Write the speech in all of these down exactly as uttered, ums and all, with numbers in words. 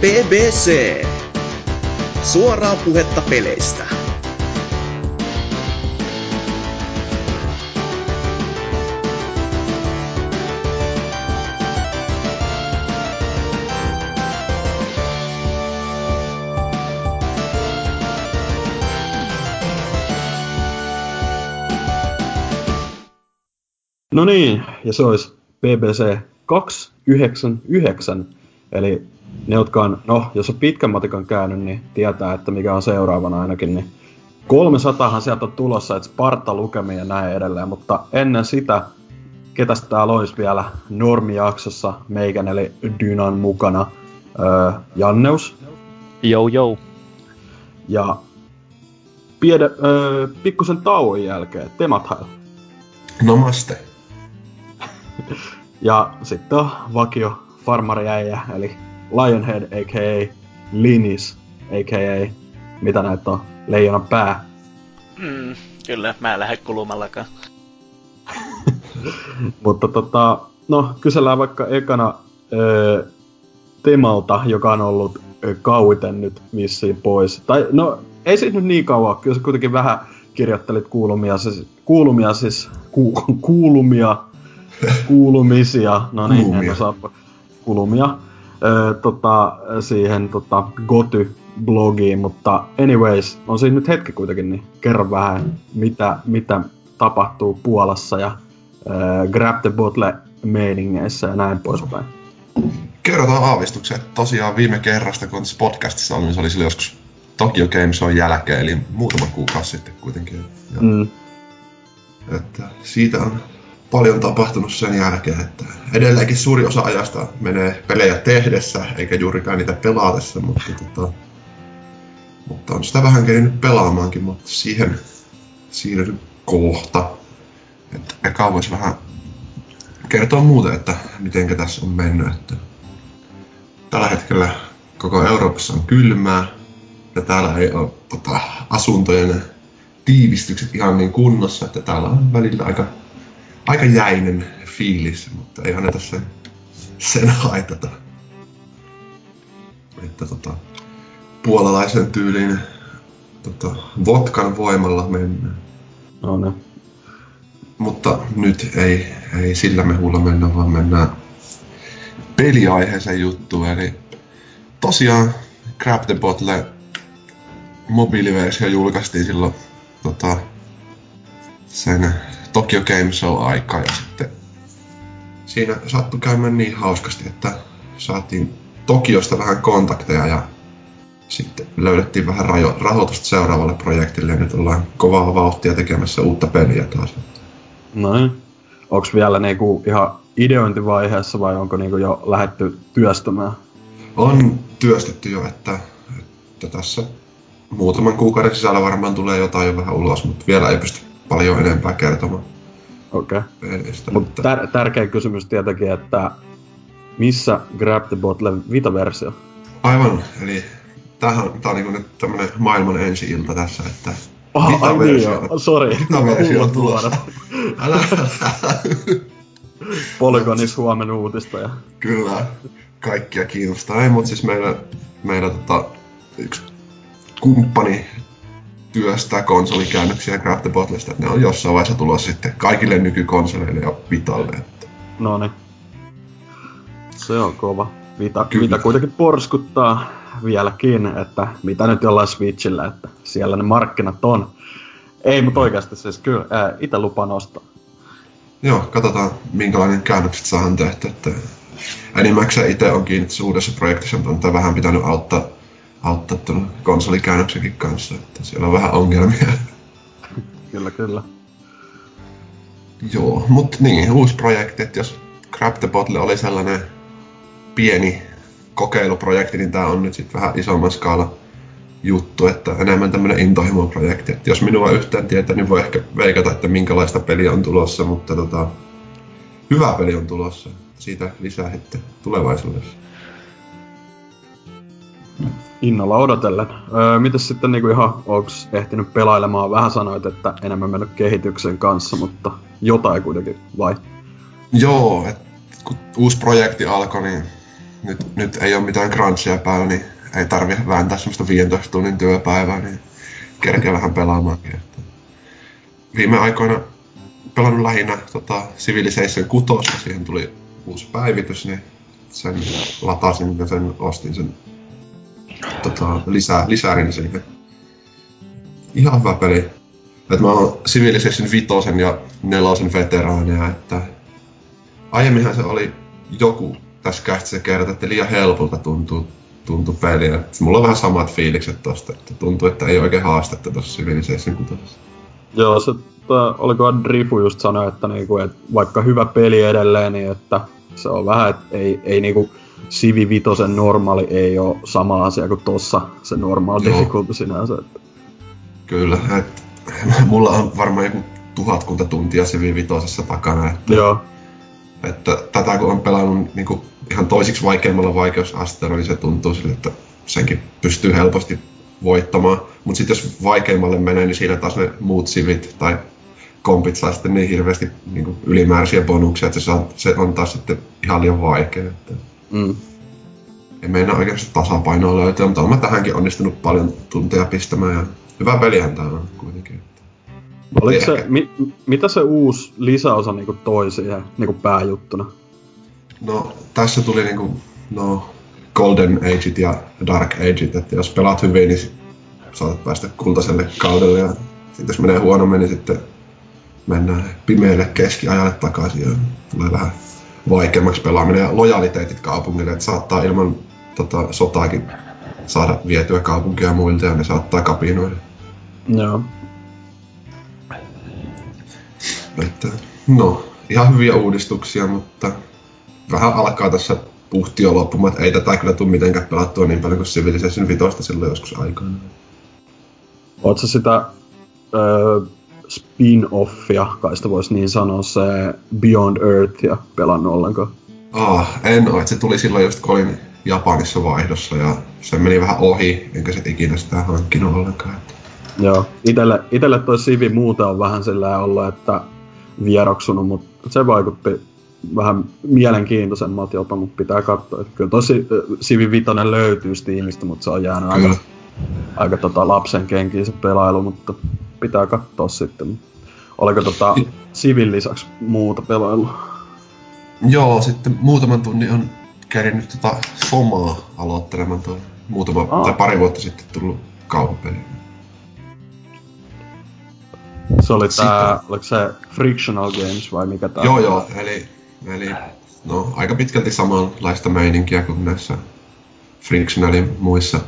P B C. Suoraa puhetta peleistä. No niin, ja se olisi P B C kaksisataayhdeksänkymmentäyhdeksän, eli ne, jotka on, no, jos on pitkän matikan käynyt, niin tietää, että mikä on seuraavana ainakin, niin kolmesataahan sieltä on tulossa, että Sparta lukemia ja näin edelleen, mutta ennen sitä, ketäs täällä olisi vielä normijaksossa meikän, eli Dynan mukana, öö, Janneus. Jou jou. Ja Piede, öö, pikkusen tauon jälkeen, Temathail. Namaste. Ja sitten on vakio farmariäijä, eli Lionhead aka Linis aka mitä näitä on, leijonan pää. Mm, kyllä, mä en lähde kulumallakaan. Mutta tota, no kysellään vaikka ekana öö, Temalta, joka on ollut öö, kauiten nyt vissiin pois. Tai no, ei siitä nyt niin kauan, kyllä sä kuitenkin vähän kirjoittelit kuulumia, siis, kuulumia siis, ku, kuulumia, kuulumisia, no niin, en osaa, kulumia. Öö, tota, siihen tota, Goty-blogiin, mutta anyways, on siinä nyt hetki kuitenkin, niin kerro vähän, mm. mitä, mitä tapahtuu Puolassa ja öö, Grab the Bottle meiningeissä ja näin poispäin. Kerrotaan aavistuksen, tosiaan viime kerrasta, kun tässä podcastissa oli, niin se oli silloin joskus Tokyo Game Shown jälkeen, eli muutama kuukausi sitten kuitenkin. Ja, mm. että siitä on paljon tapahtunut sen jälkeen, että edelleenkin suuri osa ajasta menee pelejä tehdessä, eikä juurikaan niitä pelaatessa, mutta, tota, mutta on sitä vähän kerinyt pelaamaankin, mutta siihen siirryn kohta. Että eka voisi vähän kertoa muuten, että mitenkä tässä on mennyt. Että tällä hetkellä koko Euroopassa on kylmää, ja täällä ei ole tota, asuntojen tiivistykset ihan niin kunnossa, että täällä on välillä aika Aika jäinen fiilis, mutta ei anneta sen, sen haitata. Että tota, puolalaisen tyylin tota, vodkan voimalla mennään. No ne. Mutta nyt ei, ei sillä mehulla mennä, vaan mennään peliaiheeseen juttuun. Eli tosiaan Grab the Bottle mobiiliversio julkaistiin silloin tota, sen Tokyo Game Show-aikaa ja sitten siinä sattui käymään niin hauskasti, että saatiin Tokiosta vähän kontakteja ja sitten löydettiin vähän rajo- rahoitusta seuraavalle projektille ja nyt ollaan kovaa vauhtia tekemässä uutta peliä taas. Noin. Onks vielä niinku ihan ideointivaiheessa vai onko niinku jo lähdetty työstämään? On työstetty jo, että, että tässä muutaman kuukauden sisällä varmaan tulee jotain jo vähän ulos, mutta vielä ei pysty paljon enempää kertomaan. Okei. Okay. Mutta tär- tärkeä kysymys tietenkin, että missä Grab the Bottle Vita-versio? Aivan, eli tämähän, tää on niinku nyt tämmönen maailman ensi-ilta tässä, että oh, Vita-versio ai, niin Sorry. Vita-versio on tulossa. Älä, älä. Polygonis huomen uutista. Ja. Kyllä, kaikkia kiinnostaa. Ei, mut siis meillä, meillä tota, yksi kumppani työstää konsolikäännöksiä Craft Bottlesta, että ne on jossain vaiheessa tulossa sitten kaikille nykykonsoleille ja Vitalle. No niin. Se on kova. Vita, Vita kuitenkin porskuttaa vieläkin, että mitä nyt jollain Switchillä, että siellä ne markkinat on. Ei, mutta oikeasti siis kyllä ää, ite lupaan ostaa. Joo, katsotaan minkälainen käännökset saadaan tehty. Enimmäkseen ite on kiinnitetty uudessa projektissa, mutta on vähän pitänyt auttaa auttaa tuon konsolikäännöksenkin kanssa, että siellä on vähän ongelmia. Kyllä, kyllä. Joo, mut niin, uusi projekti, että jos Grab the Bottle oli sellainen pieni kokeiluprojekti, niin tää on nyt sit vähän isomman skaala juttu, että enemmän tämmönen intohimoprojekti, että jos minua yhtään tietää, niin voi ehkä veikata, että minkälaista peliä on tulossa, mutta tota, hyvä peli on tulossa, siitä lisää sitten tulevaisuudessa. Innolla odotellen. Öö, mitäs sitten niinku ihan, onks ehtinyt pelailemaan? Vähän sanoit, että enemmän mennyt kehityksen kanssa, mutta jotain kuitenkin, vai? Joo, et kun uusi projekti alkoi, niin nyt, nyt ei ole mitään crunchia päällä, niin ei tarvitse vääntää semmoista viidentoista tunnin työpäivää, niin kerkeä vähän pelaamaankin. Viime aikoina pelannut lähinnä tota, Civilization kuusi, siihen tuli uusi päivitys, niin sen latasin ja sen ostin sen tota, lisä, lisärin siihen. Ihan hyvä peli. Et mä oon Civilization vitosen ja nelosen veteraaneja, että aiemminhan se oli joku tässä kästissä kerta, että liian helpolta tuntuu tuntu peliä. Mulla on vähän samat fiilikset tosta, että tuntuu, että ei oikein haastetta tossa Civilization kuutosessa. Joo, se, olikohan Drifu just sanoi, että, niinku, että vaikka hyvä peli edelleen, niin että se on vähän, että ei, ei niinku Civi vitosen normaali ei oo sama asia kuin tossa se normaali difficulty sinänsä. Että. Kyllä, että mulla on varmaan joku tuhatkunta tuntia Civi vitosessa takana, että, joo. Että tätä kun on pelannut niinku ihan toisiksi vaikeimmalla vaikeusasteella, niin se tuntuu sille, että senkin pystyy helposti voittamaan. Mut sit jos vaikeimmalle menee, niin siinä taas ne muut sivit tai kompit saa sitten niin hirveästi niinku ylimääräisiä bonuksia, että se on, se on taas sitten ihan liian vaikea. Että mm. En meinaa oikeastaan tasapainoa löytyä, mutta olen tähänkin onnistunut paljon tunteja pistämään ja hyvä pelihän tää on kuitenkin. Oliko se, mi, mitä se uusi lisäosa niinku toi siihen niinku pääjuttuna? No tässä tuli niinku, no, Golden Ageit ja Dark Ageit, että jos pelaat hyvin, niin saatat päästä kultaiselle kaudelle ja sitten jos menee huonommin, niin sitten mennään pimeälle keskiajalle takaisin ja tulee vähän vaikeammaksi pelaaminen ja lojaliteetit kaupungille, että saattaa ilman tota, sotaakin saada vietyä kaupunkia muilta ja ne saattaa kapinoida. Joo. Että, no, ihan hyviä uudistuksia, mutta vähän alkaa tässä puhtio loppumaan, että ei tätä kyllä tule mitenkään pelattua niin paljon kuin Civilization vitosta silloin joskus aikana. Ootko sä sitä öö, spin-offia, kai sitä voisi niin sanoa, se Beyond Earthia pelannut ollenkaan? Ah, en oo, se tuli silloin just kun olin Japanissa vaihdossa ja se meni vähän ohi, enkä sit ikinä sitä hankkinut ollenkaan. Joo, itelle, itelle toi Civi muuta on vähän sillä ollut, että vieroksunut, mut se vaikutti vähän mielenkiintoisemmat jopa, mut pitää katsoa. Et kyllä toi Civi Vitonen löytyy Steamista, mut se on jäänyt kyllä aika, aika tota lapsen kenkiin se pelailu, mutta pitää katsoa sitten. Oliko tota Civin lisäksi muuta pelailua? Joo, sitten muutaman tunnin on kärin tota Somaa aloittelemaan toi muutama Aa. tai pari vuotta sitten tullut kauhupeli. Se oli tää, oliko se Frictional Games vai mikä tää? Joo joo, eli, eli no, aika pitkälti samanlaista meininkiä kuin näissä Frictionalin muissa,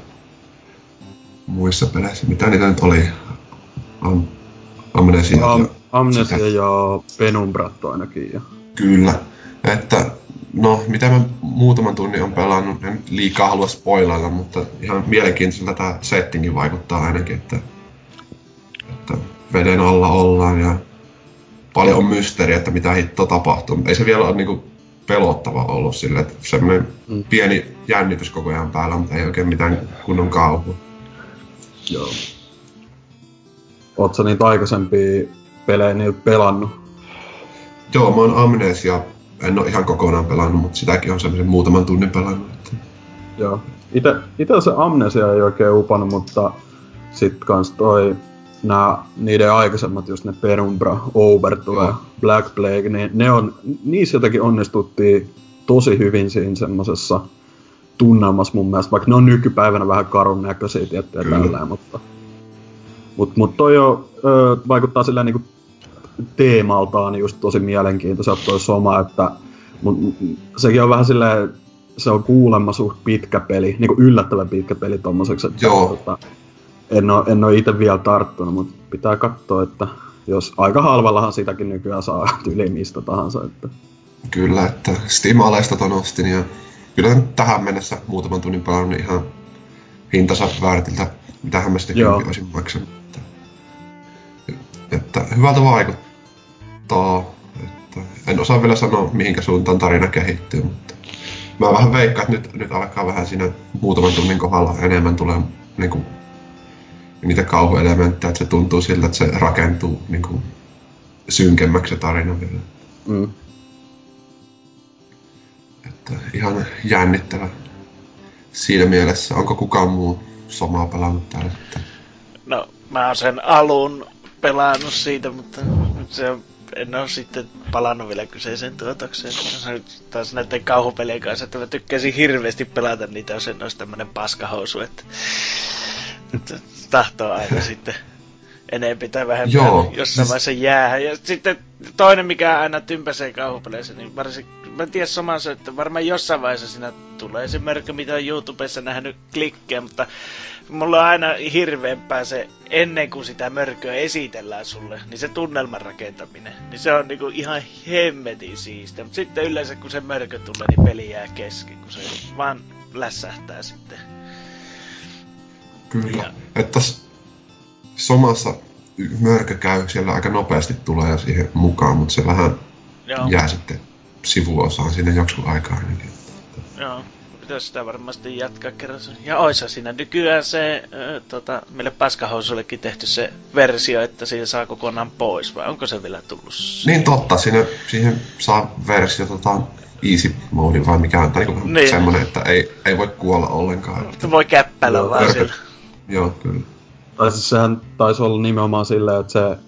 muissa peleissä. Mitä niitä nyt oli? Am, amnesia Am, ja... Amnesia sitä. Ja Penumbrat ainakin. Ja. Kyllä, että no mitä mä muutaman tunnin on pelannut, en liikaa halua spoilailla, mutta ihan mielenkiintoiselta tää settingi vaikuttaa ainakin, että, että veden alla ollaan ja paljon on mysteeriä, että mitä hittoa tapahtuu. Ei se vielä ole niinku pelottava ollut silleen, että semmoinen mm. pieni jännitys koko ajan päällä, mutta ei oikein mitään kunnon kauhua. Joo. Oot sä niitä aikaisempia pelejä niiltä pelannut? Joo, mä oon Amnesia. En oo ihan kokonaan pelannut, mutta sitäkin on semmoisen muutaman tunnin pelannut. Että... Joo. Ite, ite se Amnesia ei oikein upannut, mutta sit kans toi... Nää, niiden aikaisemmat, just ne Penumbra, Overture ja Black Plague, niin ne on, niissä jotenkin onnistuttiin tosi hyvin siinä semmosessa tunnelmassa mun mielestä, vaikka ne on nykypäivänä vähän karun näköisiä tiettyjä tälleen, mutta mut, mut toi jo ö, vaikuttaa silleen niinku teemaltaan just tosi mielenkiintoiselta toi Soma, että mut, sekin on vähän silleen, se on kuulemma suht pitkä peli, niinku yllättävän pitkä peli tommoseksi, että tota, En oo, en oo ite vielä tarttunut, mut pitää katsoa, että jos aika halvallahan sitäkin nykyään saa yli mistä tahansa, että... Kyllä, että Steam-aleista ton ostin ja kyllä tähän mennessä muutaman tunnin pelannut niin ihan hintansa väärätiltä, mitähän mä sitäkin olisin maksanut. Että, että hyvältä vaikuttaa, että en osaa vielä sanoa mihinkä suuntaan tarina kehittyy, mutta mä vähän veikkaan, että nyt, nyt alkaa vähän siinä muutaman tunnin kohdalla enemmän tulee niinku niitä kauhuelementtejä, että se tuntuu siltä, että se rakentuu niin kuin synkemmäksi se tarina vielä. Mm. Että ihan jännittävä siinä mielessä. Onko kukaan muu Somaa pelannut täällä? No, mä oon sen alun pelannut siitä, mutta se, en oo sitten palannut vielä kyseiseen tuotokseen. Se nyt taas näiden kauhupelien kanssa, että mä tykkäsin hirveesti pelata niitä, jos en ois tämmönen paskahousu, että tahtoo aina sitten enempi tai vähemmän jossain vaiheessa jäähän. Ja sitten toinen, mikä aina tympäsee kauhupeleissä, niin varsinkin, mä en tiedä Somassa, että varmaan jossain vaiheessa siinä tulee esimerkki, mitä on YouTubessa nähnyt klikkejä, mutta mulla on aina hirveämpää se, ennen kuin sitä mörköä esitellään sulle, niin se tunnelman rakentaminen, niin se on niinku ihan hemmetin siistä. Mutta sitten yleensä, kun se mörkö tulee, niin peli jää kesken, kun se vaan lässähtää sitten. Kyllä, ja että Somassa mörkö käy, siellä aika nopeasti tulee siihen mukaan, mutta se vähän Joo. jää sitten sivuosaan siinä joksun aikaa ainakin. Joo. Pitäisi sitä varmasti jatkaa kerran. Ja oisa siinä nykyään se, ö, tota, meille paskahousullekin tehty se versio, että siinä saa kokonaan pois, vai onko se vielä tullut? Niin totta, siinä, siihen saa versio tota, easy mode vai mikä on, tai niin niin. semmoinen, että ei, ei voi kuolla ollenkaan. Että voi käppäillä no, vaan sillä. Joo, kyllä. Tai siis sehän taisi olla nimenomaan silleen, että se, ö,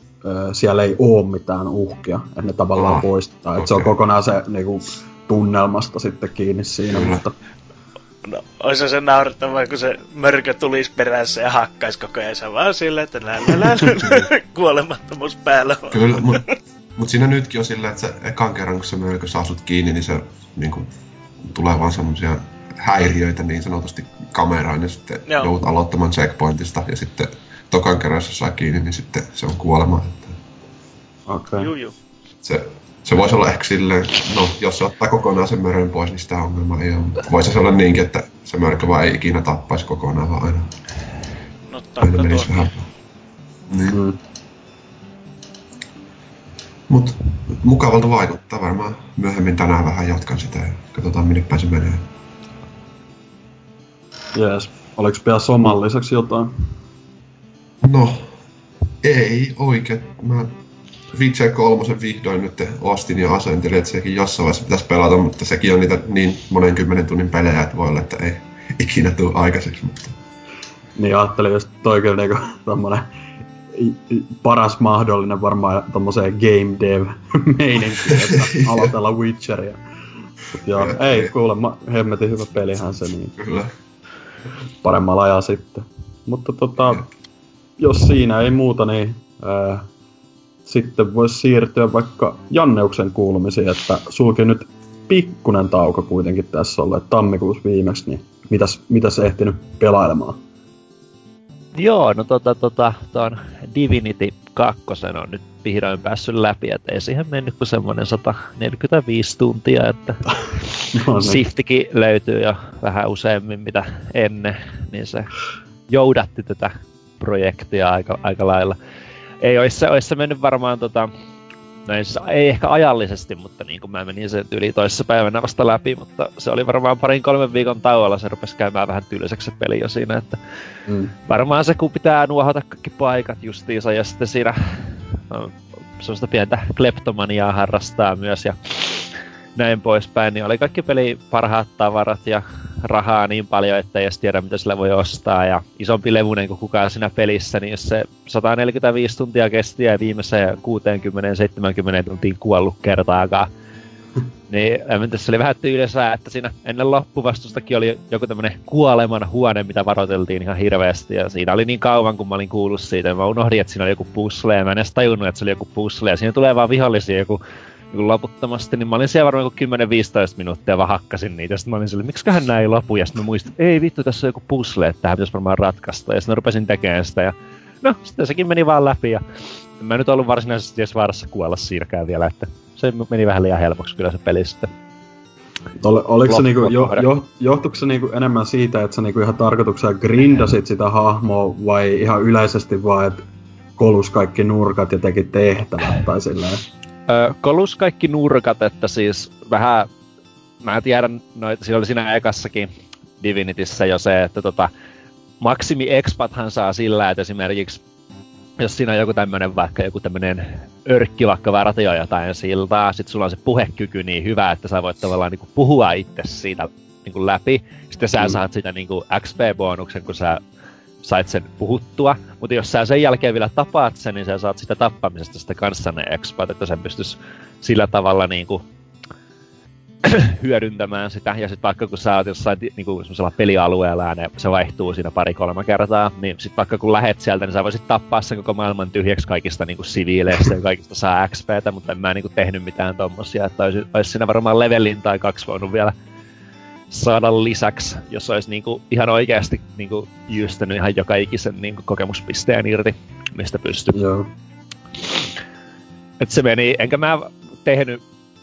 siellä ei oo mitään uhkia, että ne tavallaan ah, poistetaan. Okay. Että se on kokonaan se niinku, tunnelmasta sitten kiinni siinä, kyllä. mutta... No, ois se naurettavaa, kun se mörkö tulis perässä ja hakkais koko ajan. Se vaan silleen, että lälälälä, kuolemattomuus päällä on. Kyllä, mut, mut siinä nytkin on silleen, että se ekan kerran, kun se mörkö saa sut kiinni, niin se niinku, tulee vaan semmosia häiriöitä niin sanotusti kameraan. Ja sitten Joo. joudut aloittamaan checkpointista ja sitten tokan kerran, se saa kiinni, niin sitten se on kuolema. Okei. Okay. Se... Se voisi olla ehkä silleen, no jos se ottaa kokonaan sen mörön pois, niin sitä ongelmaa ei ole. Mutta voisi se olla niinkin, että se mörkö vaan ei ikinä tappaisi kokonaan, vaan aina, no, aina menisi vähän. Niin. Mm. Mut mukavalta vaikuttaa varmaan. Myöhemmin tänään vähän jatkan sitä ja katsotaan minne päin se menee. Jees. Oliks vielä Soman lisäksi jotain? No, ei oikein. Mä... Witcher kolmosen vihdoin nyt ostin ja asentelin, että sekin jossain vaiheessa pitäisi pelata, mutta sekin on niitä niin monen kymmenen tunnin pelejä, että voi olla, että ei ikinä tule aikaiseksi. Mutta... Niin ajattelin, että toi kyllä niinku tommonen paras mahdollinen varmaan tommoseen game dev-meininkiin, että aloitella Witcheria. Joo, ja, ei kuulemma, hemmetin hyvä pelihän se niin. Kyllä. Paremmalla ajalla sitten. Mutta tota, ja. Jos siinä ei muuta, niin... Öö, sitten voisi siirtyä vaikka Janneuksen kuulumisiin, että sulki nyt pikkunen tauko kuitenkin tässä olleen tammikuussa viimeksi, niin mitäs, mitäs ehtinyt pelailemaan? Joo, no tota tota, ton Divinity kaksi on nyt vihdoin päässyt läpi, et ei siihen mennyt kuin semmonen sata neljäkymmentäviisi tuntia, että no niin. Siftikin löytyy jo vähän useammin mitä ennen, niin se joudatti tätä projektia aika, aika lailla. Ei ois se, ois se mennyt varmaan tota, näin, siis ei ehkä ajallisesti, mutta niin kuin mä menin sen yli toisessa päivänä vasta läpi, mutta se oli varmaan parin kolmen viikon tauolla, se rupesi käymään vähän tylsäksi se peli jo siinä, että mm. varmaan se kun pitää nuohota kaikki paikat justiinsa ja sitten siinä no, semmoista pientä kleptomaniaa harrastaa myös ja näin poispäin, niin oli kaikki peli parhaat tavarat ja rahaa niin paljon, ettei edes tiedä mitä sillä voi ostaa ja isompi levunen kuin kukaan siinä pelissä, niin jos se sata neljäkymmentäviisi tuntia kesti ja viimeiseen kuusikymmentä seitsemänkymmentä tuntiin kuollut kertaakaan, niin tässä oli vähän tylsää, että siinä ennen loppuvastustakin oli joku tämmönen kuoleman huone, mitä varoiteltiin ihan hirveästi ja siinä oli niin kauan, kun mä olin kuullut siitä, mä unohdin, että siinä oli joku puzzle ja mä en edes tajunnut, että se oli joku puzzle ja siinä tulee vaan vihollisia joku niin loputtomasti, niin mä olin siellä varmaan kymmenen viisitoista minuuttia vaan hakkasin niitä, ja sit mä olin silleen, miksiköhän nää ei lopu, ja sit mä muistin, ei vittu, tässä on joku puzzle, että tähän pitäis varmaan ratkaista, ja sit mä rupesin tekemään sitä, ja no, sitten sekin meni vaan läpi, ja en mä nyt ollut varsinaisesti edes vaarassa kuolla siinäkään vielä, että se meni vähän liian helpoksi kyllä se peli sitten. Ol, oliko se niinku, jo, jo, johtuiko se niinku enemmän siitä, että sä niinku ihan tarkoituksella grindasit sitä hahmoa, vai ihan yleisesti vaan, että kolus kaikki nurkat ja teki tehtävät, tai silleen? Kolus kaikki nurkat, että siis vähän, mä tiedän, noita, siinä oli siinä ekassakin Divinityssä jo se, että tota, maksimi expathan saa sillä, että esimerkiksi jos siinä on joku tämmönen, vaikka joku tämmönen örkki vaikka vartioa jotain siltaa, sit sulla on se puhekyky niin hyvä, että sä voit tavallaan niinku puhua itse siitä niinku läpi. Sitten sä mm. saat sitä niinku X P-bonuksen, kun sä sait sen puhuttua. Mutta jos sä sen jälkeen vielä tapaat sen, niin sä saat sitä tappamisesta sitä kanssanne X P, että sen pystyis sillä tavalla niinku hyödyntämään sitä. Ja sit vaikka kun sä oot jossain niinku semmosella pelialueella ja ne, se vaihtuu siinä pari-kolme kertaa, niin sit vaikka kun lähet sieltä, niin sä voisit tappaa sen koko maailman tyhjäksi kaikista niinku siviileistä ja kaikista saa X P:tä, mutta en mä niinku tehnyt mitään tommosia, että ois, ois siinä varmaan levelin tai kaksi voinut vielä saada lisäksi, jos ois niinku ihan oikeesti niinku jyystänyt ihan joka ikisen niinku kokemuspisteen irti, mistä pystyy. Joo. Et se meni, enkä mä tehnyt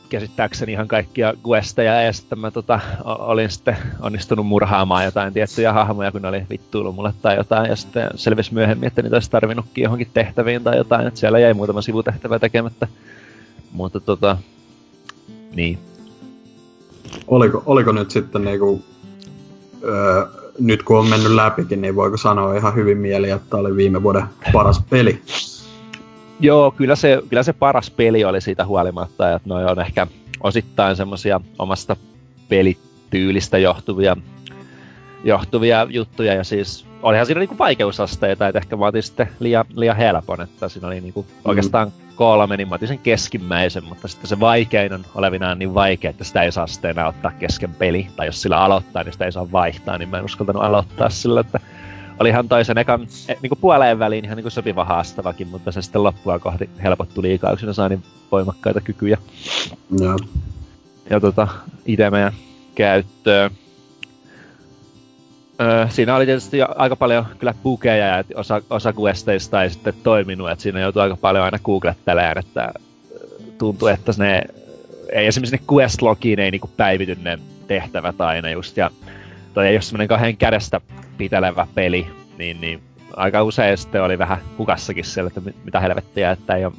käsittääkseni ihan kaikkia questeja, ja sitten mä tota, olin sitten onnistunut murhaamaan jotain tiettyjä hahmoja, kun ne oli vittuillut mulle tai jotain, ja sitten selvisi myöhemmin, että niitä olisi tarvinnutkin johonkin tehtäviin tai jotain, että siellä jäi muutama sivutehtävä tekemättä, mutta tota, niin. Oliko, oliko nyt sitten niinku, öö, nyt kun on mennyt läpikin, niin voiko sanoa ihan hyvin mieli, että oli viime vuoden paras peli? Joo, kyllä se, kyllä se paras peli oli siitä huolimatta, että noi on ehkä osittain semmosia omasta pelityylistä johtuvia, johtuvia juttuja, ja siis olihan siinä niinku vaikeusasteita, että ehkä mä otin sitten liian, liian helpon, että siinä oli niinku mm. oikeastaan kolme, niin mä otin sen keskimmäisen, mutta sitten se vaikein on olevinaan niin vaikea, että sitä ei saa sitten enää ottaa kesken peli, tai jos sillä aloittaa, niin sitä ei saa vaihtaa, niin mä en uskaltanut aloittaa sillä, että oli ihan toisen ekan niinku puoleen väliin ihan niinku sopiva haastavakin, mutta se sitten loppua kohti helpottui liikaa, yksinä saa niin voimakkaita kykyjä. No. Ja tota, ite meidän käyttöön. Öö, siinä oli tietysti aika paljon kyllä bugeja ja osa, osa questeista ei sitten toiminut, että siinä joutui aika paljon aina googlettelemaan, että tuntui, että ne, ei esimerkiksi ne questlogiin ei niinku päivity ne tehtävät aina just, ja toi ei ole semmoinen kauhean kädestä pitelevä peli, niin, niin aika usein sitten oli vähän hukassakin siellä, että mitä helvettiä, että ei ole,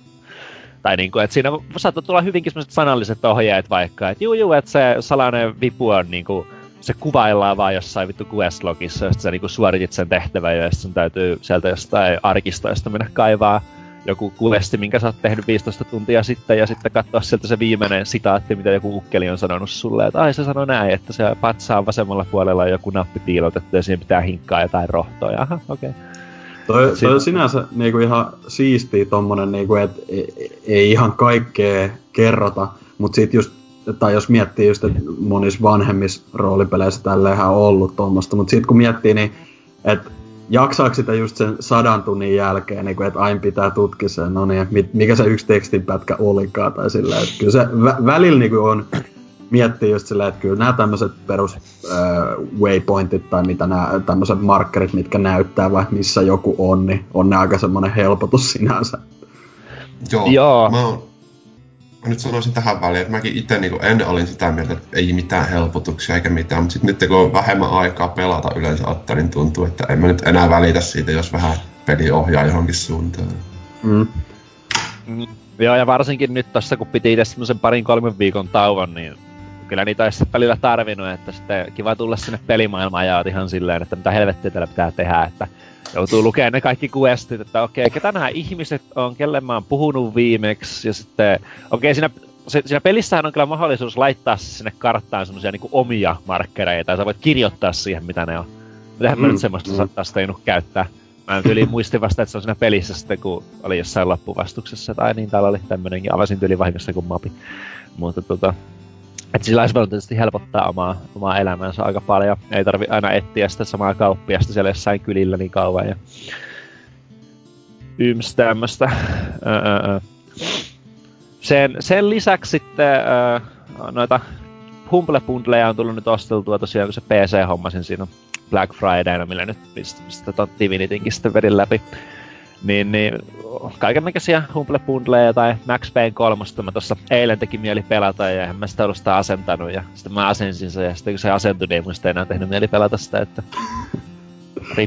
tai niinku, että siinä saattoi tulla hyvinkin semmoiset sanalliset ohjeet vaikka, että juu juu, että se salainen vipu on niinku, se kuvaillaan vaan jossain vittu questlogissa, ja sit sä niinku suoritit sen tehtävän, ja sit sun täytyy sieltä jostain arkistoista mennä kaivaa joku questi, minkä sä oot tehnyt viisitoista tuntia sitten, ja sitten katsoa sieltä se viimeinen sitaatti, mitä joku ukkeli on sanonut sulle, että ai se sanoi näin, että se patsaan vasemmalla puolella on joku nappi piilotettu, ja siihen pitää hinkkaa jotain rohtoa, ja aha, okei. Okay. Toi, toi on sinänsä niinku ihan siistii tommonen, niinku, että ei ihan kaikkea kerrota, mut sit just, tai jos miettii just, että monissa vanhemmissa roolipeleissä tälleenhän on ollut tommosta, mut sit kun miettii, niin että jaksaako sitä just sen sadan tunnin jälkeen, niin että aina pitää tutkia sen, no niin, mit, mikä se yksi tekstinpätkä olikaan, tai silleen, että kyllä se vä- välillä niin on, miettii just silleen, että kyllä nämä tämmöiset perus äh, waypointit tai mitä nämä tämmöiset markkerit, mitkä näyttää vai missä joku on, niin on nämä aika semmoinen helpotus sinänsä. Joo, Joo. Mä, oon, mä nyt sanoisin tähän väliin, että mäkin itse niin ennen olin sitä mieltä, että ei mitään helpotuksia eikä mitään, mutta sitten nyt kun on vähemmän aikaa pelata yleensä ottaa, niin tuntuu, että en mä nyt enää välitä siitä, jos vähän peli ohjaa johonkin suuntaan. Mm. Mm. Joo, ja varsinkin nyt tässä, kun piti itse semmoisen parin kolmen viikon tauon, niin kyllä niitä olisi välillä tarvinnut, että sitten kiva tulla sinne pelimaailmaan ja oot ihan silleen, että mitä helvettiä täällä pitää tehdä, että joutuu lukemaan ne kaikki questit, että okei, okay, ketä nämä ihmiset on, kelle mä oon puhunut viimeksi, ja sitten, okei, okay, siinä, siinä pelissähän on kyllä mahdollisuus laittaa sinne karttaan semmosia niinku omia markkereita, ja sä voit kirjoittaa siihen, mitä ne on. Mitähän mm, mä nyt semmoista mm. saattaa sitä innut käyttää. Mä en tyyliin muistin vasta, että se on siinä pelissä sitten, kun oli jossain loppuvastuksessa, tai niin, täällä oli tämmönenkin, avasin tyyliin vahingossa kun mapi. Mutta tota, että sillä olisi voinut tietysti helpottaa omaa, omaa elämäänsä aika paljon. Ei tarvi aina etsiä sitä samaa kauppiasta siellä jossain kylillä niin kauan ja yms tämmöstä. Sen, sen lisäksi sitten öö, noita humble-bundleja on tullut nyt osteltua tosiaan, kun se P C-hommasin siinä Black Fridayna, millä nyt mistä ton Divinitinkin sitten vedin läpi. Niin, niin kaikennäköisiä humble-bundleja tai Max Payne kolmosta mä tossa eilen teki mieli pelata ja eihän mä sitä ollut sitä asentanut ja sitten mä asensin sen ja sitten kun se asentui, niin mun sitä enää tehnyt mieli pelata sitä, että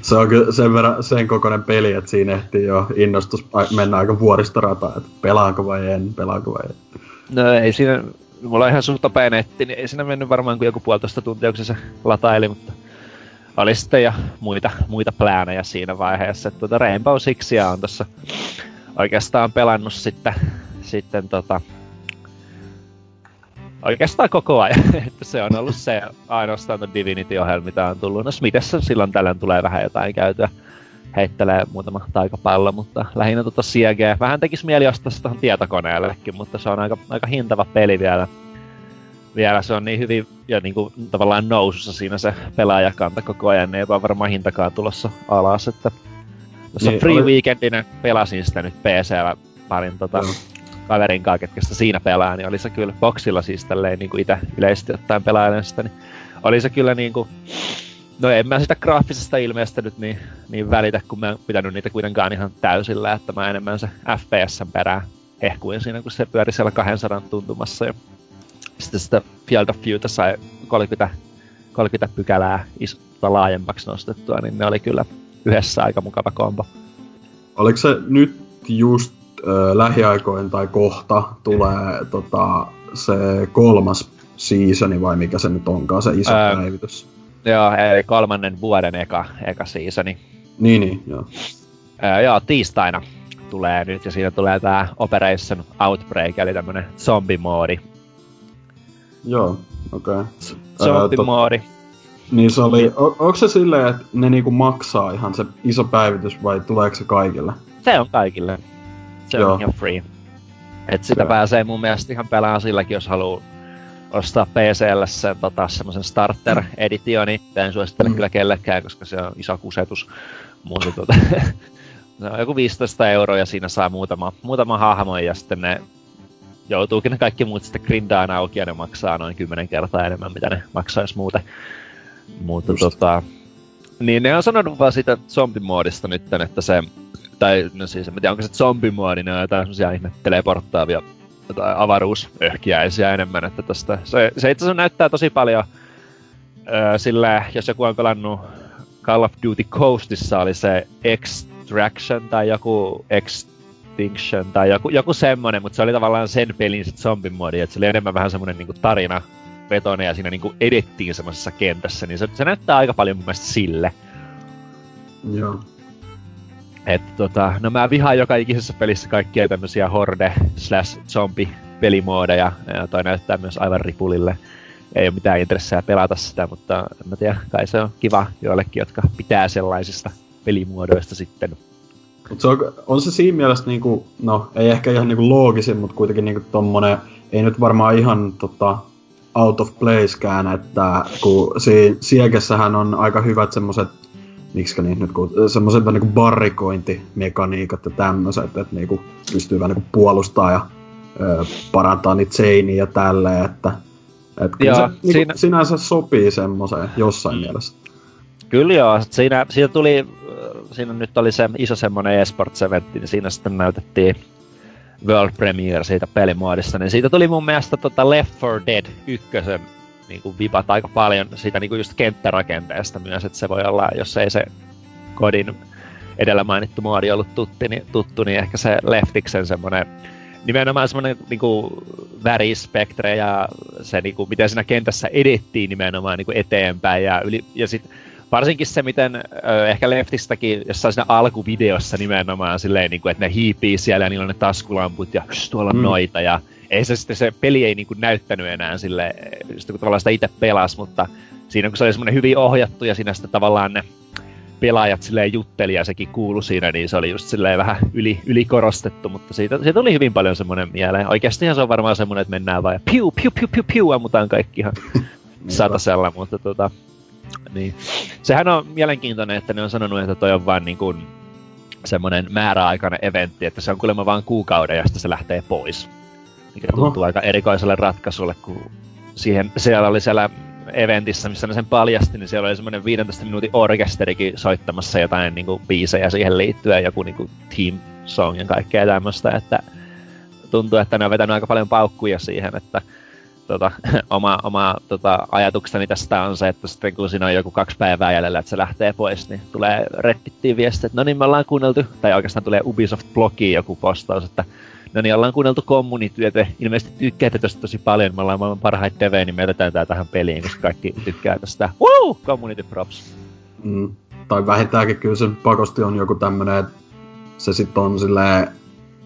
se on kyllä sen verran sen kokoinen peli, että siinä ehtii jo innostus mennä aika vuoristorataan, että pelaanko vai en, pelaanko vai en. No ei siinä, mulla on ihan suhtapää netti, niin ei siinä mennyt varmaan kuin joku puolitoista tuntia, kun se lataili, mutta oli sitten ja muita, muita plääneja siinä vaiheessa, että tuota Rainbow Sixia on tossa oikeastaan pelannut sitten sitten tota... Oikeastaan koko ajan, että se on ollut se ainoastaan tuon Divinity-ohjelma, mitä on tullut. No Smithessä silloin tällöin tulee vähän jotain käytyä. Heittelee muutama taikapallo, mutta lähinnä tuota Siegea. Vähän tekis mieli ostaa sitä tietokoneellekin, mutta se on aika, aika hintava peli vielä. Vielä se on niin hyvin ja niin kuin tavallaan nousussa siinä se pelaajakanta koko ajan, niin ei ole varmaan hintakaan tulossa alas, että... Tuossa niin, Free oli... Weekendinä pelasin sitä nyt P C:llä parin tota... Mm. kaverin kanssa, ketkä sitä siinä pelaa, niin oli se kyllä boksilla siis tälleen niinku ite yleisesti ottaen pelailen sitä, niin oli se kyllä niinku... No en mä sitä graafisesta ilmeestä nyt niin, niin välitä, kun mä en pitänyt niitä kuitenkaan ihan täysillä, että mä enemmän se F P S:n perään hehkuin siinä, kun se pyöri siellä kaksisataa tuntumassa ja sitten sitä Field of Viewtä sai kolmekymmentä, kolmekymmentä pykälää is- laajemmaksi nostettua, niin ne oli kyllä yhdessä aika mukava kombo. Oliko se nyt just Öö, lähiaikoin tai kohta tulee tota, se kolmas seasoni, vai mikä se nyt onkaan, se iso öö, päivitys? Joo, eli kolmannen vuoden eka, eka seasoni. Niin, niin, joo. Öö, joo, tiistaina tulee nyt, ja siinä tulee tää Operation Outbreak, eli tämmönen zombimoodi. Joo, okei. Okay. Zombimoodi. Öö, tot... Niin se oli, o- onko se silleen, että ne niinku maksaa ihan se iso päivitys, vai tuleeko se kaikille? Se on kaikille. Se on ihan free. Et sitä pääsee mun mielestä ihan pelaamaan silläkin, jos haluu ostaa P C:lle sen tota, semmosen starter editioni. En suosittele mm. kyllä kellekään, koska se on iso kusetus. Mutta tota, se on joku viisitoista euroa ja siinä saa muutama, muutama hahmon ja sitten ne joutuukin ne kaikki muut sitten grindaan auki ja ne maksaa noin kymmenen kertaa enemmän, mitä ne maksais muuten. Mutta tota, niin ne on sanonut vaan siitä zombimoodista nytten, että se tai no siis, en tiedä, onko se zombimuodi, ne on jotain semmosia ihme teleporttavia jotain avaruusöhkiäisiä enemmän, että tästä... Se, se itse asiassa näyttää tosi paljon öö, sillä, jos joku on pelannut Call of Duty Coastissa, oli se Extraction tai joku Extinction tai joku, joku semmonen, mutta se oli tavallaan sen pelin sit zombimuodi, että se oli enemmän vähän semmonen niinku tarina vetoinen ja siinä niinku edettiin semmosessa kentässä, niin se, se näyttää aika paljon mun mielestä sille. Joo. Et tota, no mä vihaan joka ikisessä pelissä kaikkia tämmösiä horde slash zombie pelimoodeja, ja toi näyttää myös aivan ripulille. Ei oo mitään intressejä pelata sitä, mutta en mä tiedä, kai se on kiva joillekin, jotka pitää sellaisista pelimuodoista sitten. Mut se on, on se siinä mielessä niinku, no ei ehkä ihan niinku loogisin, mut kuitenkin niinku tommonen, ei nyt varmaan ihan tota out of placekään, että ku si- Siekessähän on aika hyvät semmoset miksikä niitä nyt, kun semmoiset niinku barrikointimekaniikat ja tämmöiset, että niinku pystyy vähän niinku puolustamaan ja öö, parantaa niitä seiniä ja tälleen, että et kyllä joo, se niinku, siinä... sinänsä sopii semmoiseen jossain mm. mielessä. Kyllä joo, siinä, siinä tuli, siinä nyt oli se iso semmoinen eSports-eventti, niin siinä sitten näytettiin World Premiere siitä pelimuodista, niin siitä tuli mun mielestä tota Left four Dead yksi niinku vibat aika paljon siitä niinku just kenttärakenteesta myös, että se voi olla, jos ei se kodin edellä mainittu muodi ollut tutti, niin, tuttu, niin ehkä se Leftiksen semmoinen, nimenomaan semmoinen niinku värispektre ja se niinku, miten siinä kentässä edettiin nimenomaan niinku eteenpäin ja yli, ja sit varsinkin se, miten ö, ehkä Leftistäkin jossain siinä alkuvideossa nimenomaan silleen niinku, että ne hiipii siellä ja niillä on ne taskulamput ja tuolla mm. noita ja ei se sitten se peli ei niinku näyttänyt enää sille, kun tavallaan sitä itse pelasi, mutta siinä kun se oli semmoinen hyvin ohjattu ja siinä sitten tavallaan ne pelaajat silleen jutteli ja sekin kuului siinä, niin se oli just silleen vähän yli, ylikorostettu, mutta siitä, siitä tuli hyvin paljon semmoinen mieleen. Oikeastihan se on varmaan semmoinen, että mennään vaan ja piu, piu, piu, piu, piu, ammutaan kaikki ihan satasella, mutta tota, niin. Sehän on mielenkiintoinen, että ne on sanonut, että toi on vaan niin kuin semmoinen määräaikainen eventti, että se on kuulemma vaan kuukauden ja sitten se lähtee pois. Mikä tuntuu aika erikoiselle ratkaisulle, kun siihen, siellä oli siellä eventissä, missä ne sen paljasti, niin siellä oli semmoinen viidentoista minuutin orkesterikin soittamassa jotain niinku biisejä siihen liittyen, joku niinku team song ja kaikkea tämmöstä, että tuntuu, että ne on vetänyt aika paljon paukkuja siihen, että tota, oma, oma tota, ajatukseni tästä on se, että sitten kun siinä on joku kaksi päivää jäljellä, että se lähtee pois, niin tulee Reddittiin viesti, että no niin, me ollaan kuunneltu, tai oikeastaan tulee Ubisoft-blogiin joku postaus, että no niin, ollaan kuunneltu kommunityötä. Ilmeisesti tykkäätte tosta tosi paljon. Me ollaan maailman parhaita T V, niin me jätetään tää tähän peliin, koska kaikki tykkää tästä. Woo! Community props. Mm, tai vähintäänkin kyllä se pakosti on joku tämmönen, että se sit on silleen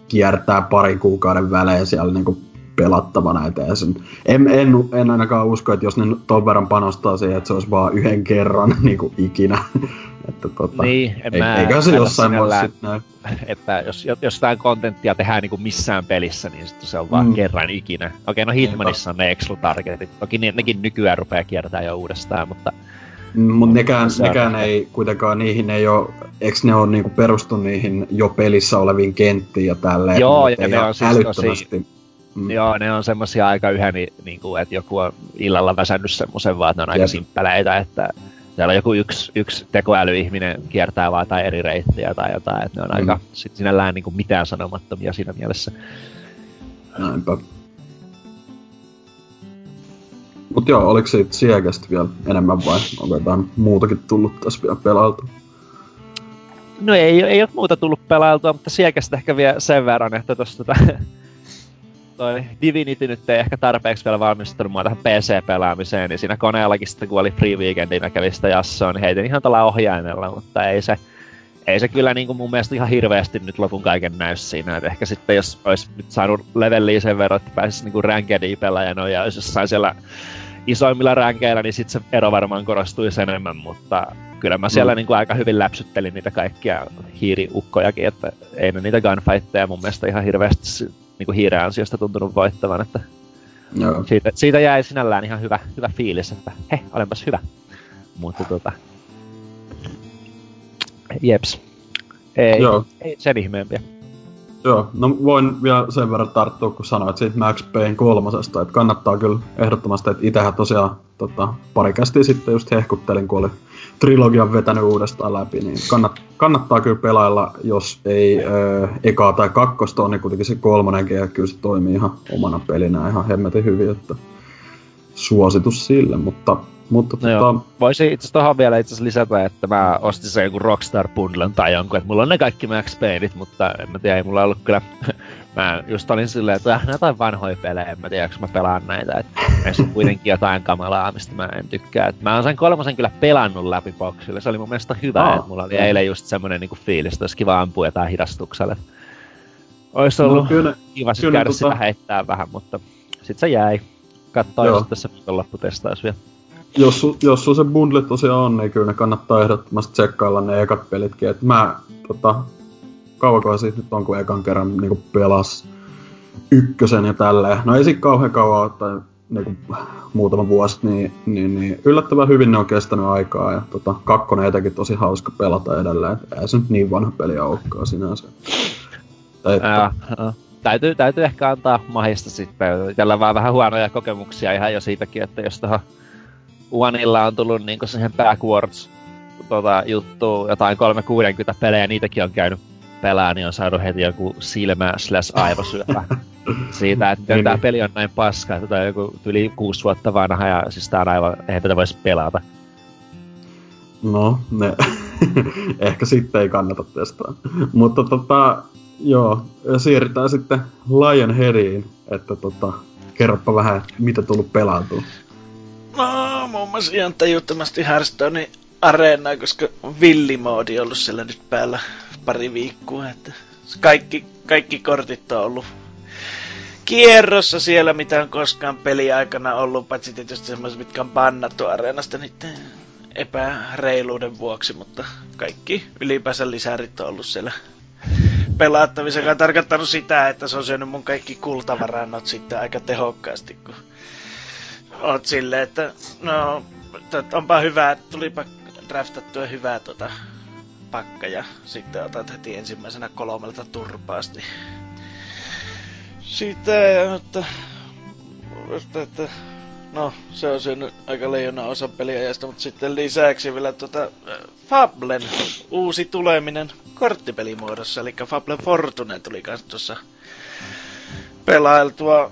kiertää pari kuukauden välein siellä niinku pelattavana eteensä. En, en, en ainakaan usko, että jos ne ton verran panostaa siihen, että se olisi vaan yhden kerran niinku ikinä. Että tota, niin, en mä eiköhän se jossain voi sitten näin. Että jos jostain kontenttia tehdään niinku missään pelissä, niin sitten se on vaan mm. kerran ikinä. Okei, no Hitmanissa on ne exclutargetit. Toki ne, nekin nykyään rupeaa kiertää jo uudestaan, mutta... Mut nekään, nekään ei kuitenkaan niihin ei oo, eiks ne oo niinku perustu niihin jo pelissä oleviin kenttiin ja tälleen. Joo, ja ne on siis tosi... Mm. Joo, ne on semmosia aika yhä, ni, niinku, että joku on illalla väsännyt semmosen vaan, että ne on aika Jep. simppeleitä, että täällä on joku yksi, yksi tekoälyihminen kiertää vaan tai eri reittiä tai jotain, että ne on mm. aika sit sinällään niinku mitään sanomattomia siinä mielessä. Näinpä. Mut joo, oliks se siekästä vielä enemmän vai onko jotain muutakin tullut tässä vielä pelailtua? No ei, ei oo muuta tullut pelailtua, mutta siekästä ehkä vielä sen verran, että tosta tota... Toi Divinity nyt ei ehkä tarpeeksi vielä valmistunut mua tähän P C-pelaamiseen, niin siinä koneellakin sitten kun oli Free Weekendinä kävi sitä jassoa, niin heitin ihan tällä ohjaimella, mutta ei se, ei se kyllä niin kuin mun mielestä ihan hirveästi nyt lopun kaiken näy siinä, että ehkä sitten jos olisi nyt saanut leveliä sen verran, että pääsisi niin kuin rankedia pelaajana ja olisi jossain siellä isoimmilla rankeilla, niin sitten se ero varmaan korostuisi enemmän, mutta kyllä mä siellä mm. niin kuin aika hyvin läpsyttelin niitä kaikkia hiiriukkojakin, että ei ne niitä gunfightteja mun mielestä ihan hirveästi niinku hiiren ansiosta tuntunut voittavan, että no. siitä, siitä jäi sinällään ihan hyvä, hyvä fiilis, että heh, olenpas hyvä. Mutta tota... Jeps. Ei, Joo. ei sen ihmeempiä. Joo, no voin vielä sen verran tarttua, kun sanoit siitä Max Payne kolmosesta, että kannattaa kyllä ehdottomasti, että itsehän tosiaan tota, pari kästi sitten just hehkuttelin, kun oli trilogian vetänyt uudestaan läpi, niin kannat, kannattaa kyllä pelailla, jos ei ö, ekaa tai kakkosta on, niin kuitenkin se kolmonenkin, ja kyllä se toimii ihan omana pelinä ihan hemmetin hyvin, että suositus sille, mutta... Mutta no tota... Voisin itse tohon vielä itse lisätä, että mä ostin sen joku Rockstar Bundlen tai jonkun, että mulla on ne kaikki Max Payneit, mutta en mä tiedä, ei mulla ollut kyllä... Mä just olin silleen, että äh, näitä on vanhoja pelejä, en mä tiedä, mä pelaan näitä, että näissä on kuitenkin jotain kamalaa, mistä mä en tykkää. Et mä oon sen kolmosen kyllä pelannut läpi boksille, se oli mun mielestä hyvä, oh, että mulla oli yeah. eilen just semmonen niinku fiilis, että olisi kiva ampua jotain hidastukselle. Ois ollut no, kyllä, kiva sit käydä tota... sitä heittää vähän, mutta sit se jäi. Kattoi jos tässä viikonlopputestaus vielä. Jos, jos sun se bundle tosiaan on, niin kyllä ne kannattaa ehdottomasti tsekkailla ne ekat pelitkin, että mä tota, kauankohan siitä nyt on, kun ekan kerran niinku pelas ykkösen ja tälleen, no ei sit kauhean kauan tai niinku muutama vuosi, niin, niin, niin yllättävän hyvin ne on kestänyt aikaa ja tota, kakkonen etenkin tosi hauska pelata edelleen, että ei se nyt niin vanha peli olekaan sinänsä. Ää, ää. Täytyy, täytyy ehkä antaa mahista sitten, tällä vaan vähän huonoja kokemuksia ihan jo siitäkin, että jos tohon Oneilla on tullut niinku siihen backwards tota, juttuun jotain kolmesataakuusikymmentä pelejä, niitäkin on käynyt pelaa, niin on saanut heti joku silmä slash aivosyöpä siitä, että niin, tämä peli on näin paska, että tämä on joku yli kuusi vuotta vanha ja siis tää on aivan, eihän tätä voisi pelata. No, ne. Ehkä sitten ei kannata testaa. Mutta tota, joo, siirrytään sitten Lionheadiin, että tota, kerropa vähän, mitä tullut pelautua. No, muun muassa ihan tajuttomasti Hearthstonein areenaa, koska villimoodi on ollut siellä nyt päällä pari viikkoa, että kaikki, kaikki kortit on ollut kierrossa siellä, mitä on koskaan peliaikana ollut, paitsi tietysti semmoiset, mitkä on bannattu areenasta niiden epäreiluuden vuoksi, mutta kaikki ylipäänsä lisärit on ollut siellä pelattavissa, joka on tarkoittanut sitä, että se on syönyt mun kaikki kultavarannot sitten aika tehokkaasti, kun oot silleen, että no, onpa hyvä, tulipa draftattua hyvää tota pakka ja sitten otat heti ensimmäisenä kolmelta turpaasti. Sitä, että, että, että no, se on syönyt aika leijona osa peliajasta, mutta sitten lisäksi vielä tota Fablen uusi tuleminen korttipelimuodossa, eli Fable Fortune tuli kans tuossa pelailtua.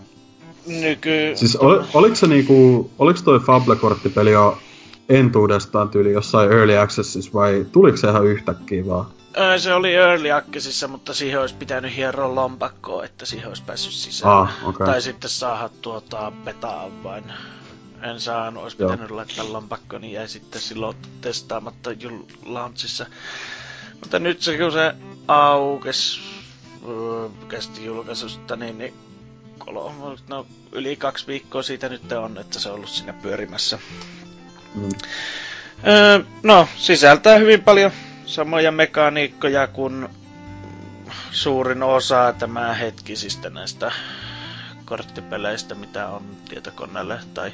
Nyky... Siis ol, oliks se niinku, oliks toi Fable-korttipeli jo entuudestaan tyyli jossain Early Accessissa vai tuliko se ihan yhtäkkiä vaan? Öö, se oli Early Accessissa, mutta siihen olisi pitänyt hieroa lompakkoa, että siihen olisi päässyt sisään. Ah, okay. Tai sitten saada tuota betaa vain. En saanut, olisi Joo. pitänyt laittaa lompakkoa, niin jäi sitten silloin testaamatta launchissa. Mutta nyt se kun se aukesi kästi julkaisusta, niin, niin kolme, no, yli kaksi viikkoa siitä nyt on, että se on ollut siinä pyörimässä. Mm. Öö, no, sisältää hyvin paljon samoja mekaniikkoja kuin suurin osa tämän hetkisistä näistä korttipeleistä, mitä on tietokoneelle tai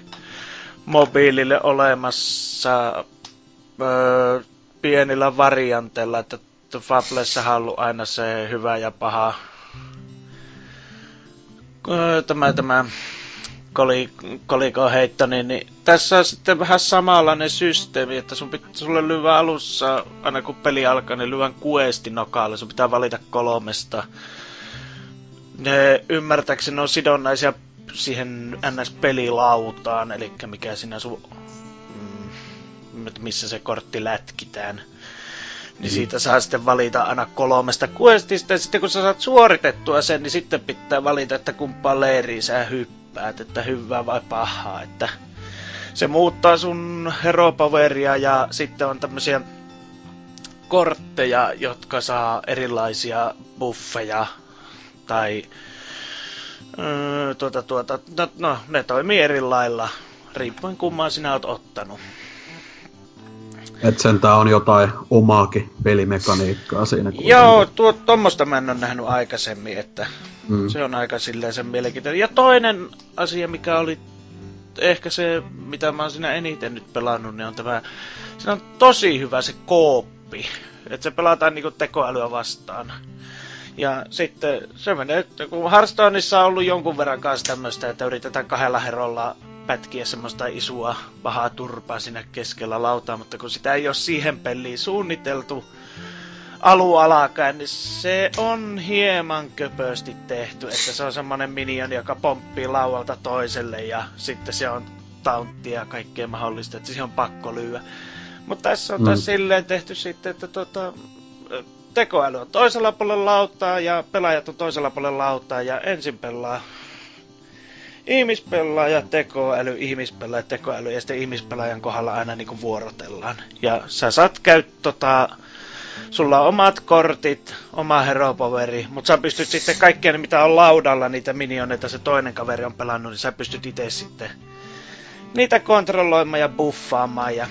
mobiilille olemassa öö, pienillä varianteilla, että Fablessahan on ollut aina se hyvä ja paha tämä, tämä koli, kolikon heitto, niin, niin tässä on sitten vähän samanlainen systeemi, että sun pitää, sulle lyvä alussa, aina kun peli alkaa, niin lyvän kuesti nokalle, sun pitää valita kolmesta. Ne ymmärtääkseni on sidonnaisia siihen N S-pelilautaan, eli mikä siinä sun, missä se kortti lätkitään. Niin siitä saa sitten valita aina kolmesta questista, ja sitten kun sä saat suoritettua sen, niin sitten pitää valita, että kumpaan leiriin sä hyppäät, että hyvää vai pahaa, että se muuttaa sun hero-poweria, ja sitten on tämmösiä kortteja, jotka saa erilaisia buffeja, tai mm, tuota tuota, no, no ne toimii eri lailla, riippuen kumman sinä oot ottanut. Että sentään on jotain omaakin pelimekaniikkaa siinä. Joo, tuo, tommosta mä en ole nähnyt aikaisemmin, että mm. se on aika silleen sen mielenkiintoinen. Ja toinen asia, mikä oli ehkä se, mitä mä oon siinä eniten nyt pelannut, niin on tämä, siinä on tosi hyvä se kooppi. Että se pelataan niinku tekoälyä vastaan. Ja sitten se menee, kun Hearthstoneissa on ollut jonkun verran kanssa tämmöstä, että yritetään kahdella herolla pätkiä semmoista isua pahaa turpaa siinä keskellä lautaa, mutta kun sitä ei ole siihen peliin suunniteltu alualakaan, niin se on hieman köpösti tehty, että se on semmoinen minion, joka pomppii laualta toiselle ja sitten se on taunttia ja kaikkea mahdollista, että siihen on pakko lyödä. Mutta tässä on taas mm. silleen tehty sitten, että tota, tekoäly on toisella puolella lautaa ja pelaajat on toisella puolella lautaa ja ensin pelaa ihmispelaaja, tekoäly, ihmispelaaja, tekoäly, ja sitten ihmispelaajan kohdalla aina niinku vuorotellaan. Ja sä saat käyttää tota, sulla on omat kortit, oma heropoveri, mutta sä pystyt sitten kaikkia, mitä on laudalla, niitä minioneita, se toinen kaveri on pelannut, niin sä pystyt itse sitten niitä kontrolloimaan ja buffaamaan ja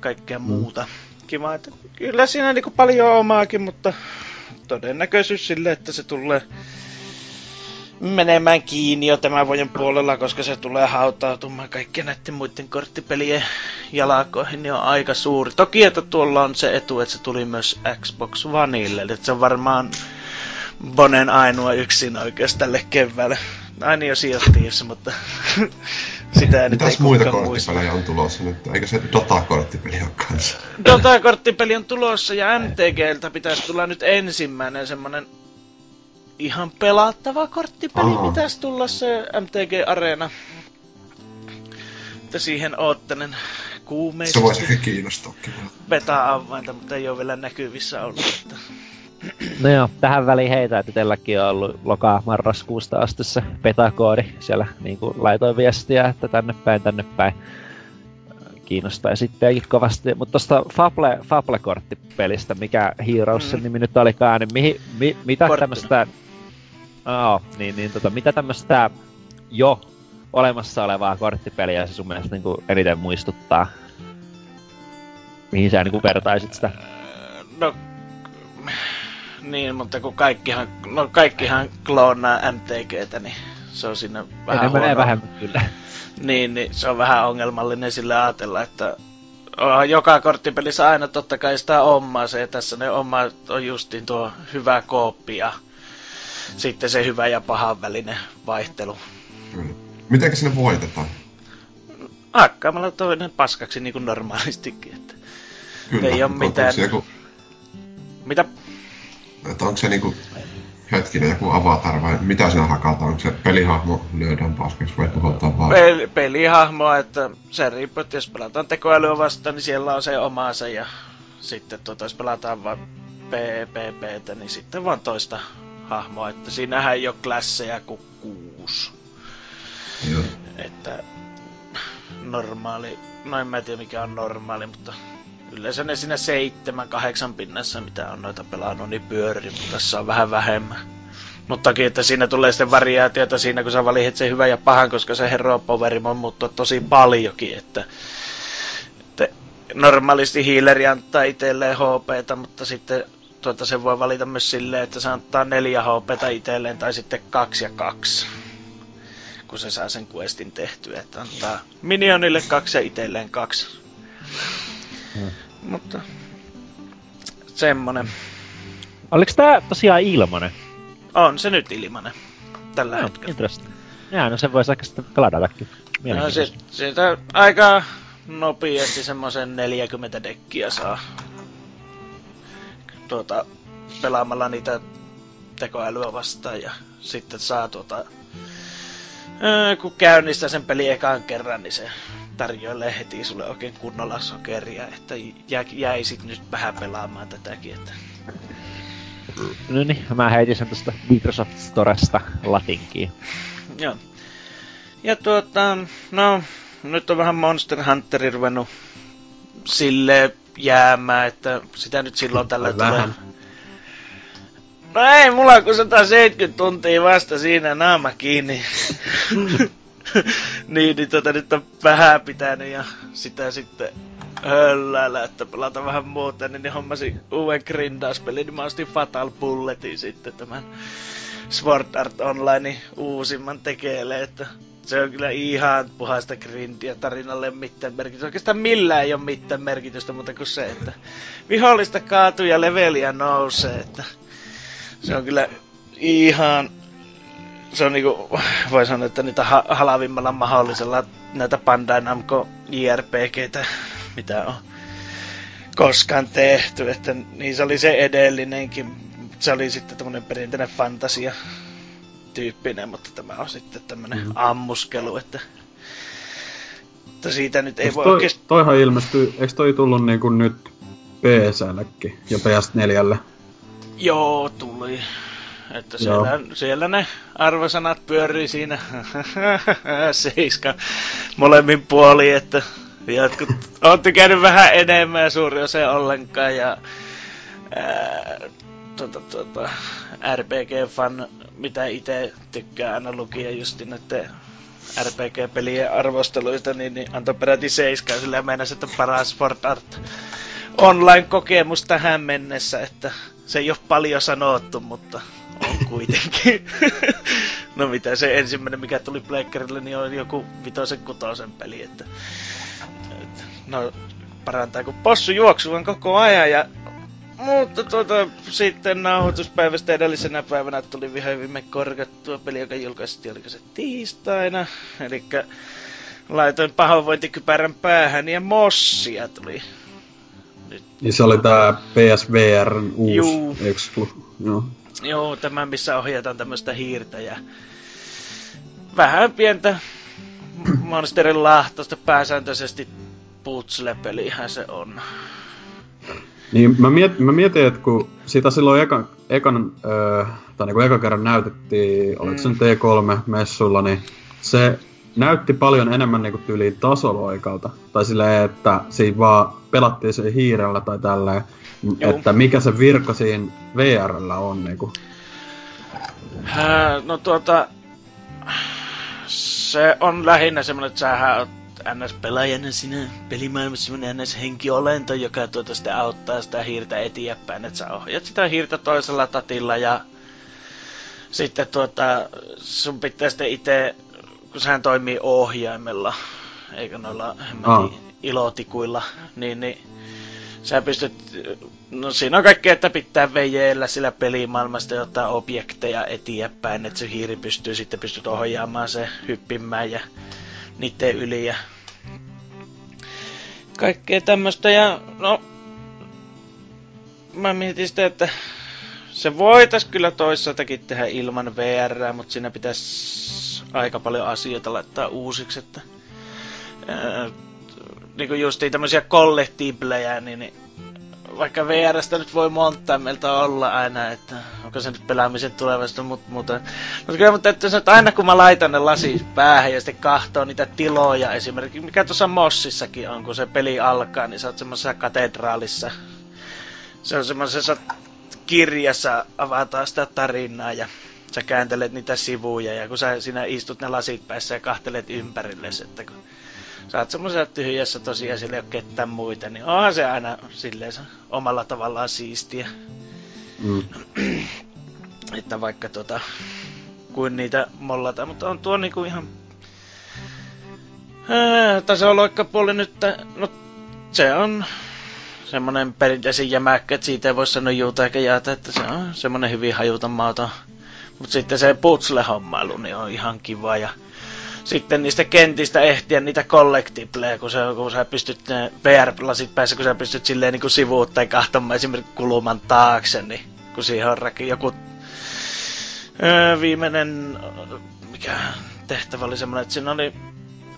kaikkea muuta. Kiva, että kyllä siinä niinku paljon omaakin, mutta todennäköisyys sille, että se tulee menemään kiinni jo tämän vuoden puolella, koska se tulee hautautumaan kaikkien näiden muiden korttipelien jalakoihin, niin on aika suuri. Toki, että tuolla on se etu, että se tuli myös Xbox Oneille, eli se on varmaan Bonen ainoa yksin oikeus tälle keväälle. Aina jo sijoittiissä, mutta sitä ei nyt ei muita korttipelejä on tulossa nyt? Eikö se Dota-korttipeli ole kanssa? Dota-korttipeli on tulossa, ja M T G:ltä pitäisi tulla nyt ensimmäinen semmonen ihan pelattava korttipeli. Aha. Pitäisi tulla se M T G Arena. Että siihen oottelen kuumeisesti. Se voisi ehkä kiinnostuakin. Beta-avainta, mutta ei ole vielä näkyvissä ollut. Että no joo, tähän väliin heitä, että itselläkin on ollut loka-marraskuusta asti se beta-koodi. Siellä niin kuin laitoin viestiä, että tänne päin, tänne päin. Kiinnostaa esittäjäkin kovasti, mutta tosta Fable, Fable-korttipelistä, mikä Heroes sen nimi nyt olikaan, niin mihin, mi, mitä tämmöstä, oh, niin, niin, tota, mitä tämmöstä jo olemassa olevaa korttipeliä se sun mielestä niin kuin eniten muistuttaa? Mihin sä niin kuin vertaisit sitä? No, niin, mutta kun kaikkihan, no kaikkihan kloonaa M T G:tä, niin se on siinä vähän enemmän huono. Vähän kyllä. Niin, niin se on vähän ongelmallinen sillä ajatella, että joka korttipelissä aina totta kai sitä omaa se, ja tässä ne omat on justiin tuo hyvä kooppi ja sitten se hyvä ja pahan välinen vaihtelu. Kyllä. Mitenkä sinne voitetaan? Hakkaamalla toinen paskaksi niin kuin normaalistikin, että kyllä, ei ole mitään. Joku mitä? Että onko se niinku hetkinen, joku avatar vai mitä sinä hakataan? Onko se pelihahmo löydään paskaksi vai tuhotaan vaan? Pel- pelihahmoa, että se riippuu, että jos pelataan tekoälyä vastaan, niin siellä on se omaansa ja sitten tuota, jos pelataan vaan P P P:tä, niin sitten vaan toista hahmoa, että siinähän ei ole klasseja kuin kuusi. Joo. Että normaali, no en mä tiedä mikä on normaali, mutta yleensä ne siinä seitsemän kahdeksan pinnassa, mitä on noita pelannut, niin pyörii, mutta tässä on vähän vähemmän. Muttakin, että siinä tulee sitten variaatiota siinä, kun sä valitset sen hyvän ja pahan, koska se hero poweri on muuttua tosi paljonkin, että, että normaalisti healeri antaa itselleen H P:tä, mutta sitten tuota, sen voi valita myös silleen, että se antaa neljä H P:tä itselleen tai sitten kaksi ja kaksi, kun se saa sen questin tehtyä, että antaa minionille kaksi ja itselleen kaksi. Hmm. Mutta semmonen. Oliko tää tosiaan ilmanen? On se nyt ilmanen. Tällä no, hetkellä. Interesting. Jaa, no sen voisi ehkä sitten pelata väkkiä. No se, siitä aika nopeasti semmosen neljäkymmentä dekkiä saa. Tuota, pelaamalla niitä tekoälyä vastaan ja sitten saa tuota... Öö, kun käynnistää sen pelin ekaan kerran, niin se tarjoilee heti sulle oikein kunnolla sokeria, että jä, jäisit nyt vähän pelaamaan tätäkin, että... No niin, mä heitin sen tosta Microsoft Storesta latinkiin. Joo. Ja tuota, no, nyt on vähän Monster Hunteri ruvennut silleen jäämään, että sitä nyt silloin tällä tulee. No ei, mulla on kun sata seitsemänkymmentä tuntia vasta siinä naama kiinni. niin, niin tota nyt on vähän pitänyt ja sitä sitten hölläällä, että pelata vähän muuta, niin, niin hommasin uuden grindauspelin, niin mä ostin Fatal Bulletin sitten tämän Sword Art Online uusimman tekeelle, että se on kyllä ihan puhasta grindiä, tarinalle ei mitään merkitystä. Oikeastaan millään ei ole mitään merkitystä, mutta kuin se, että vihollista kaatuu ja leveliä nousee, että se on kyllä ihan... Se on niinku, voi sanoa, että niitä ha- halavimmalla mahdollisella näitä Bandai Namco J R P G:tä, mitä on koskaan tehty, että niissä oli se edellinenkin, se oli sitten tämmönen perinteinen fantasia tyyppinen, mutta tämä on sitten tämmönen mm-hmm. ammuskelu, että, että siitä nyt ei eks voi toi, oikeesti... Toihan ilmestyy, eiks toi tullut niinku nyt P S L:llekin ja P S neljälle? Joo, tuli. Että siellä, siellä ne arvosanat pyörii siinä seiska molemmin puolin, että jotkut on tykännyt vähän enemmän ja suuri osa ollenkaan ja ää, tuota, tuota, R P G-fan, mitä itse tykkää aina lukia just näiden R P G-pelien arvosteluista, niin, niin antoi peräti seiskaan sillä meinasi, että paras Sword Art Online-kokemus tähän mennessä, että se ei ole paljon sanottu, mutta on kuitenkin. no mitä se ensimmäinen, mikä tuli pleikkarille, niin on joku vitosen kutosen peli, että... että no, parantaa kun possu juoksuvan koko ajan ja... Mutta tuota, sitten nauhoituspäivästä edellisenä päivänä tuli viime korkattua peli, joka julkaistiin, oliko se tiistaina, elikkä... Laitoin pahoinvointikypärän päähän ja mossia tuli. Nyt. Ja se oli tää P S V R uusi Juu. Exclu. Joo. Joo, tämä missä ohjataan tämmöstä hiirtä ja vähän pientä monsterin lahtosta pääsääntöisesti putsle-pelihän se on. Niin mä mietin, mä mietin että kun sitä silloin ekan, ekan öö, tai niinku ekan kerran näytettiin, oliko se mm. T kolme -messuilla, niin se... Näytti paljon enemmän niinku tyyliin tasoloikalta. Tai silleen, että siinä vaan pelattiin se hiirellä tai tälleen. Juu. Että mikä se virka siinä V R:llä on niinku. Äh, no tuota... Se on lähinnä semmonen, että sähän oot N S-pelaajana siinä pelimaailmassa semmonen N S-henkiolento, joka tuota sitten auttaa sitä hiirtä eteenpäin. Että sä ohjat sitä hiirtä toisella tatilla ja... Sitten tuota... Sun pitää sitten itse... Kun sehän toimii ohjaimella, eikä noilla oh. ilotikuilla, niin, niin sä pystyt, no siinä on kaikkea, että pitää vejeellä sillä pelimaailmasta jotain objekteja eteenpäin, että se hiiri pystyy sitten pystyt ohjaamaan se hyppimään ja niiden yli ja kaikkea tämmöstä ja no, mä mietin sitä, että se voitais kyllä toisaaltakin tehdä ilman V R:ää, mutta siinä pitäisi aika paljon asioita laittaa uusiksi, että ää, niinku justiin tämmösiä kollektiiblejä, niin, niin vaikka V R:stä nyt voi montaa meiltä olla aina, että onko se nyt pelaamisen tulevaisuus, mutta muuten. Mutta kyllä, mutta että, että aina kun mä laitan ne lasit päähän ja sitten kahtoo niitä tiloja esimerkiksi, mikä tuossa Mossissakin on, kun se peli alkaa, niin sä oot semmosessa katedraalissa. Se on semmosessa kirjassa, avataan sitä tarinaa ja sä kääntelet niitä sivuja ja kun sä sinä istut ne lasit päässä ja kahtelet ympärillesi, että kun sä oot semmoisessa tyhjässä tosiaan sille ei ole ketään muita, niin onhan se aina silleen omalla tavallaan siistiä. Mm. Että vaikka tota, kuin niitä mollataan, mutta on tuo niinku ihan Ää, tasaloikkapuoli nyt, no se on semmonen perinteisen jämäkkä, että siitä ei voi sanoa juuta eikä jaata, että se on semmonen hyvin hajuta mauta. Mut sitten se putsle-hommailu niin on ihan kiva ja sitten niistä kentistä ehtiä niitä collectibleja, kun, kun sä pystyt ne V R-lasit päässä, kun sä pystyt silleen niinku sivuuttain kahtomaan esimerkiksi kulman taakse, niin kun siihen on rakin joku öö, viimeinen mikä tehtävä oli semmonen, että siinä oli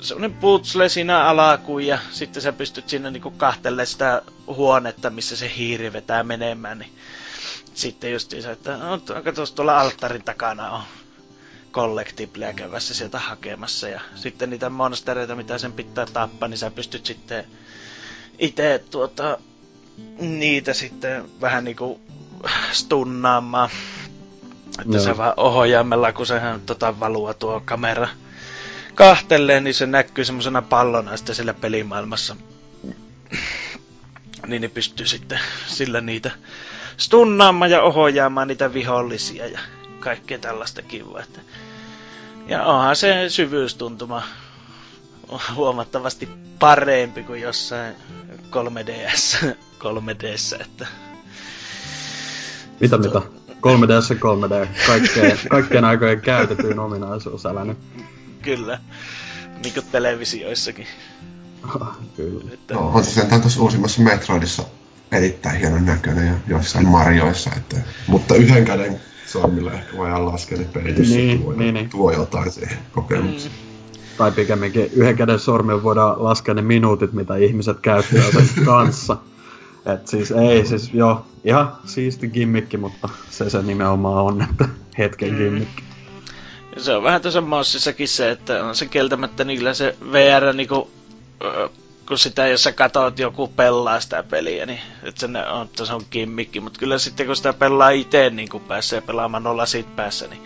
semmonen putsle siinä alakuun ja sitten sä pystyt siinä niinku kahtelemaan sitä huonetta, missä se hiiri vetää menemään, niin sitten justiinsa, että katos tuolla alttarin takana on collectibleja käyvässä sieltä hakemassa ja sitten niitä monstereita, mitä sen pitää tappaa, niin sä pystyt sitten itse tuota niitä sitten vähän niinku stunnaamaan, että no. Sä vaan ohjaamella, kun sehän tota valua tuo kamera kahtelee, niin se näkyy semmosena pallona sitten siellä pelimaailmassa. Niin ne pystyy sitten sillä niitä stunnaamaan ja ohjaamaan niitä vihollisia ja kaikkea tällaista kivaa. Ja onhan se syvyystuntuma huomattavasti parempi kuin jossain kolme D S. kolme D S, että mitä mitä? kolme D S kolme D. Kaikkeen, kaikkeen aikojen käytetyin ominaisuus, älä nyt. Kyllä. Niinku televisioissakin. Oh, kyllä. Että no, on se sentään tuossa uusimmassa Metroidissa erittäin hienon näköinen ja joissain Marioissa, että mutta yhden käden sormilla ehkä voidaan laskea ne pelityssä niin, tuo, niin, tuo niin. Jotain siihen kokemukseen. Mm. Tai pikemminkin yhden käden sormilla voidaan laskea ne minuutit, mitä ihmiset käyttävät kanssa. Et siis ei, siis joo, ihan siisti gimmikki, mutta se se nimenomaan on, että hetken mm. gimmikki. Se on vähän tuossa Mossissakin se, että on se kieltämättä niillä se V R, niinku, kun sitä, jos sä katot, joku pelaa sitä peliä, niin et se on, se on kimmikki. Mutta kyllä sitten, kun sitä pelaa itse niin päässä ja pelaamaan nolla sit päässä, niin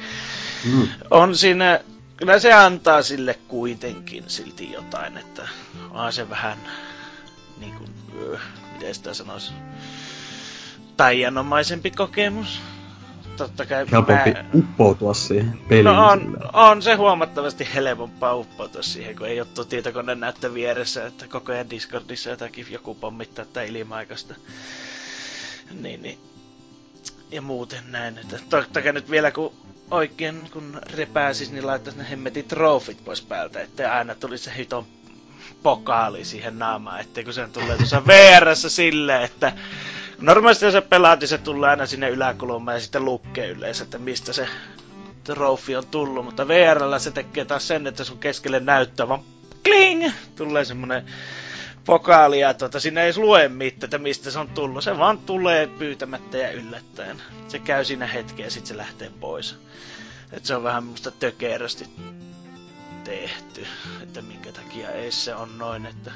mm. on siinä, kyllä se antaa sille kuitenkin silti jotain, että onhan se vähän, niin kuin, miten sitä sanoisi, taianomaisempi kokemus. Totta kai helpompi mä uppoutua siihen peliin. No on, on se huomattavasti helpompaa uppoutua siihen, kun ei ole tuo tietokoneen näyttö vieressä, että koko ajan Discordissa jotakin joku pommittaa tai ilma-aikaista. Niin, niin. Ja muuten näin, että totta kai nyt vielä kun oikein kun repääsis, niin laittaisi ne hemmetit trofit pois päältä, ettei aina tulisi se hiton pokaali siihen naamaan, ettei kun sen tulee tuossa V R:ssä silleen, että normaalisti jos sä pelaat, niin se tulee aina sinne yläkulmaan ja sitten lukee yleensä, että mistä se trofi on tullut. Mutta V R:llä se tekee taas sen, että sun keskelle näyttää vaan kling! Tulee semmonen pokaali ja tuota, siinä ei lue mitään, että mistä se on tullut. Se vaan tulee pyytämättä ja yllättäen. Se käy siinä hetkeä ja sitten se lähtee pois. Et se on vähän musta tökerösti tehty, että minkä takia ei se on noin, että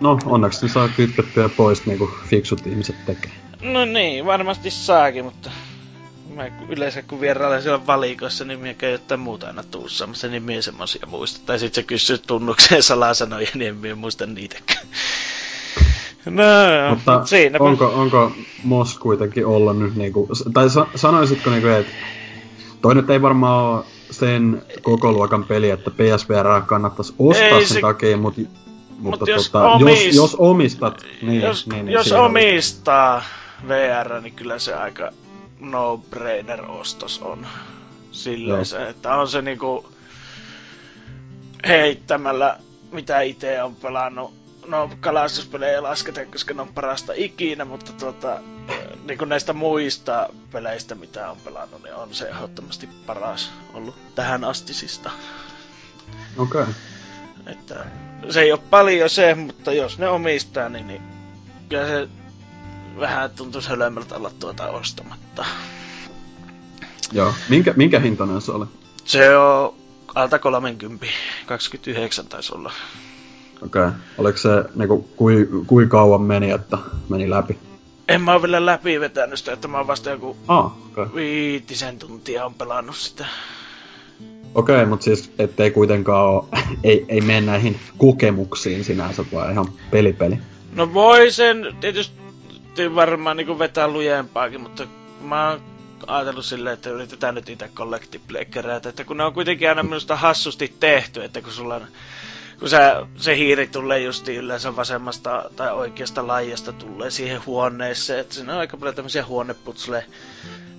no, onneksi ne saa kytkettyä pois niinku fiksut ihmiset tekee. No niin, varmasti saakin, mutta mä yleensä kun vierailen siellä valikossa, niin minä käyn jotain muuta aina tuussaamassa, niin minä semmosia muista. Tai sit se kysyy tunnukseen salasanoja, niin en minä muista niitäkään. No, mutta siinäpä onko, onko Moss kuitenkin olla nyt niinku tai sa- sanoisitko niinku, että toi nyt ei varmaan oo sen koko luokan peli, että P S V R kannattais ostaa ei sen se takia, mut Mutta Mut jos, tota, omist... jos, jos omistat, niin jos, niin, niin jos omistaa V R, niin kyllä se aika no-brainer-ostos on. Silleen se, että on se niinku heittämällä, mitä itse on pelannut. No, kalastuspelejä ei lasketa, koska ne on parasta ikinä, mutta tuota, niinku näistä muista peleistä, mitä on pelannut, niin on se ehdottomasti paras ollut tähän astisista. Okei. Okay. Että se ei oo paljon se, mutta jos ne omistaa, niin, niin kyllä se vähän tuntuis hölömmältä olla tuota ostamatta. Joo. Minkä, minkä hintainen se oli? Se on alta kolmekymmentä, kaksikymmentäyhdeksän taisi olla. Okei. Okay. Oliko se niinku, kui, kui kauan meni, että meni läpi? En mä oo vielä läpi vetänyt sitä, että mä oon vasta joku oh, okay. viitisen tuntia on pelannut sitä. Okei, okay, mut siis ettei kuitenkaan oo, ei, ei mene näihin kokemuksiin sinänsä, vaan ihan pelipeli. No voi sen tietysti varmaan niinku vetää lujempaakin, mutta mä oon ajatellut silleen, että yritetään nyt ite collectibleikkerätä, että kun ne on kuitenkin aina minusta hassusti tehty, että kun sulla on... Kun sä, se hiiri tulee justiin yleensä vasemmasta tai oikeasta laijasta tulee siihen huoneeseen, että siinä on aika paljon tämmöisiä huoneputsleja.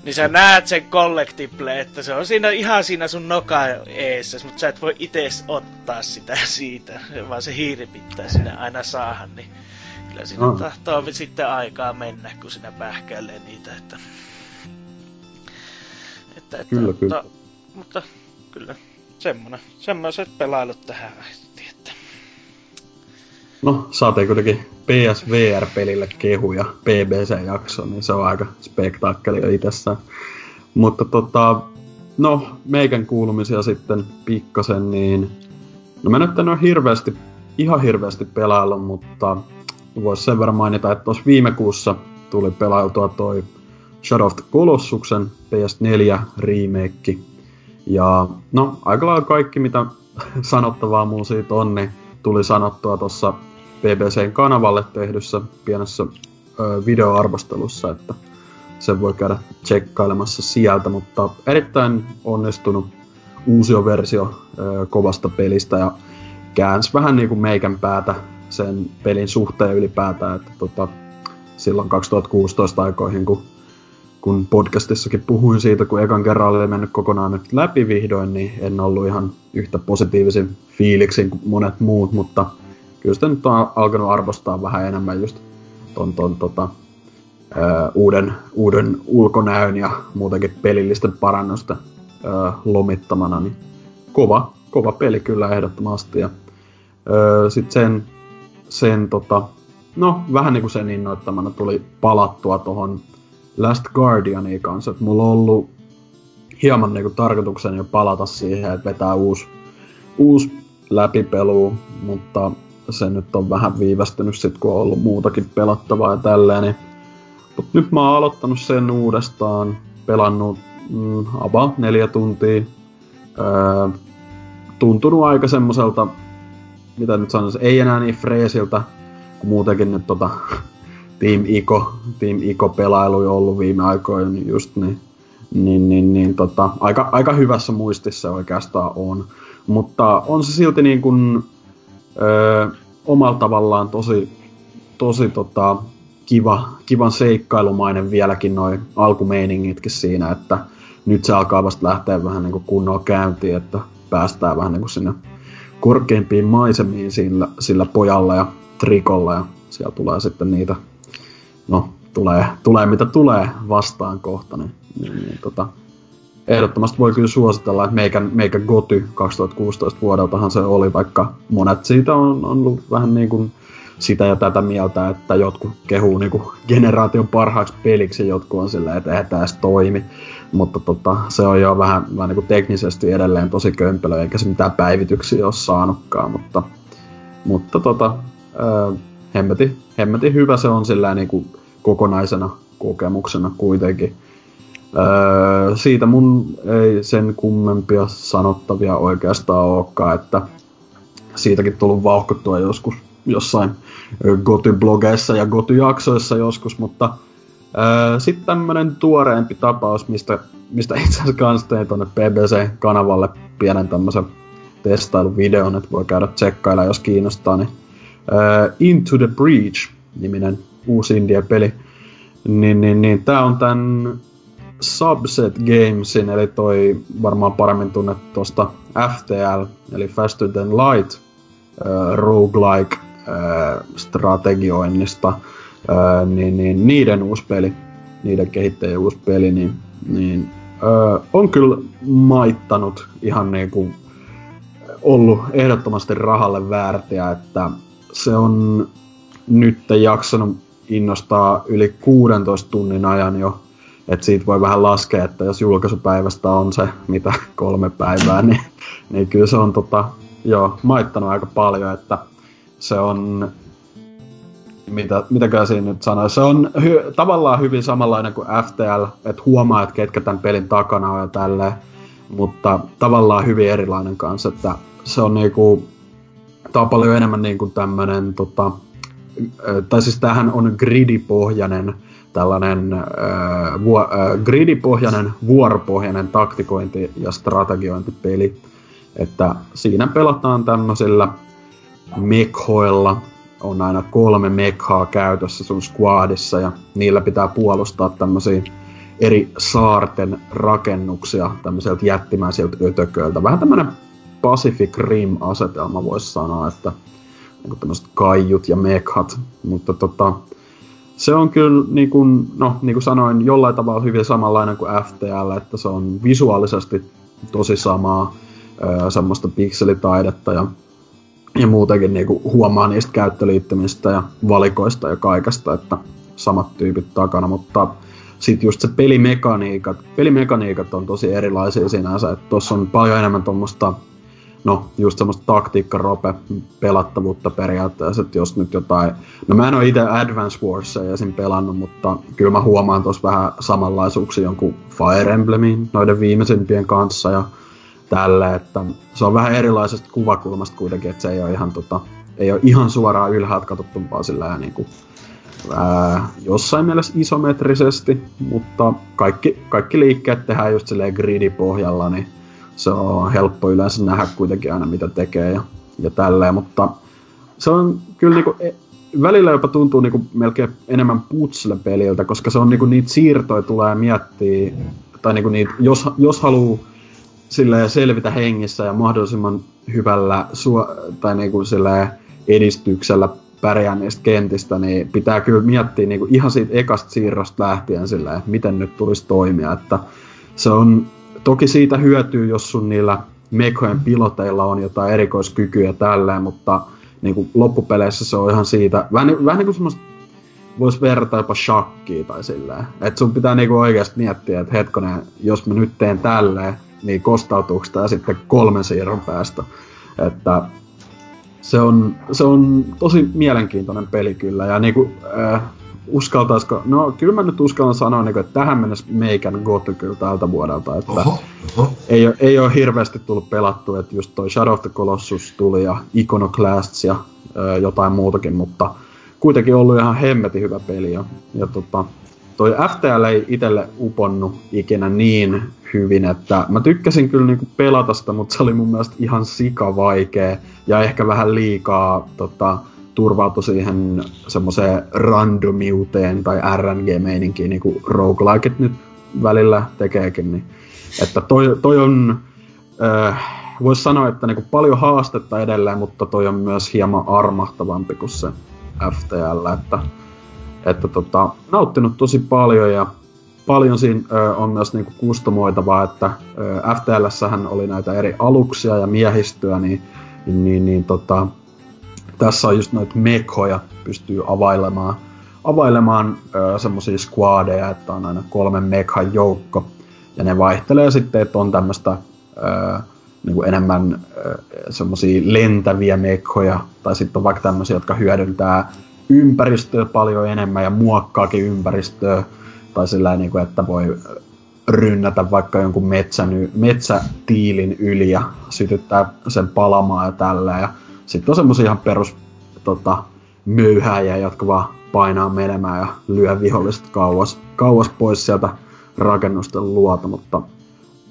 Niin sä näet sen collectible, että se on siinä, ihan siinä sun nokan eessä, mutta sä et voi ites ottaa sitä siitä, vaan se hiiri pitää sinne aina saada, niin kyllä siinä no. tahtoo sitten aikaa mennä, kun sinä pähkäilee niitä, että... että, että kyllä, mutta, kyllä. Mutta kyllä, semmonen, semmoiset pelailut tähän että. No, saatiin kuitenkin P S V R-pelille kehuja P B C-jaksoon, niin se on aika spektaakkeli jo itsessään. Mutta tota, no, meikän kuulumisia sitten pikkasen, niin... No mä nyt en oo hirveästi, ihan hirveästi pelailu, mutta vois sen verran mainita, että tos viime kuussa tuli pelailtua toi Shadow of the Colossuksen P S neljä-remake. Ja no, aika lailla kaikki mitä sanottavaa muu siitä on, niin tuli sanottua tuossa B B C:n kanavalle tehdyssä pienessä ö, videoarvostelussa, että sen voi käydä tsekkailemassa sieltä, mutta erittäin onnistunut uusioversio ö, kovasta pelistä ja käänsi vähän niinku meikän päätä sen pelin suhteen ylipäätään, että tota, silloin kaksituhattakuusitoista aikoihin, kun kun podcastissakin puhuin siitä, kun ekan kerran oli mennyt kokonaan nyt läpi vihdoin, niin en ollut ihan yhtä positiivisin fiiliksiin kuin monet muut, mutta kyllä sitä nyt on alkanut arvostaa vähän enemmän just ton, ton tota, ö, uuden, uuden ulkonäön ja muutenkin pelillisten parannusten ö, lomittamana, niin kova, kova peli kyllä ehdottomasti. Ja, ö, sit sen, sen tota, no vähän niinku sen innoittamana tuli palattua tohon Last Guardiania kanssa, että mulla on ollut hieman niinku tarkoituksena jo palata siihen, että vetää uusi, uusi läpipelu, mutta se nyt on vähän viivästynyt sit, kun on ollut muutakin pelattavaa ja tälleen, niin. Mut nyt mä oon aloittanut sen uudestaan, pelannut mm, about neljä tuntia, öö, tuntunut aika semmoselta, mitä nyt sanois, ei enää niin freesiltä, kun muutenkin nyt tota... Team Ico, Team Ico-pelailu on ollut viime aikoina just niin, niin, niin, niin tota, aika, aika hyvässä muistissa oikeastaan on. Mutta on se silti niin kuin öö, omalla tavallaan tosi, tosi tota, kiva, kivan seikkailumainen vieläkin noi alkumeiningitkin siinä, että nyt se alkaa vasta lähteä vähän niin kuin kunnolla käyntiin, että päästään vähän niin kuin sinne korkeimpiin maisemiin sillä, sillä pojalla ja Trikolla ja siellä tulee sitten niitä no, tulee, tulee mitä tulee vastaan kohta, niin, niin, niin tota, ehdottomasti voi kyllä suositella, että meikän, meikän Goty kaksituhattakuusitoista vuodeltahan se oli, vaikka monet siitä on, on ollut vähän niin kuin sitä ja tätä mieltä, että jotkut kehuu niin kuin generaation parhaaksi peliksi, jotkut on silleen, että eihän tää edes toimi, mutta tota, se on jo vähän, vähän niin kuin teknisesti edelleen tosi kömpelö, eikä se mitään päivityksiä ole saanutkaan, mutta, mutta tota, öö, hemmetin, hemmetin hyvä se on sillä niinku kokonaisena kokemuksena kuitenkin. Öö, siitä mun ei sen kummempia sanottavia oikeastaan olekaan, että siitäkin tullut vauhkottua joskus jossain Goty-blogeissa ja Goty-jaksoissa joskus, mutta öö, sitten tämmönen tuoreempi tapaus, mistä, mistä itse asiassa kans tein tonne B B C-kanavalle pienen tämmösen testailuvideon, että voi käydä tsekkailla jos kiinnostaa, niin Uh, Into the Breach-niminen uusi indie-peli, niin, niin, niin tää on tän Subset Gamesin, eli toi varmaan paremmin tunnet tosta F T L, eli Faster Than Light, uh, roguelike-strategioinnista, uh, uh, niin, niin niiden uusi peli, niiden kehittäjien uusi peli, niin, niin uh, on kyllä maittanut ihan niinku ollut ehdottomasti rahalle väärtiä, että se on nyt jaksanut innostaa yli kuudentoista tunnin ajan jo, että siitä voi vähän laskea, että jos julkaisupäivästä on se mitä kolme päivää, niin, niin kyllä se on tota, joo, maittanut aika paljon, että se on mitä, mitäkään siinä nyt sanoo. Se on hy- tavallaan hyvin samanlainen kuin F T L, että huomaa, että ketkä tämän pelin takana on ja tälleen, mutta tavallaan hyvin erilainen kanssa, että se on niinku, tää on paljon enemmän niinku tämmönen tota, tai siis tämähän on gridipohjainen tällainen äh, vu- äh, gridipohjainen, vuoropohjainen taktikointi- ja strategiointipeli, että siinä pelataan tämmöisillä mekhoilla, on aina kolme mekhaa käytössä sun squadissa ja niillä pitää puolustaa tämmöisiä eri saarten rakennuksia tämmöiseltä jättimäisiltä ötököiltä. Vähän tämmönen Pacific Rim-asetelma voisi sanoa, että tämmöiset kaijut ja mekhat, mutta tota, se on kyllä niin kuin, no, niin kuin sanoin, jollain tavalla hyvin samanlainen kuin F T L, että se on visuaalisesti tosi samaa, semmoista pikselitaidetta ja ja muutenkin niinku huomaa niistä käyttöliittymistä ja valikoista ja kaikesta, että samat tyypit takana, mutta sit just se pelimekaniikat, pelimekaniikat on tosi erilaisia sinänsä, että tossa on paljon enemmän tommosta, no just semmoista taktiikkarope pelattavuutta periaatteessa, että jos nyt jotain, no mä en oo ite Advance Warsia esim pelannut, mutta kyllä mä huomaan tossa vähän samanlaisuuksia jonkun Fire Emblemiin noiden viimeisimpien kanssa ja tälle, että se on vähän erilaisesta kuvakulmasta kuitenkin, että se ei ole ihan, tota, ei ole ihan suoraan ylhäältä katsottu, vaan sillä niin kuin, ää, jossain mielessä isometrisesti, mutta kaikki, kaikki liikkeet tehdään just silleen gridipohjalla, niin se on helppo yleensä nähdä kuitenkin aina, mitä tekee ja, ja tälleen, mutta se on kyllä niin kuin, välillä jopa tuntuu niin kuin melkein enemmän putsle-peliltä, koska se on niin kuin niitä siirtoja tulee miettiä, tai niin kuin niitä, jos, jos haluaa silleen selvitä hengissä ja mahdollisimman hyvällä suo- tai niinku silleen edistyksellä pärjää niistä kentistä, niin pitää kyllä miettiä niinku ihan siitä ekasta siirrosta lähtien silleen, että miten nyt tulisi toimia. Että se on toki siitä hyötyy, jos sun niillä mekhojen piloteilla on jotain erikoiskykyä tälleen, mutta niinku loppupeleissä se on ihan siitä, vähän, vähän niinku semmoista vois verrata jopa shakkiin tai silleen. Että sun pitää niinku oikeasti miettiä, että hetkonen, jos mä nyt teen tälleen, niin kostautuuko tää sitten kolmen siirron päästä, että se on, se on tosi mielenkiintoinen peli kyllä, ja niinku äh, uskaltaisko, no kyllä mä nyt uskallan sanoa, niinku, että tähän mennessä meikän goty kyllä tältä vuodelta, että oho, oho. Ei, oo, ei oo hirveästi tullut pelattua, että just toi Shadow of the Colossus tuli ja Iconoclasts ja äh, jotain muutakin, mutta kuitenkin ollut ihan hemmetin hyvä peli, ja, ja tota, toi F T L ei itelle uponnu ikinä niin hyvin, että mä tykkäsin kyllä niinku pelata sitä, mutta se oli mun mielestä ihan sikavaikea ja ehkä vähän liikaa tota, turvautui siihen semmoseen randomiuteen tai R N G-meininkiin, niin kuin rogueliket nyt välillä tekeekin. Niin. Että toi, toi on, äh, vois sanoa, että niinku paljon haastetta edelleen, mutta toi on myös hieman armahtavampi kuin se F T L, että että tota, nauttinut tosi paljon ja paljon siinä ö, on myös niinku kustomoitavaa, että F T L:ssähän oli näitä eri aluksia ja miehistöä, niin, niin, niin tota, tässä on just noita mekhoja, pystyy availemaan, availemaan ö, semmosia squadeja, että on aina kolmen mekhan joukko, ja ne vaihtelee sitten, että on tämmöstä ö, niinku enemmän ö, semmosia lentäviä mekhoja, tai sitten on vaikka tämmösiä, jotka hyödyntää ympäristöä paljon enemmän ja muokkaakin ympäristöä, tai sillä niin kuin, että voi rynnätä vaikka jonkun metsän, metsätiilin yli ja sytyttää sen palamaan ja tälleen. Sitten on semmosia ihan perus tota, möyhääjiä, jotka vaan painaa menemään ja lyö viholliset kauas, kauas pois sieltä rakennusten luota, mutta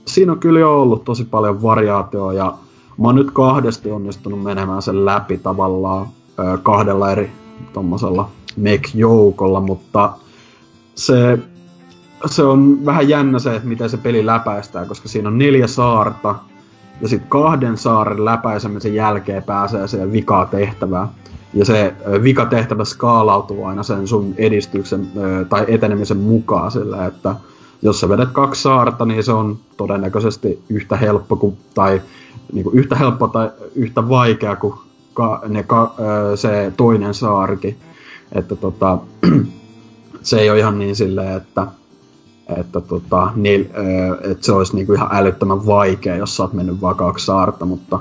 siinä on kyllä jo ollut tosi paljon variaatioa ja mä oon nyt kahdesti onnistunut menemään sen läpi tavallaan kahdella eri tommosella mech-joukolla, mutta se, se on vähän jännä se, että miten se peli läpäistää, koska siinä on neljä saarta, ja sitten kahden saaren läpäisemisen jälkeen pääsee siihen vikaa tehtävään. Ja se vika tehtävä skaalautuu aina sen sun edistyksen tai etenemisen mukaan sillä, että jos sä vedät kaksi saarta, niin se on todennäköisesti yhtä helppo kuin, tai niin kuin yhtä helppo tai yhtä vaikea kuin Ka, ne ka, se toinen saarki, että tota, se ei ole ihan niin silleen, että, että, tota, nil, että se olisi niinku ihan älyttömän vaikea, jos sä oot mennyt vaan kaksi saarta, mutta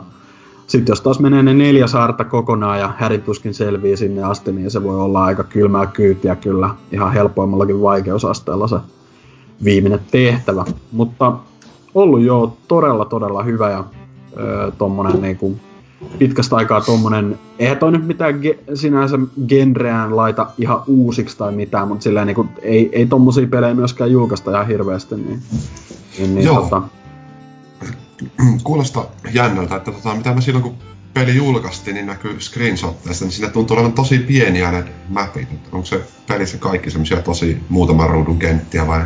Sitten jos taas menee ne neljä saarta kokonaan ja Häri tuskin selviää sinne asti, niin se voi olla aika kylmää kyytiä kyllä ihan helpoimmallakin vaikeusasteella se viimeinen tehtävä. Mutta ollut jo todella todella hyvä ja öö, tommonen niinku pitkästä aikaa tommonen, eihän toi nyt mitään ge- sinänsä genreään laita ihan uusiksi tai mitään, mutta silleen niinku ei, ei tommosia pelejä myöskään julkaista ihan hirveästi, niin, niin, niin tota... Kuulostaa jännältä, että tota, mitä mä silloin kun peli julkaistiin, niin näkyy screenshotteista, niin sinne tuntuu olevan tosi pieniä ne mapit. Onko se pelissä kaikki semmosia tosi muutaman ruudun kenttiä vai?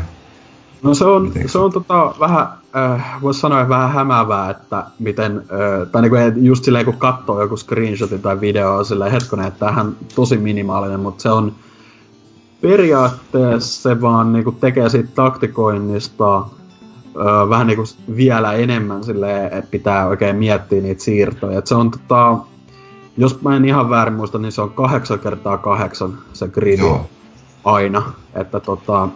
No se on, se on tota, vähän, äh, vois sanoa vähän hämävää, että miten, äh, tai niinku just silleen kun katsoo joku screenshotin tai videoa silleen hetkonen, että tämähän on tosi minimaalinen, mutta se on periaatteessa se vaan niinku tekee siitä taktikoinnista Öö, vähän niinku vielä enemmän silleen, että pitää oikein miettiä niitä siirtoja. Et se on tota, jos mä en ihan väärin muista, niin se on kahdeksan kertaa kahdeksan se gridi aina. Että tota,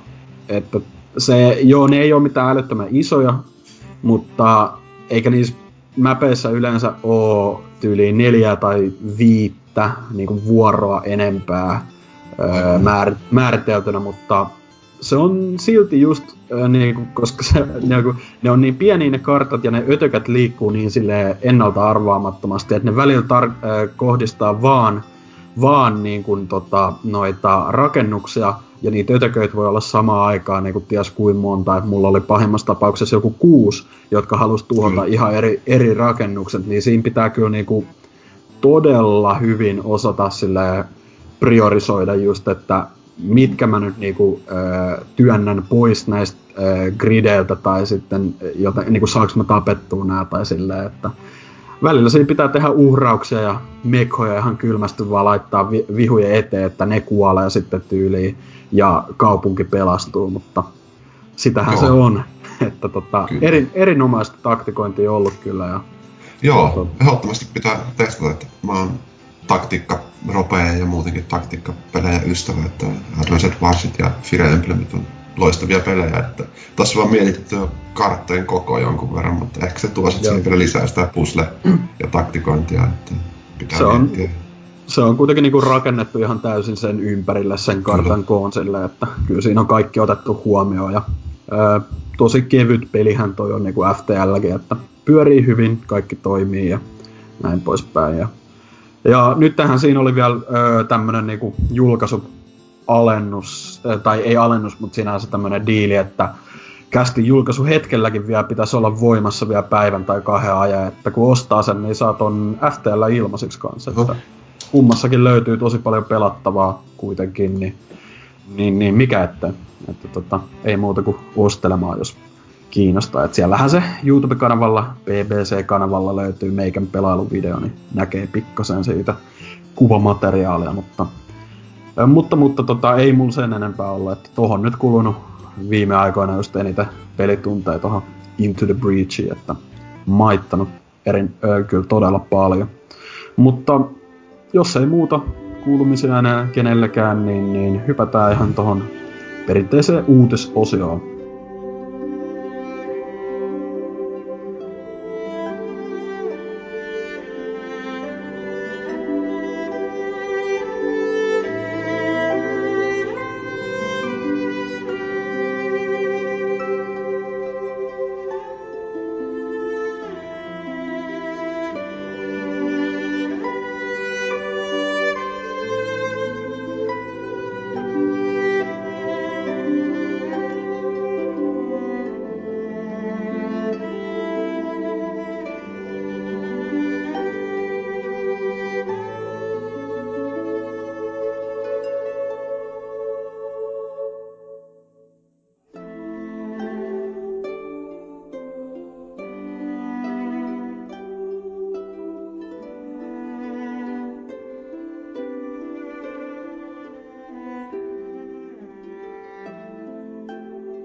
että se, joo, ne ei oo mitään älyttömän isoja, mutta eikä niissä mäpeissä yleensä oo tyyliin neljää tai viittä niinku vuoroa enempää öö, määr, määriteltynä, mutta se on silti just, äh, niinku, koska se, niinku, ne on niin pieniä ne kartat ja ne ötökät liikkuu niin silleen ennalta arvaamattomasti, että ne välillä tar- äh, kohdistaa vaan, vaan niinku, tota, noita rakennuksia ja niitä ötököitä voi olla samaan aikaan niinku, ties kuin monta. Et mulla oli pahimmassa tapauksessa joku kuusi, jotka halusi tuhota mm. ihan eri, eri rakennukset, niin siinä pitää kyllä niinku, todella hyvin osata silleen priorisoida just, että mitkä mä nyt niinku, ö, työnnän pois näistä ö, grideiltä tai sitten joten, niinku, saanko mä tapettua nää tai silleen, että välillä siinä pitää tehdä uhrauksia ja mekhoja ihan kylmästi vaan laittaa vi- vihujen eteen, että ne kuolee sitten tyyliin ja kaupunki pelastuu, mutta sitähän joo. se on, että tota, eri, erinomaista taktikointia on ollut kyllä. Ja, joo, ehdottomasti to... pitää testata, että mä oon taktiikka ropeja ja muutenkin taktiikkapelejä ystävä, että Advanced Warsit ja Fire Emblemit on loistavia pelejä, että tässä vaan mietitty karttojen koko jonkun verran, mutta ehkä se tuo sitten vielä lisää sitä puzzle- ja taktikointia, että pitää se miettiä. On, se on kuitenkin niinku rakennettu ihan täysin sen ympärille, sen kartan kyllä. koon sille, että kyllä siinä on kaikki otettu huomioon ja ö, tosi kevyt pelihän toi on niinku F T L:kin, että pyörii hyvin, kaikki toimii ja näin poispäin ja Ja nyt tähän siinä oli vielä öö, tämmönen niinku julkaisualennus, tai ei alennus, mutta sinänsä tämmönen diili, että kästin julkaisu hetkelläkin vielä pitäisi olla voimassa vielä päivän tai kahden ajan, että kun ostaa sen, niin saa ton F T L ilmaisiksi kanssa, että kummassakin löytyy tosi paljon pelattavaa kuitenkin, niin, niin, niin mikä että, että tota, ei muuta kuin ostelemaan, jos kiinnostaa. Et siellähän se YouTube-kanavalla, B B C-kanavalla löytyy meikän pelailuvideo, niin näkee pikkasen siitä kuvamateriaalia, mutta, mutta, mutta tota, ei mun sen enempää olla, että tohon nyt kulunut viime aikoina just eniten pelitunteja tohon Into the Breachiin, että maittanut erin, ö, kyllä todella paljon. Mutta jos ei muuta kuulumisia enää kenellekään, niin, niin hypätään ihan tohon perinteiseen uutisosioon.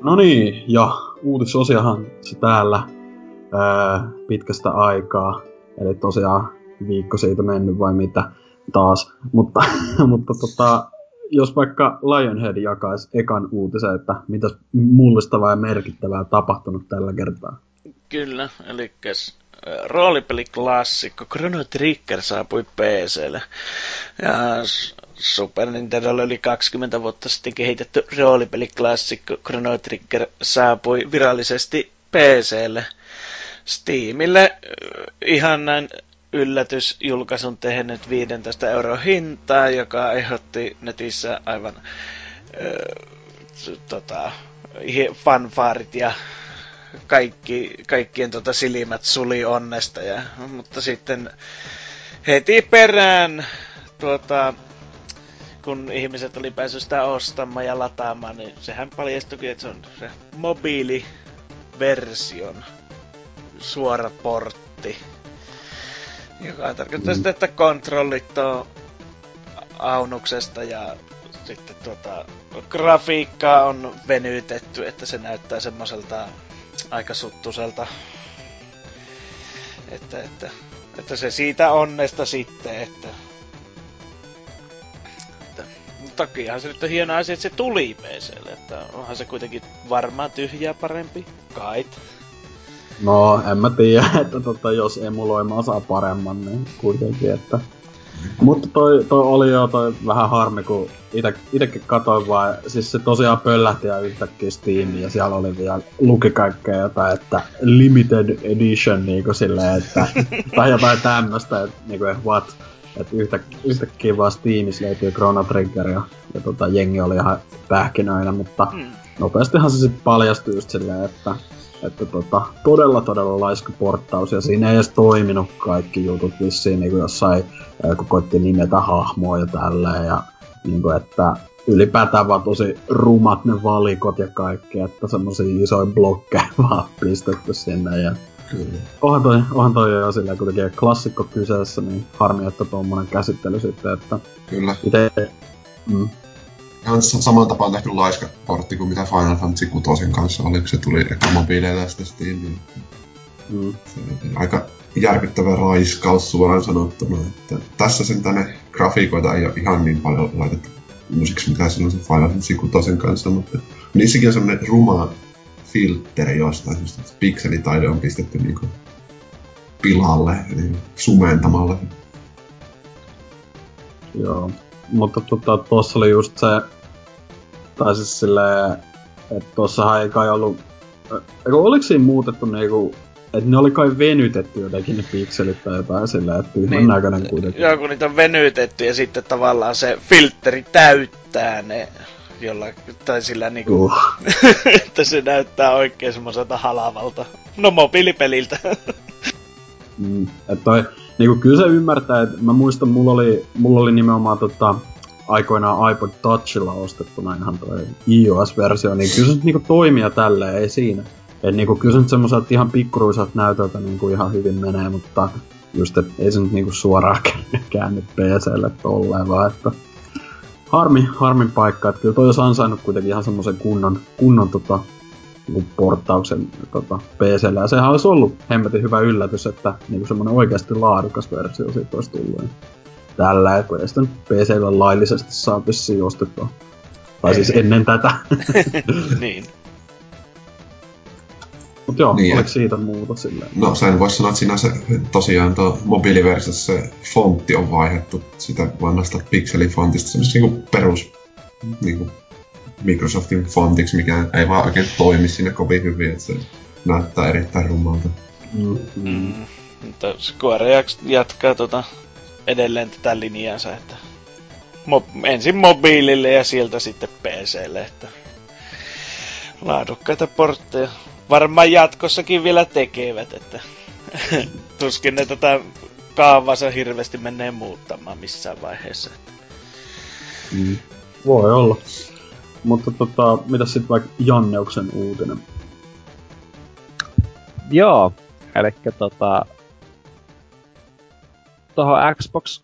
No niin, ja uutisosiahan se täällä ää, pitkästä aikaa, eli tosiaan viikko siitä mennyt vai mitä taas, mutta, mutta tota, jos vaikka Lionhead jakaisi ekan uutisen, että mitä mullistavaa ja merkittävää tapahtunut tällä kertaa. Kyllä, eli roolipeli-klassikko Chrono Trigger saapui PClle. Ja Super Nintendolle oli kaksikymmentä vuotta sitten kehitetty roolipeli-klassikko Chrono Trigger saapui virallisesti PClle. Steamille ihan näin yllätysjulkaisun tehnyt viisitoista euron hintaa, joka aiheutti netissä aivan ö, tota, fanfaarit ja kaikki, kaikkien tota, silmät suli onnesta. Ja, mutta sitten heti perään, tuota, kun ihmiset oli päässyt sitä ostamaan ja lataamaan, niin sehän paljastuikin, että se on se mobiiliversion suora portti. Joka tarkoittaa sitä, että kontrollit on aunuksesta ja sitten tuota, grafiikkaa on venytetty, että se näyttää semmoiselta aika suttuselta. Että, että, että se siitä onnesta sitten, että... että tokihan se nyt on hieno asia, että se tuli PClle, että onhan se kuitenkin varmaan tyhjää parempi, kait. No, en mä tiedä, että tota, jos emuloimaa saa paremman, niin kuitenkin, että... Mutta toi, toi oli jo toi vähän harmi, kun ite, itekin katoin vaan, siis se tosiaan pöllähti ja yhtäkkiä Steamiin, ja siellä oli vielä, luki kaikkea jotain, että limited edition, niinku silleen, että... tai jotain tämmöstä, että niinku, eh, what? Että yhtä, yhtäkkiä vaan Steamissa löytyy Chrono Trigger, ja, ja tota, jengi oli ihan pähkinöinä, mutta... Mm. Nopeastihan se sit paljastui just silleen, että... Että tota, todella todella laiska porttaus, ja siinä ei edes toiminut kaikki jutut vissiin niinku jossain, kun koitti nimetä hahmoa ja tälleen, ja niinku että ylipäätään vaan tosi rumat ne valikot ja kaikki, että semmosia isoja blokkeja vaan pistetty sinne, ja mm. onhan toi, onhan toi jo silleen kuitenkin klassikko kyseessä, niin harmi, että tommonen käsittely sitten, että... Kyllä. Ite... Mm. Ihan saman tapaan tehty laiska portti kuin mitä Final Fantasy kuusi kanssa oli, kun se tuli eka mobiileilla sitä Steamiin. Mm. Aika järkyttävä raiskaus suoraan sanottuna, että tässä sentään grafiikoita ei ole ihan niin paljon laitettu uusiksi mitä silloin se Final Fantasy kuusi kanssa, mutta niissäkin on semmonen ruma filtteri jostain, että pikselitaide on pistetty niinku pilalle, eli sumentamalle. Joo. Mutta tota, tossa oli just se, tai siis silleen, että tossahan ei kai ollu, eikö oliks siinä muutettu niinku, että ne oli kai venytetty jotenkin ne pikselit tai jotain silleen, että tyhmän niin, näköinen kuitenkin. Joo, kun niitä on venytetty ja sitten tavallaan se filtteri täyttää ne jollain, tai sillä niinku, uh. että se näyttää oikein semmoselta halavalta, no mobiilipeliltä. mm, että toi... Niinku kyllä se ymmärtää, että mä muistan, mulla oli, mulla oli nimenomaan tota, aikoinaan iPod Touchilla ostettuna ihan toi iOS-versio, niin kyllä se nyt niinku toimii ja tälleen, ei siinä. Et niinku kyllä se nyt semmoiselta ihan pikkuruiselta näytöltä niinku ihan hyvin menee, mutta just et ei se nyt niinku suoraan käänny PClle tolleen vaan, että harmi, harmin paikka, että kyllä toi olisi ansainnut kuitenkin ihan semmoisen kunnon, kunnon tota, porttauksen tota, PC:llä, ja sehän olisi ollut hemmetin hyvä yllätys, että niinku semmonen oikeasti laadukas versio siitä olisi tullut. Tällä hetkellä sitten PC:llä laillisesti saa vissiin ostettua. Tai siis ennen tätä. niin. Mut joo, niin, oliko siitä muuta silleen? No sen vois sanoa, että siinä se, tosiaan tuo mobiiliversiossa se fontti on vaihdettu sitä vanhasta pikselifontista, semmoista niinku perus mm. niinku Microsoftin fontiksi, mikä ei vaan oikein toimi siinä kovin hyvin, että se näyttää erittäin rumalta. Mm. Mutta Square jatkaa tota edelleen tätä linjaansa, että mo- ensin mobiilille ja sieltä sitten PClle, että laadukkaita portteja varmaan jatkossakin vielä tekevät, että tuskin ne tätä kaavaansa hirveästi menee muuttamaan missään vaiheessa. Mm. Voi olla. Mutta tota, mitäs sit vaikka Janneuksen uutinen? Joo, elikkä tota... Tohon Xbox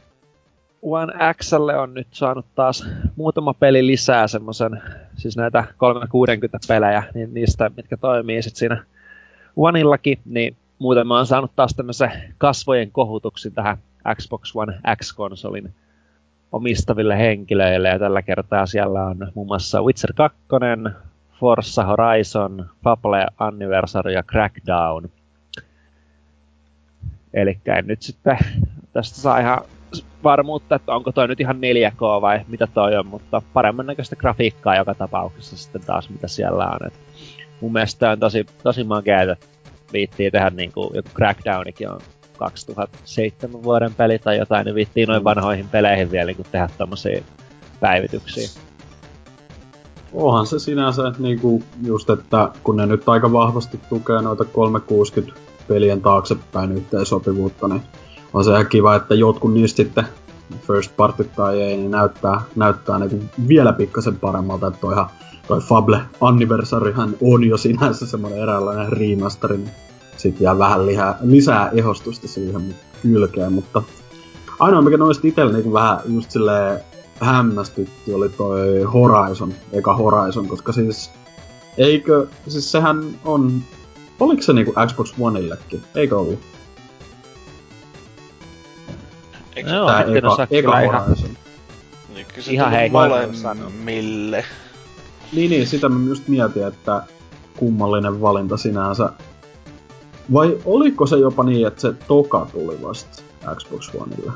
One X:lle on nyt saanut taas muutama peli lisää semmosen... Siis näitä kolmesataakuusikymmentä pelejä, niin niistä, mitkä toimii sit siinä Oneillakin, niin muutama on saanut taas tämmösen kasvojen kohutuksen tähän Xbox One X-konsolin omistaville henkilöille, ja tällä kertaa siellä on muun muassa Witcher kaksi, Forza Horizon, Fable Anniversary ja Crackdown. Elikkä nyt sitten tästä saa ihan varmuutta, että onko toi nyt ihan neljä K vai mitä toi on, mutta paremman näköistä grafiikkaa joka tapauksessa sitten taas mitä siellä on. Et mun mielestä tää on tosi, tosi mankea, että viittiin tehdä niinku joku Crackdownikin on kaksituhattaseitsemän vuoden peli tai jotain, niin viittiin noin vanhoihin peleihin vielä niinku tehdä tommosia päivityksiä. Onhan se sinänsä, että niinku just, että kun ne nyt aika vahvasti tukee noita kolmesataakuusikymmentä pelien taaksepäin yhteensopivuutta, niin on se ihan kiva, että jotkut niistä sitten first party tai ei, niin näyttää, näyttää niinku vielä pikkasen paremmalta, että toihan toi Fable Anniversaryhan on jo sinänsä semmoinen eräänlainen remasteri, niin sit jää vähän lisää, lisää ehostusta siihen kylkeen, mutta ainoa mikä noista itellä niinku vähän just silleen hämmästytti oli toi Horizon, eka Horizon, koska siis eikö, siis sehän on, oliks se niinku Xbox Oneillekin, eikö ollut? Eikö no, tää eka, eka Horizon? Niin, kyllä se ihan tuli molemmille. Niin, niin, sitä mä just mietin, että kummallinen valinta sinänsä. Vai oliko se jopa niin, että se toka tuli vasta Xbox Oneille?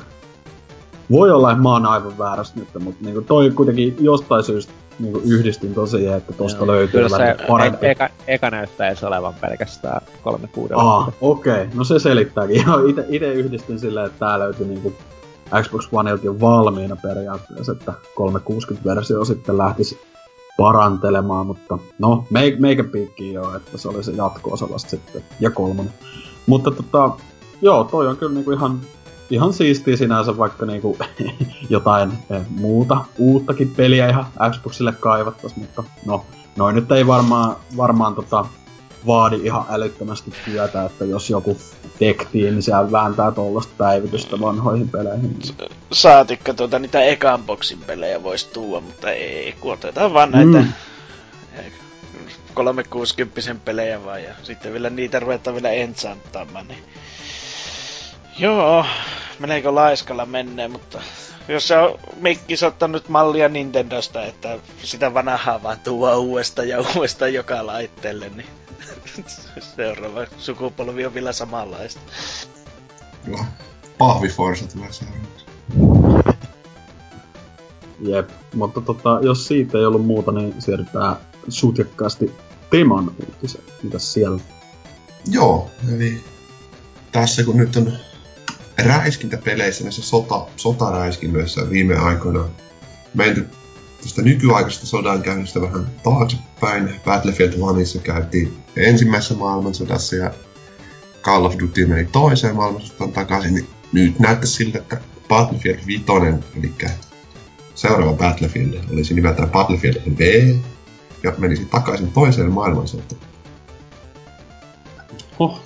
Voi olla, että mä oon aivan väärässä nyt, mutta niinku toi kuitenkin jostain syystä niinku yhdistin tosiaan, että tosta no, löytyy vähän parempi. Kyllä eka, eka näyttäis olevan pelkästään kolmesataakuusikymmentä. Aa, okei. Okay. No se selittääkin. Ite, ite yhdistin silleen, että tää löytyi niinku Xbox Oneilta jo valmiina periaatteessa, että kolmesataakuusikymmentä-versio sitten lähtis parantelemaan, mutta no, meik, meikän piikkiin joo, että se oli se jatko-osa vasta sitten, ja kolmonen. Mutta tota, joo, toi on kyllä niinku ihan... Ihan siistiä sinänsä, vaikka niinku jotain muuta, uuttakin peliä ihan Xboxille kaivattais, mutta no, noin nyt ei varmaan, varmaan tota, vaadi ihan älyttömästi työtä, että jos joku tech-tiimi siellä vääntää tollasta päivitystä vanhoihin peleihin. Saatikka tuota niitä ekan boxin pelejä vois tuua, mutta ei, kun otetaan vaan näitä mm. kolmesataakuusikymmentä pelejä vaan, ja sitten vielä niitä ruvetaan vielä enchanttaamaan, niin... Joo, meneekö laiskalla menneen, mutta jos se on Mikkis ottanut mallia Nintendosta, että sitä vanhaa vaan tuo uudestaan ja uudestaan joka laitteelle, niin seuraava sukupolvi on vielä samanlaista. Joo, pahviforsa tulee seuraavaksi. Jep, mutta tota, jos siitä ei ollut muuta, niin siirrytään sutjakkaasti Teman uutiseen. Mitäs siellä? Joo, eli tässä kun nyt on... räiskintäpeleissä, näissä sota, sotaräiskinnöissä viime aikoina menty tuosta nykyaikaisesta sodankäynnistä vähän taaksepäin. Battlefield yhdessä käytiin ensimmäisessä maailmansodassa ja Call of Duty meni toiseen maailmansotaan takaisin. Niin nyt näyttäisi siltä, että Battlefield viisi, eli seuraava Battlefield, olisi nimeltään Battlefield kaksi ja menisi takaisin toiseen maailmansotaan. Oh.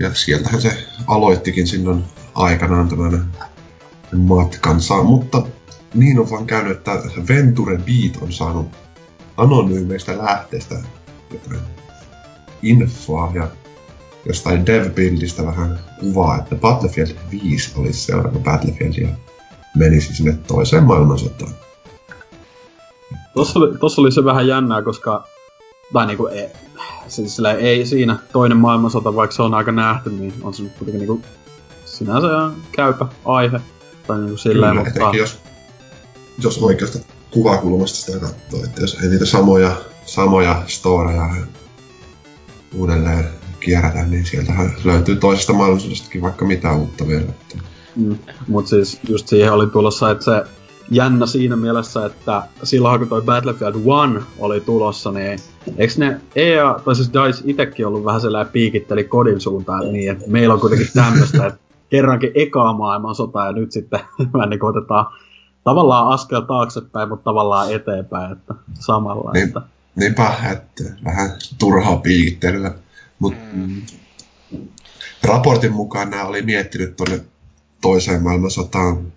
Ja sieltähän se aloittikin silloin aikanaan tämän matkansa, mutta niin on vaan käynyt, että Venture Beat on saanut anonyymeistä lähteistä jotain infoa ja jostain dev-buildistä vähän kuvaa, että Battlefield viisi olisi seuraava Battlefield ja menisi sinne toiseen maailmansotaan. Tossa oli, tossa oli se vähän jännää, koska tai niinku, ei, siis silleen, ei siinä toinen maailmansota, vaikka se on aika nähty, niin on se nyt kuitenkin niinku sinänsä ihan käypä aihe. Tai niinku silleen, kyllä, mutta... Etenkin jos, jos oikeasta kuvakulmasta sitä katsoo, että jos ei niitä samoja, samoja storeja uudelleen kierrätä, niin sieltähän löytyy toisesta maailmansodastakin vaikka mitään uutta vielä. Mm, mut siis just siihen oli tulossa, että se jännä siinä mielessä, että silloin kun toi Battlefield yksi oli tulossa, niin eiks ne E A, tai siis DICE itekin ollut vähän sellainen piikitteli kodin suuntaan niin, että meillä on kuitenkin tämmöstä, että kerrankin ekaa maailmansota ja nyt sitten vähän niin otetaan tavallaan askel taaksepäin, mutta tavallaan eteenpäin, että samalla. Niin, että. Niinpä, että vähän turhaa piikittelyä, mutta mm. raportin mukaan nämä oli miettinyt tuonne toiseen maailmansotaan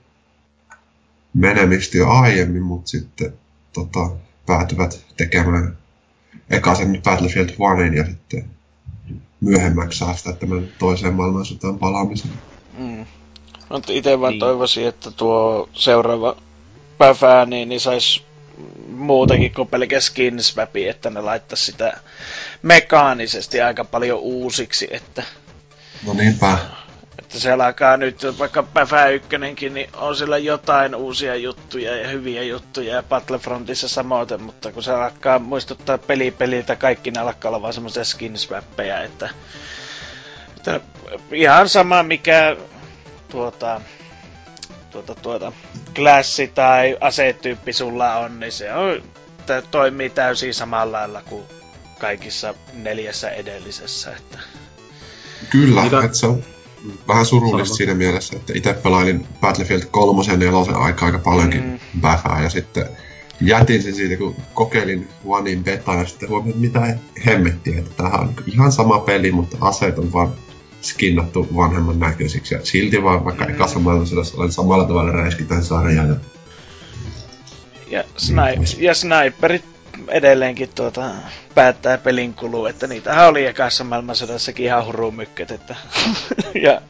menemistä jo aiemmin, mutta sitten tota, päätyvät tekemään eka sen Battlefield yhden ja sitten myöhemmäksi saastaa tämän toiseen maailmansotaan palaamisen. Mm. No, itse vaan niin. Toivoisin, että tuo seuraava päfää niin, niin saisi muutakin kuin pelkä skinswapia, että ne laittaisi sitä mekaanisesti aika paljon uusiksi, että No niinpä. Että se alkaa nyt, vaikka Päfä ykkönenkin, niin on sillä jotain uusia juttuja ja hyviä juttuja ja Battlefrontissa samoin, mutta kun se alkaa muistuttaa peli peliltä, kaikki ne alkaa olla vaan semmoisia skinswappeja, että, että ihan sama mikä tuota tuota tuota klassi tai asetyyppi sulla on, niin se on, toimii täysin samalla lailla kuin kaikissa neljässä edellisessä, että kyllä, mitä? Että se on vähän surullista Sano. Siinä mielessä, että itse pelailin Battlefield kolmosen ja nelosen aika aika paljonkin mm. Bäfää, ja sitten jätin sen siitä, kun kokeilin Onein betaa, ja sitten huomasin, että mitä hemmettiä, että tämähän on ihan sama peli, mutta aseet on vaan skinnattu vanhemman näköisiksi, ja silti vaan vaikka mm. ekassa maailmansodassa olen samalla tavalla räiskitään sarjaa. Ja, sni- mm. ja sniperit edelleenkin tuota, päättää pelin kuluu, että niitähän oli ekassa maailmansodassakin ihan hurumykköt, että ja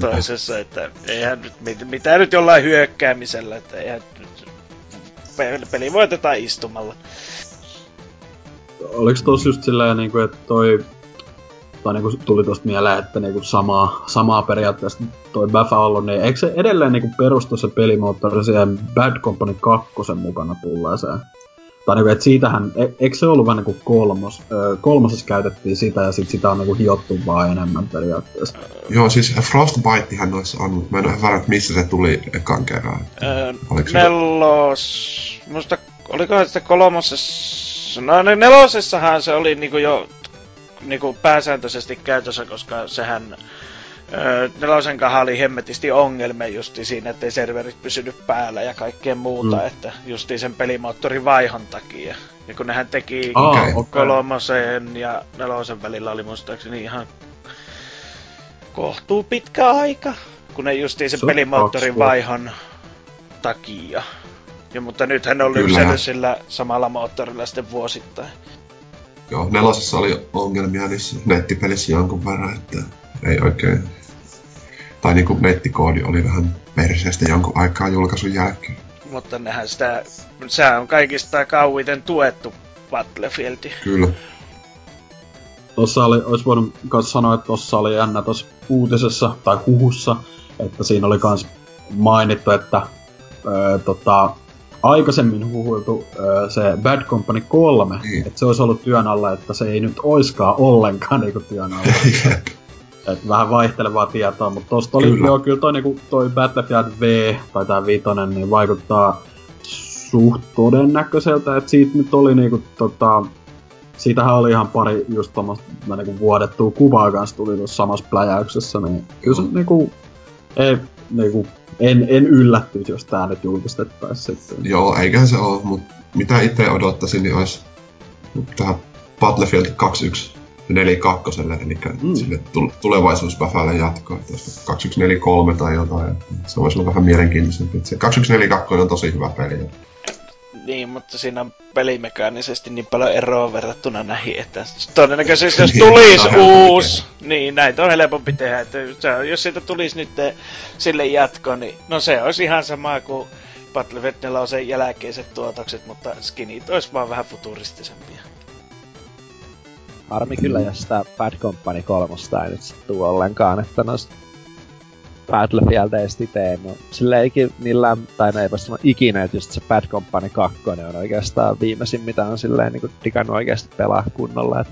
toisessa, että eihän nyt, mit- mitään nyt jollain hyökkäämisellä, että eihän nyt pe- peli voitetaan istumalla. Oliks tos just silleen niinku, että toi tai niinku tuli tosta mieleen, että niinku samaa, samaa periaatteessa toi Bäfä ollut, niin eikö se edelleen niinku perustu se pelimoottori siihen Bad Company kaksi mukana tulleeseen? Tai niinku, et siitähän, e, eikö se ollut vähän niinku kolmos, ö, kolmosessa käytettiin sitä ja sit sitä on niinku hiottu vaan enemmän periaatteessa? Joo, siis Frostbitehan noissa on, mutta mä en ole varma, missä se tuli ekan kerran. Öö, nelos... Se... Musta, olikohan sitä kolmosessa... No ne nelosessahan se oli niinku jo... niinku pääsääntöisesti käytössä, koska sehän öö, nelosenkahan oli hemmetisti ongelmia justi siinä, ettei serverit pysynyt päällä ja kaikkea muuta, mm. että justi sen pelimoottorin vaihon takia. Ja kun nehän teki oh, okay. kolmosen ja nelosen välillä oli muistaakseni ihan kohtuu pitkä aika, kun ne justi sen so, pelimoottorin kaksikymmentä vaihon takia. Ja mutta nythän on lypsänyt sillä samalla moottorilla sitten vuosittain. Joo, nelosessa oli ongelmia niissä nettipelissä jonkun verran, että ei oikein... Tai niinku nettikoodi oli vähän perseestä jonkun aikaa julkaisun jälkeen. Mutta nehän sitä... Sehän on kaikista kauiten tuettu Battlefieldi. Kyllä. Tossa oli, ois voinut kans sanoa, että tossa oli jännä tossa uutisessa, tai huhussa, että siinä oli kans mainittu, että... Öö, tota... aikaisemmin huhuiltu öö, se Bad Company kolme, niin. Että se olisi ollut työn alla, että se ei nyt oiskaan ollenkaan niinku työn alla. Et vähän vaihtelevaa tietoa, mutta tosta oli kyllä, joo, kyllä toi, niinku, toi Battlefield V tai tää vitonen, niin vaikuttaa suht todennäköiseltä, että siitä nyt oli niinku tota... Siitähän oli ihan pari just tommoista niinku vuodettua kuvaa kans tuli tuossa samassa pläjäyksessä, niin kyllä se niinku... Ei niinku... En, en yllättyis, jos tää nyt julkistettais sitten. Joo, eiköhän se oo, mut mitä itse odottaisin, niin ois tähän Battlefield kaksikymmentäyksi neljäkymmentäkaksi, elikkä mm. sille tulevaisuuspäfälle jatkoa, että kaksikymmentäyksi neljäkymmentäkolme tai jotain, se vois olla vähän mielenkiintoisempi. Se kaksikymmentäyksi neljäkymmentäkaksi on tosi hyvä peli. Niin, mutta siinä on pelimekaanisesti niin paljon eroa verrattuna näihin, että todennäköisesti jos tulis uus, niin näitä on helpompi tehdä, että jos siitä tulis nyt sille jatko, niin no se olisi ihan sama kuin Battlefield nelosen jälkeiset tuotokset, mutta skinit olisi vaan vähän futuristisempia. Harmi kyllä, jos sitä Bad Company kolmosta ei nyt sit tuu ollenkaan, että noista Battlefieldeistä itse, no silleen ikin millään, tai ne eipä sano ikinä, että just se Bad Company kaksi on oikeastaan viimeisin, mitä on silleen niinku digannut oikeesti pelaa kunnolla, et.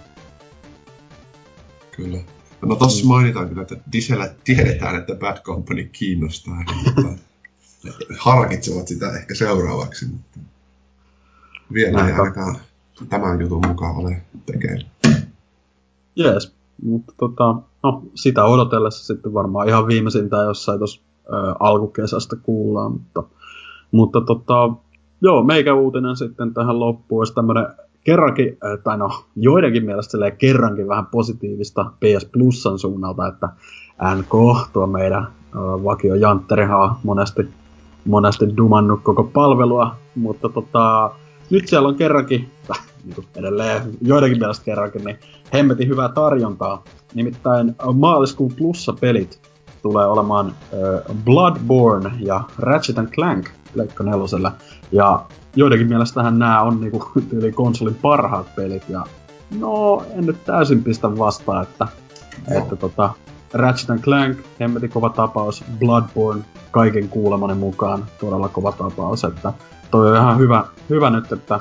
Kyllä. No tossa mainitaan kyllä, että Disellä tiedetään, että Bad Company kiinnostaa, mutta harkitsevat sitä ehkä seuraavaksi, mutta vielä Näin ei ta- ainakaan tämän jutun mukaan ole tekee. Jees, mutta tota... No, sitä odotellessa sitten varmaan ihan viimeisintään jossain tossa ö, alkukesästä kuullaan, mutta, mutta tota, joo, meikä uutinen sitten tähän loppuun olisi tämmönen kerrankin, tai no, joidenkin mielestä silleen kerrankin vähän positiivista P S Plusan suunnalta, että N K, tuo meidän ö, vakio jantterihan on monesti, monesti dumannut koko palvelua, mutta tota, nyt siellä on kerrankin, niin edelleen joidenkin mielestä kerrankin, niin hemmetin hyvää tarjontaa. Nimittäin maaliskuun plussapelit tulee olemaan äh, Bloodborne ja Ratchet and Clank Pleikka nelosella. Ja joidenkin mielestähän nää on niinku yli konsolin parhaat pelit ja no en nyt täysin pistä vastaan, että, no. että tota, Ratchet and Clank, hemmetin kova tapaus, Bloodborne, kaiken kuulemani mukaan todella kova tapaus, että toi on ihan hyvä, hyvä nyt, että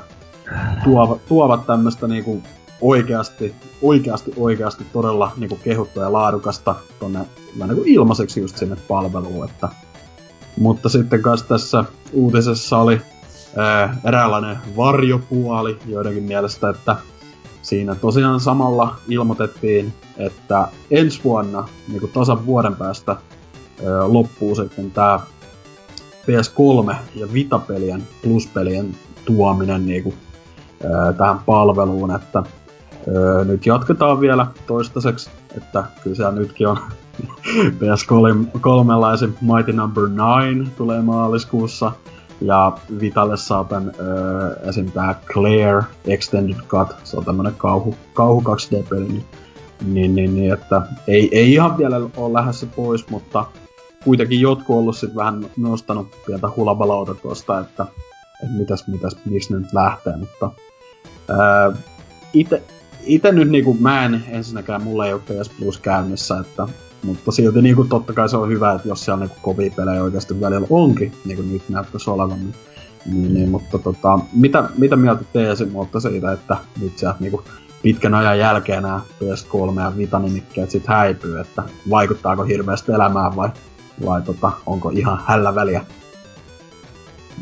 tuovat, tuovat tämmöstä niinku oikeasti, oikeasti, oikeasti todella niinku kehuttua ja laadukasta tonne niinku ilmaiseksi just sinne palveluun, että mutta sitten kans tässä uutisessa oli ää, eräänlainen varjopuoli joidenkin mielestä, että siinä tosiaan samalla ilmoitettiin, että ensi vuonna, niinku tasan vuoden päästä, ää, loppuu sitten tää P S kolme ja Vita-pelien, Plus-pelien tuominen niinku ää, tähän palveluun, että ää, nyt jatketaan vielä toistaiseksi, että kyllä siellä nytkin on P S kolmelaisen Mighty number nine tulee maaliskuussa, ja Vitalle saa tän öö, esim. Tää Claire Extended Cut, se on tämmönen kauhu, kauhu kaksi D-peli, niin, niin, niin, että ei, ei ihan vielä ole lähdössä pois, mutta kuitenkin jotkut on ollut sit vähän nostanut pientä hulabalauta tuosta, että, että mitäs, mitäs, miksi nyt lähtee, mutta öö, ite, ite nyt niinku mä en ensinnäkään, mulla ei oo P S Plus käynnissä, että mutta silti niinku tottakai se on hyvä, että jos siellä niinku kovia pelejä oikeesti välillä onkin, niinku nyt näyttäis olevan, niin, niin, niin mutta tota, mitä, mitä mieltä teesi muutta siitä, että nyt sieltä niinku pitkän ajan jälkeen nää P S kolme ja Vita-nimikkeet sit häipyy, että vaikuttaako hirveästi elämään vai, vai tota, onko ihan hällä väliä?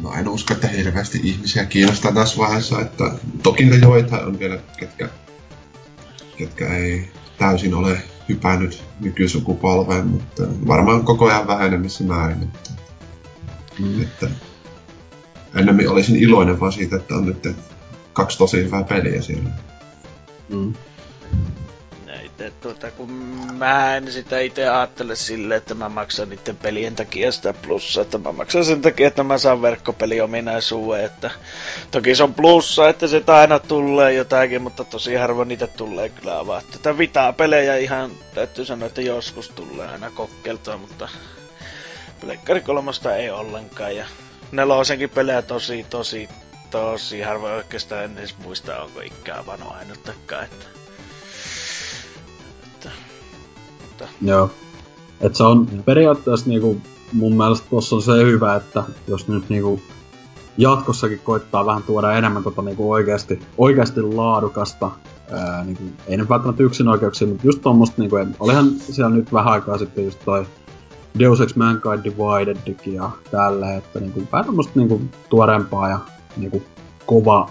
No en usko, että hirveästi ihmisiä kiinnostaa tässä vaiheessa, että toki ne joitain on vielä, ketkä, ketkä ei täysin ole hypännyt nykysukupolveen, mutta varmaan koko ajan vähenemässä määrin. Että, mm. että ennemmin olisin iloinen vaan siitä, että on nyt kaksi tosi hyvää peliä siellä. Mm. Näitä, tuota, kun mä en sitä itse ajattele silleen, että mä maksan niiden pelien takia sitä plussaa, että mä maksan sen takia, että mä saan verkkopeliominaisuuden, että toki se on plussa, että se aina tulee jotakin, mutta tosi harvoin niitä tulee kyllä avaa. Tätä Vita-pelejä ihan täytyy sanoa, että joskus tulee aina kokeiltua, mutta Pleikkari kolmosta ei ollenkaan, ja nelosenkin pelejä tosi, tosi, tosi harvoin oikeastaan en edes muista, onko ikään vano ainuttakaan, että joo. Et se on periaatteessa niinku mun mielestä tossa on se hyvä, että jos nyt niinku jatkossakin koittaa vähän tuoda enemmän tota niinku oikeesti, oikeesti laadukasta ää, niinku, ei nyt välttämättä yksinoikeuksia, mut just tommosta niinku, olihan siellä nyt vähän aikaa sitten just toi Deus Ex Mankind Divided ja tälleen, että niinku vähän tommosta niinku tuorempaa ja niinku kova,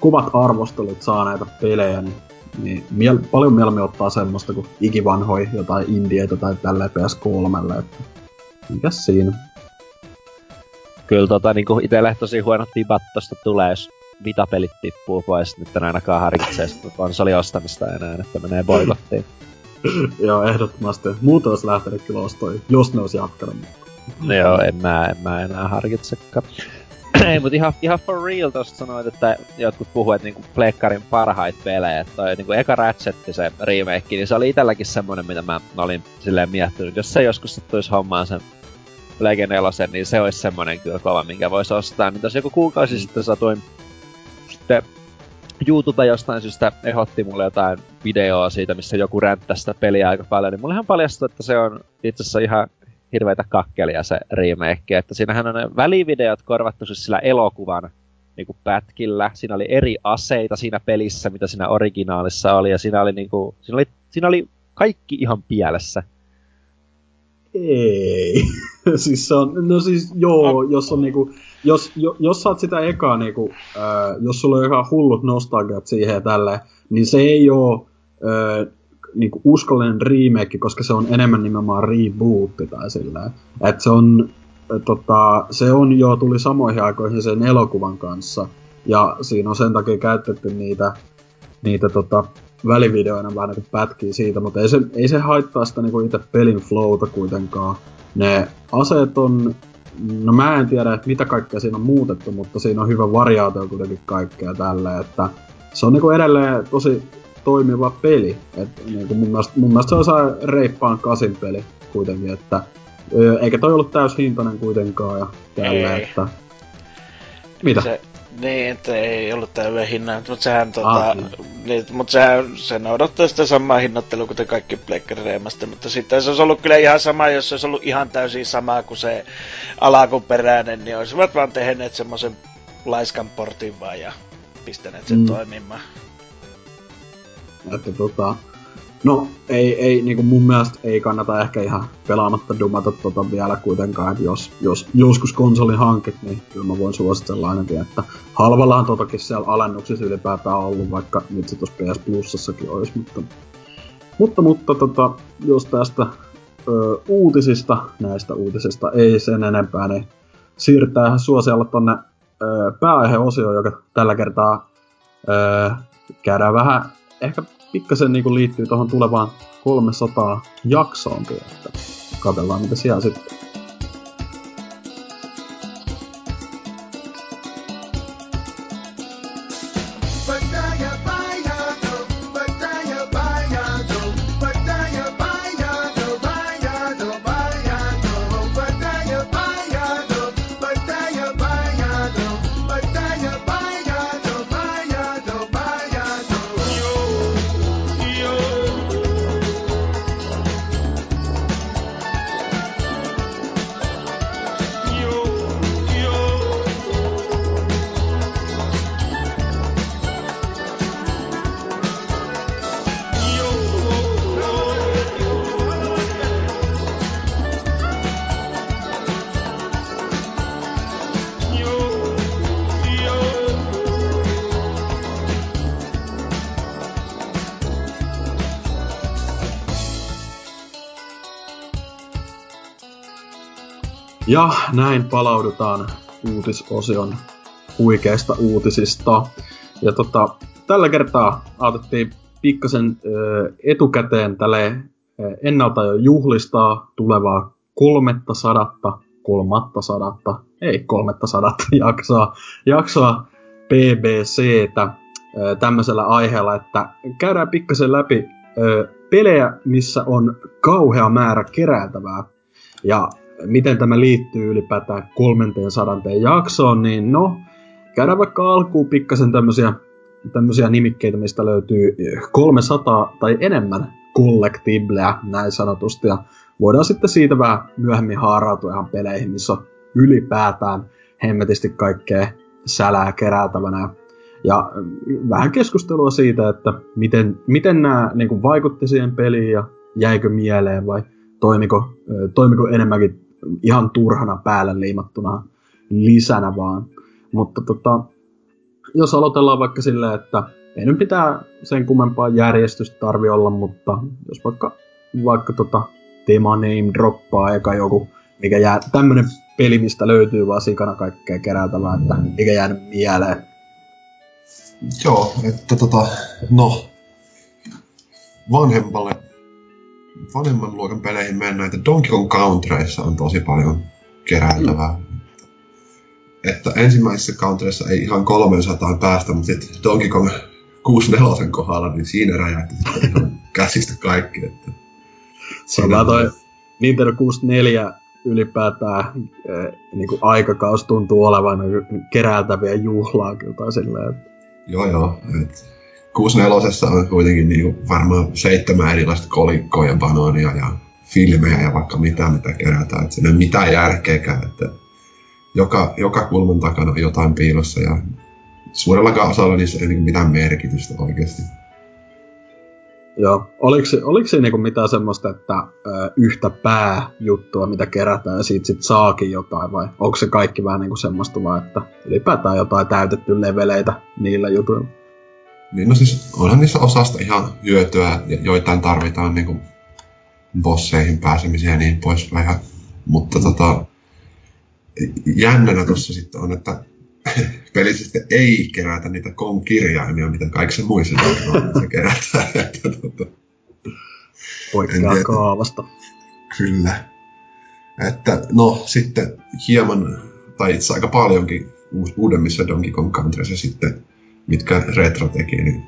kovat arvostelut saaneita pelejä, niin niin miel, paljon mieluummin ottaa semmoista kuin ikivanhoi jotain indieitä tai tälleen P S kolmelle, että mikäs siinä? Kyllä tota niinku itelle tosi huonot vibat tosta tulee, jos Vita-pelit tippuu pois, nyt en ainakaan harkitsee sitä konsolin ostamista enää, että menee boikottiin. Joo, ehdottomasti. Muuten ois lähtenyt kyllä ostoi, jos ne ois jatkanut. Joo, en mä, en mä enää harkitsekaan. Ei, mut ihan, ihan for real tosta sanoit, että jotkut puhuu, että niinku pleikkarin parhait pelejä, että toi niinku eka Ratchetti se remake, niin se oli itelläkin semmonen, mitä mä olin silleen miettinyt. Jos se joskus sattuis hommaan sen Legend nelosen, niin se olisi semmonen kyllä kova, minkä vois ostaa. Niin tossa joku kuukausi sitten satuin, sitten YouTube jostain syystä ehdotti mulle jotain videoa siitä, missä joku ränttäsi sitä peliä aika paljon, niin mullehan paljastui, että se on itse asiassa ihan hirveitä kakkelia se remake, että siinähän on ne välivideot korvattu siis sillä elokuvan niinku pätkillä. Siinä oli eri aseita siinä pelissä, mitä siinä originaalissa oli, ja siinä oli niinku, siinä oli, siinä oli kaikki ihan pielessä. Ei. Siis se on, no siis joo, jos on niinku, jos, jo, jos saat sitä ekaa niinku, äh, jos sulla on ihan hullut nostalgiat siihen ja tälleen, niin se ei oo äh, niinku uskollinen remake, koska se on enemmän nimenomaan rebootti tai silleen. Et se on, tota, se on jo tuli samoihin aikoihin sen elokuvan kanssa, ja siinä on sen takia käytetty niitä, niitä tota, välivideoina vähän niinku pätkiä siitä, mutta ei se, ei se haittaa sitä niinku itse pelin flowta kuitenkaan. Ne aseet on, no mä en tiedä, että mitä kaikkea siinä on muutettu, mutta siinä on hyvä variaatio kuitenkin kaikkea tälleen, että se on niinku edelleen tosi toimiva peli. Et, niin mun, mielestä, mun mielestä se on saa reippaan kasin peli kuitenkin, että eikä toi ollut täyshintainen kuitenkaan ja tälleen, että Mitä? Se, niin, että ei ollut täyden hinnan, mutta sehän tota... Ah, niin, mutta sehän, se noudattaa sitä samaa hinnoittelua kuten kaikki Pleikkari Reemasta, mutta sitten se olisi ollut kyllä ihan sama, jos se olisi ollut ihan täysin sama kuin se alakuperäinen, niin olisivat vaan tehneet semmoisen laiskan portin vaan ja pistäneet sen mm. toimimaan. Että tota... No, ei, ei, niinku mun mielestä ei kannata ehkä ihan pelaamatta dumata tota vielä kuitenkaan, että jos, jos joskus konsolin hankit, niin kyllä mä voin suositella ainakin, että halvallahan totakin siellä alennuksissa ylipäätään on ollut, vaikka nyt se tossa P S Plussassakin olisi, mutta... Mutta, mutta tota, jos tästä ö, uutisista, näistä uutisista ei sen enempää, niin siirtää suosiolla tonne ö, pääaiheosioon, joka tällä kertaa ö, käydään vähän ehkä... Pikkasen niinku liittyy tohon tulevaan kolmesataa jaksoon vielä, että katsellaan mitä siellä sitten. Ja näin palaudutaan uutisosion huikeista uutisista. Ja tota, tällä kertaa aloitettiin pikkasen ö, etukäteen tälle ennalta jo juhlistaa tulevaa kolmetta sadatta, kolmatta sadatta, ei kolmetta sadatta jaksoa, jaksoa P B C:tä ö, tämmöisellä aiheella, että käydään pikkasen läpi ö, pelejä, missä on kauhea määrä keräiltävää. Ja miten tämä liittyy ylipäätään kolmeensataan jaksoon, niin no, käydään vaikka alkuun pikkasen tämmösiä, tämmösiä nimikkeitä, mistä löytyy kolmesataa tai enemmän kollektiibleja, näin sanotusti, ja voidaan sitten siitä vähän myöhemmin haarautua ihan peleihin, missä on ylipäätään hemmetisti kaikkea sälää keräiltävänä, ja vähän keskustelua siitä, että miten, miten nämä niin kuin vaikutti siihen peliin, ja jäikö mieleen, vai toimiko, toimiko enemmänkin ihan turhana päälle liimattuna lisänä vaan. Mutta tota, jos aloitellaan vaikka silleen, että ei nyt pitää sen kummempaa järjestystä tarvi olla, mutta jos vaikka, vaikka tota, tema name droppaa eka joku, mikä jää tämmönen peli, mistä löytyy vaan sikana kaikkea kerätävää, että mikä jäänyt mieleen. Joo, että tota, no, vanhempalle vanhemman luokan peleihin mennään, että Donkey Kong Countryissa on tosi paljon keräiltävää. Mm. Että ensimmäisessä Countryissa ei ihan kolmesataa päästä, mutta sitten Donkey Kong kuusikymmentäneljä kohdalla, niin siinä räjähti sitten ihan käsistä kaikki. Että sama toi Nintendo kuusikymmentäneljä ylipäätään äh, niinku aikakaus tuntuu olevan keräiltäviä juhlaa kyllä tai silleen. Että... Joo joo, et... kuusikymmentäneljä on kuitenkin niin varmaan seitsemän erilaista kolikkoa ja banaania ja filmejä ja vaikka mitä, mitä kerätään. Että siinä ei ole mitään järkeäkään. Että joka, joka kulman takana on jotain piilossa ja suurellakaan osalla niissä ei mitään merkitystä oikeasti. Joo. Oliko, oliko siinä niinku mitään semmoista, että ö, yhtä pääjuttua, mitä kerätään ja siitä sit saakin jotain vai onko se kaikki vähän niinku semmoista vaan, että ylipäätään jotain täytetty leveleitä niillä jutuilla? Niin no siis onhan niissä osasta ihan hyötyä, joitain tarvitaan niinku bosseihin pääsemisiä ja niin poispäin. Ja, mutta tota, jännänä tossa sitten on, että pelissä sitten ei kerätä niitä Kong-kirjaimia, mitä kaikissa muissa tarvitaan, se kerätään. Poikkaa kaavasta. Kyllä. Että no sitten hieman, tai itse aika paljonkin uudemmissa Donkey Kong Countryissa sitten mitkä Retro teki, niin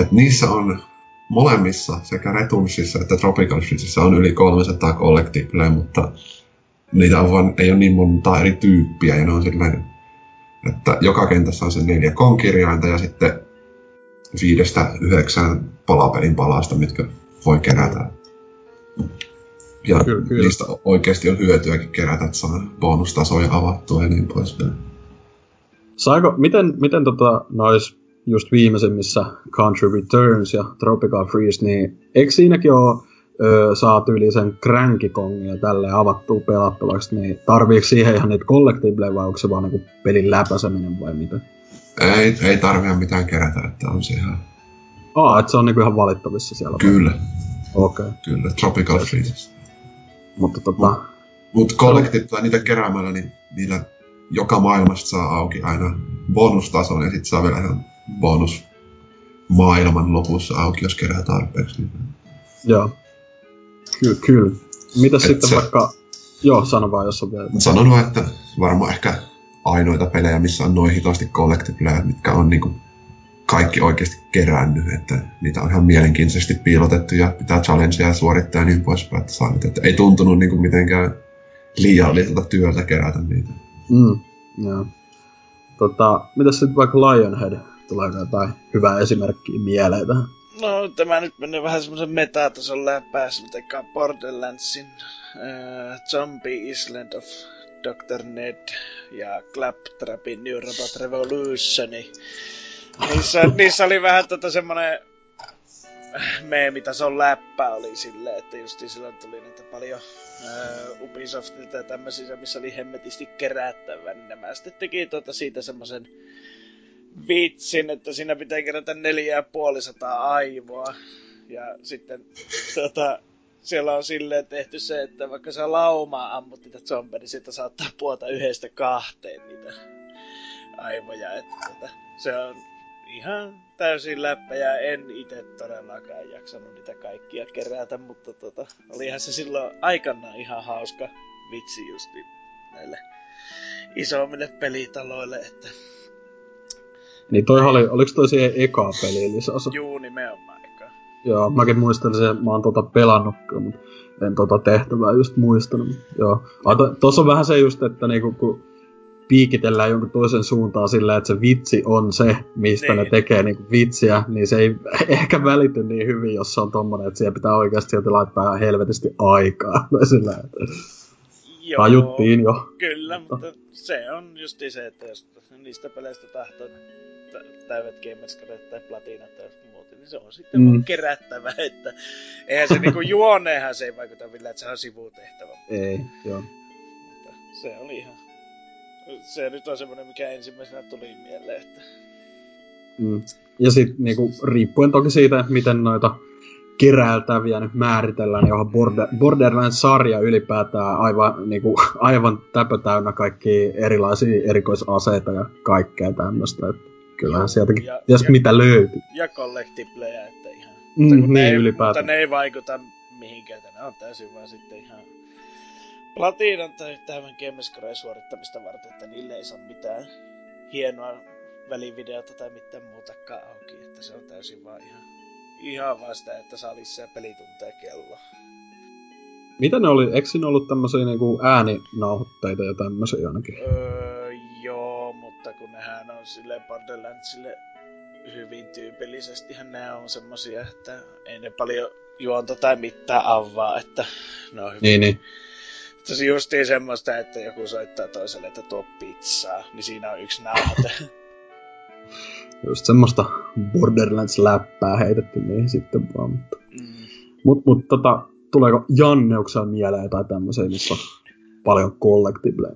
et niissä on molemmissa, sekä Returnsissa että Tropical Freezessa on yli kolmesataa kollektiivleja, mutta niitä on vaan, ei ole niin montaa eri tyyppiä, ja ne on silleen Että joka kentässä on se neljä konkirjainta ja sitten viidestä yhdeksään palapelin palasta, mitkä voi kerätä. Ja kyllä, kyllä. Niistä oikeasti on hyötyäkin kerätä, että saa bonustasoja avattua ja niin poispäin. Saako, miten, miten tota, nois just viimeisimmissä Country Returns ja Tropical Freeze, niin eikö siinäkin ole ö, saatu yli sen Cranky Kongia tälleen avattua pelattavaksi, niin tarviiko siihen ihan niitä collectibleja vai onko se vaan niinku pelin läpäiseminen vai mitä? Ei, ei tarvitse mitään kerätä, että on se ihan... Aa, että se on niinku ihan valittavissa siellä? Kyllä. Okei. Okay. Kyllä, Tropical Freeze. Mutta tota... Mut collectit tai niitä keräämällä, niin niillä joka maailmasta saa auki aina bonustason ja sit saa vielä ihan bonus maailman lopussa auki, jos kerää tarpeeksi. Joo. Kyllä, kyllä. Mitäs et sitten se... vaikka... Joo, sano vaan, jos on vielä... Sanon vaan, että varmaan ehkä ainoita pelejä, missä on noin hitaasti collectibleja, mitkä on niinku kaikki oikeasti kerännyt, että niitä on ihan mielenkiintoisesti piilotettu ja pitää challengeja suorittaa ja niin poispäin, että saa niitä. Että ei tuntunut niinku mitenkään liialliselta työltä kerätä niitä. Mm, joo. Tota, mitäs sitten vaikka Lionhead? Tuleeko jotain hyvää esimerkkiä mieleen tähän? No, tämä nyt menee vähän semmosen metatason läpäässä, mitenkään Borderlandsin uh, Zombie Island of doctor Ned ja Claptrapin New Robot Revolutioni. Niissä, niissä oli vähän tota semmonen meemitason läppä oli silleen, että justiin silloin tuli niitä paljon uh, Ubisoftilta ja tämmöisiä, missä oli hemmetisti kerättävä, niin nämä sitten teki tota siitä semmosen vitsin, että siinä pitää kerätä neljä ja puolisataa aivoa. Ja sitten tota, siellä on silleen tehty se, että vaikka sä laumaa ammut niitä zombeja, niin siitä saattaa puolta yhdestä kahteen niitä aivoja. Että, tota, se on ihan täysin läppä ja en itse todellakaan jaksanut niitä kaikkia kerätä, mutta tota, olihan se silloin aikanaan ihan hauska vitsi just näille isommille pelitaloille, että... Niin toihan oli, oliks toi siihen ekaa peliin lisäosa? Juu, nimenomaan ekaa. Joo, mäkin muistelin sen, mä oon tota pelannut kyllä, mut en tota tehtävää just muistanut. Joo, ah, to, tossa on vähän se just, että niinku kun piikitellään jonkun toisen suuntaan sillä, että se vitsi on se, mistä niin. Ne tekee niinku vitsiä, niin se ei ehkä välity niin hyvin, jos se on tommonen, että siellä pitää oikeasti sieltä laittaa helvetisti aikaa. Tai sillä, että... Joo, tajuttiin jo. Kyllä, mutta se on justi se, että jos niistä peleistä tahtoo täydet gamerscadet tai platinat tai muuten, niin se on sitten mm. vaan kerättävä, että eihän se niinku juoneenhan se ei vaikuta millään, että se on sivutehtävä. Ei, joo. Mutta se oli ihan, se nyt on semmoinen, mikä ensimmäisenä tuli mieleen, että... Mm. Ja sit niinku riippuen toki siitä, miten noita keräiltäviä nyt määritellään, johon Border, Borderlands-sarja ylipäätään aivan, niinku, aivan täpötäynnä kaikkia erilaisia erikoisaseita ja kaikkea tämmöistä, että kyllähän sieltäkin ja, ties ja, mitä löytyy. Ja collectibleja, että ihan. Mm, mutta, niin, ne ei, mutta ne ei vaikuta mihinkään, ne on täysin vaan sitten ihan platinan tai tähän Gamescoren suorittamista varten, että niille ei saa mitään hienoa välivideota tai mitään muutakaan auki, että se on täysin vaan ihan Ihan vaan sitä, että saa lisää pelitunteja kello. Mitä ne oli? Eikö siinä ollut tämmösiä niinku ääninauhoitteita ja tämmösiä jonnekin? Öö, joo, mutta kun nehän on silleen Borderlandsille hyvin tyypillisestihän nää on semmosia, että ei ne paljon juonta tai mitään avaa, että ne on hyvin... Niin, niin. Tosi justiin semmoista, että joku soittaa toiselle, että tuo pizzaa, niin siinä on yksi nauhoite. Just semmoista Borderlands-läppää heitetty niihin sitten vaan, mutta... Mm. Mut, mut tota, tuleeko Janneuksen mieleen jotain tämmöseen, missä on paljon collectibleja?